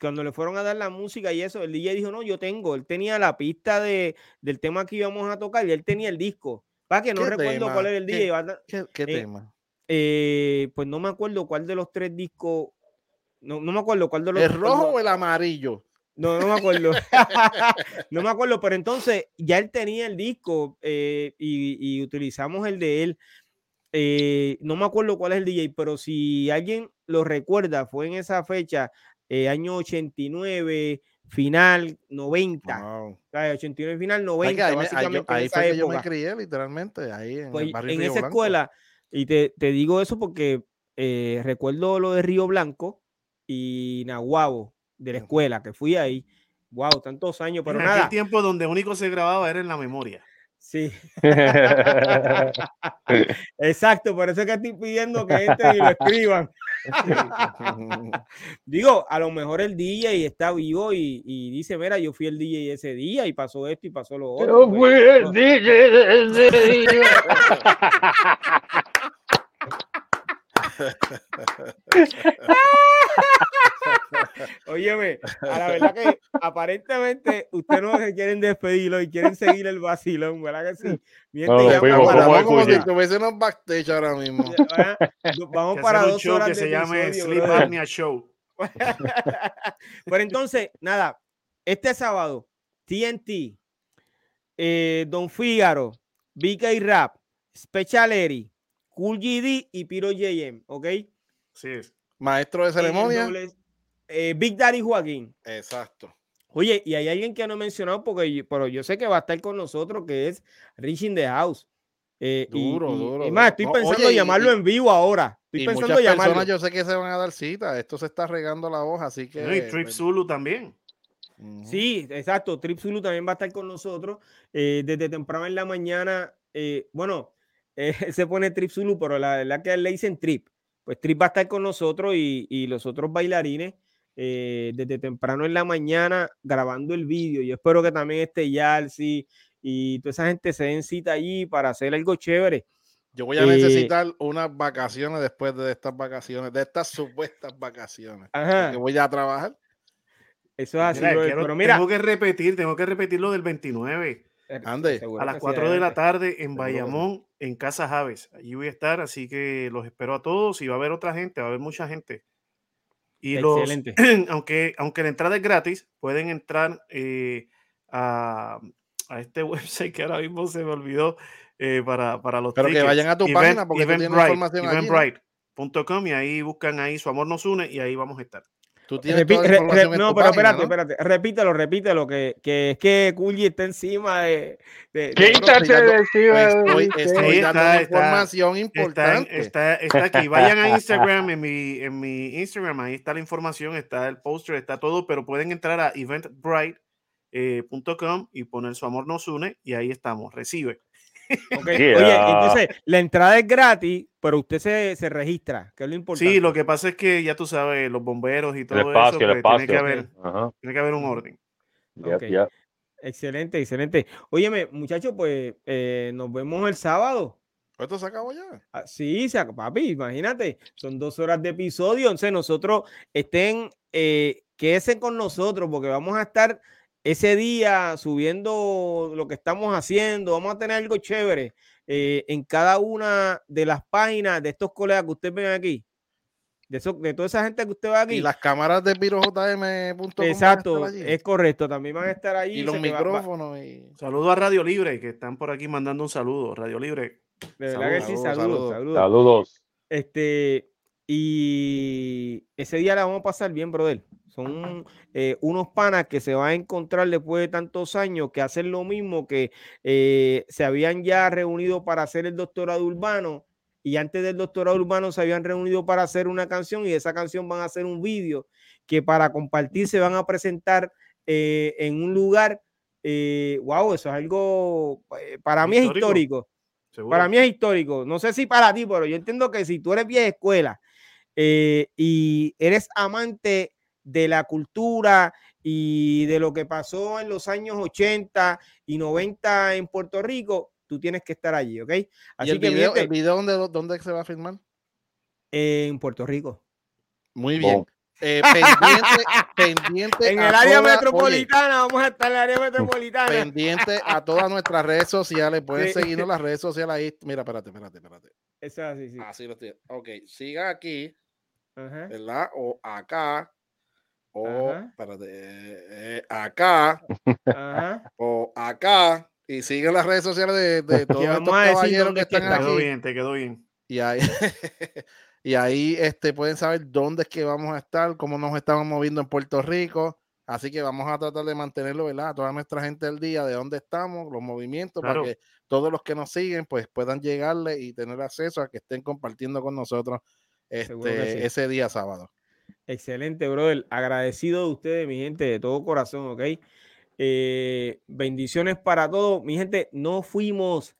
Cuando le fueron a dar la música y eso, el DJ dijo, no, yo tengo, él tenía la pista del tema que íbamos a tocar y él tenía el disco, para que no recuerdo cuál era el DJ. ¿Qué tema? Pues no me acuerdo cuál de los tres discos, no me acuerdo cuál de los... ¿El rojo o el amarillo? No me acuerdo. No me acuerdo, pero entonces ya él tenía el disco y utilizamos el de él. No me acuerdo cuál es el DJ, pero si alguien lo recuerda, fue en esa fecha, año 89, final 90. Wow. O sea, 89, final 90. Ahí fue que yo me crié, literalmente, ahí en el barrio Río Blanco. En esa escuela, y te digo eso porque recuerdo lo de Río Blanco y Nahuabo, de la escuela, que fui ahí. Wow, tantos años, pero nada. En aquel tiempo donde único se grababa era en la memoria. Sí. Exacto, por eso es que estoy pidiendo que entren y lo escriban. Digo, a lo mejor el DJ está vivo y dice, mira, yo fui el DJ ese día y pasó esto y pasó lo otro. Yo fui el DJ ese día. Óyeme, a la verdad que aparentemente ustedes no se quieren despedirlo y quieren seguir el vacilón, ¿verdad que sí? Mientras no, vamos si tuviésemos backstage ahora mismo. Vamos para dos show horas que se llame Sleep Apnea Show. Pero entonces, nada, este sábado, TNT, Don Fígaro, BK Rap, Special Eri, Cool GD y Piro JM, ¿ok? Sí, es. Maestro de ceremonia. Big Daddy Joaquín. Exacto. Oye, y hay alguien que no he mencionado, pero yo sé que va a estar con nosotros, que es Rich in the House. Duro. Y más, estoy pensando llamarlo en vivo ahora. Estoy pensando muchas personas, yo sé que se van a dar cita. Esto se está regando la hoja, así que... No, y Trip Zulu también. Uh-huh. Sí, exacto. Trip Zulu también va a estar con nosotros desde temprano en la mañana. Se pone Trip Zulu, pero la verdad que le dicen Trip. Pues Trip va a estar con nosotros y los otros bailarines desde temprano en la mañana grabando el vídeo. Yo espero que también esté Yalsi y toda esa gente se den cita allí para hacer algo chévere. Yo voy a necesitar unas vacaciones después de estas vacaciones, de estas supuestas vacaciones. Ajá. Que voy a trabajar. Eso es así, pero mira. Tengo que repetir lo del 29. Ande. A las 4 de la tarde en Bayamón, en Casa Javes. Allí voy a estar, así que los espero a todos y va a haber otra gente, va a haber mucha gente. Y excelente. Aunque la entrada es gratis, pueden entrar a este website que ahora mismo se me olvidó para los tickets. Pero que vayan a tu página porque tienen información allí. Eventbrite.com y ahí buscan ahí Su Amor Nos Une y ahí vamos a estar. Tú tienes espérate. Repítelo, que es que Culli está encima de quítate de encima. Estoy dando información importante. Está aquí. Vayan a Instagram, en mi Instagram, ahí está la información, está el póster, está todo, pero pueden entrar a eventbrite.com y poner Su Amor Nos Une y ahí estamos. Recibe. Okay. Yeah. Oye, entonces la entrada es gratis, pero usted se registra, que es lo importante. Sí, lo que pasa es que ya tú sabes, los bomberos y todo espacio, eso, tiene que haber un orden. Okay. Yeah. Excelente. Óyeme, muchachos, pues nos vemos el sábado. ¿Esto se acabó ya? Ah, sí, se acabó, papi, imagínate. Son 2 horas de episodio, entonces nosotros quédense con nosotros porque vamos a estar... Ese día subiendo lo que estamos haciendo, vamos a tener algo chévere en cada una de las páginas de estos colegas que ustedes ven aquí, de toda esa gente que usted ve aquí. Y las cámaras de pirojm.com. Exacto, es correcto, también van a estar allí. Y los micrófonos. Saludos a Radio Libre, que están por aquí mandando un saludo. Radio Libre. De verdad que sí, saludos. Y ese día la vamos a pasar bien, brother. Son unos panas que se van a encontrar después de tantos años que hacen lo mismo que se habían ya reunido para hacer el doctorado urbano y antes del doctorado urbano se habían reunido para hacer una canción y esa canción van a hacer un vídeo que para compartir se van a presentar en un lugar. Wow, eso es algo para mí es histórico. ¿Seguro? Para mí es histórico. No sé si para ti, pero yo entiendo que si tú eres vieja escuela y eres amante de la cultura y de lo que pasó en los años 80 y 90 en Puerto Rico, tú tienes que estar allí, ¿ok? Así que ¿el video dónde se va a filmar? En Puerto Rico. Muy bien. Oh. Pendiente en el área metropolitana. Vamos a estar en el área metropolitana. Pendiente a todas nuestras redes sociales. Pueden seguirnos las redes sociales ahí. Mira, espérate. Eso es así, sí. Así lo estoy. Ok, siga aquí, uh-huh, ¿verdad? O acá. Acá, ajá, o acá, y siguen las redes sociales de todos estos caballeros que están aquí. Te quedó bien. Y ahí pueden saber dónde es que vamos a estar, cómo nos estamos moviendo en Puerto Rico. Así que vamos a tratar de mantenerlo, ¿verdad? A toda nuestra gente al día, de dónde estamos, los movimientos, claro, para que todos los que nos siguen pues puedan llegarle y tener acceso a que estén compartiendo con nosotros ese día sábado. Excelente, brother. Agradecido de ustedes, mi gente, de todo corazón, ¿ok? Bendiciones para todos. Mi gente, no fuimos.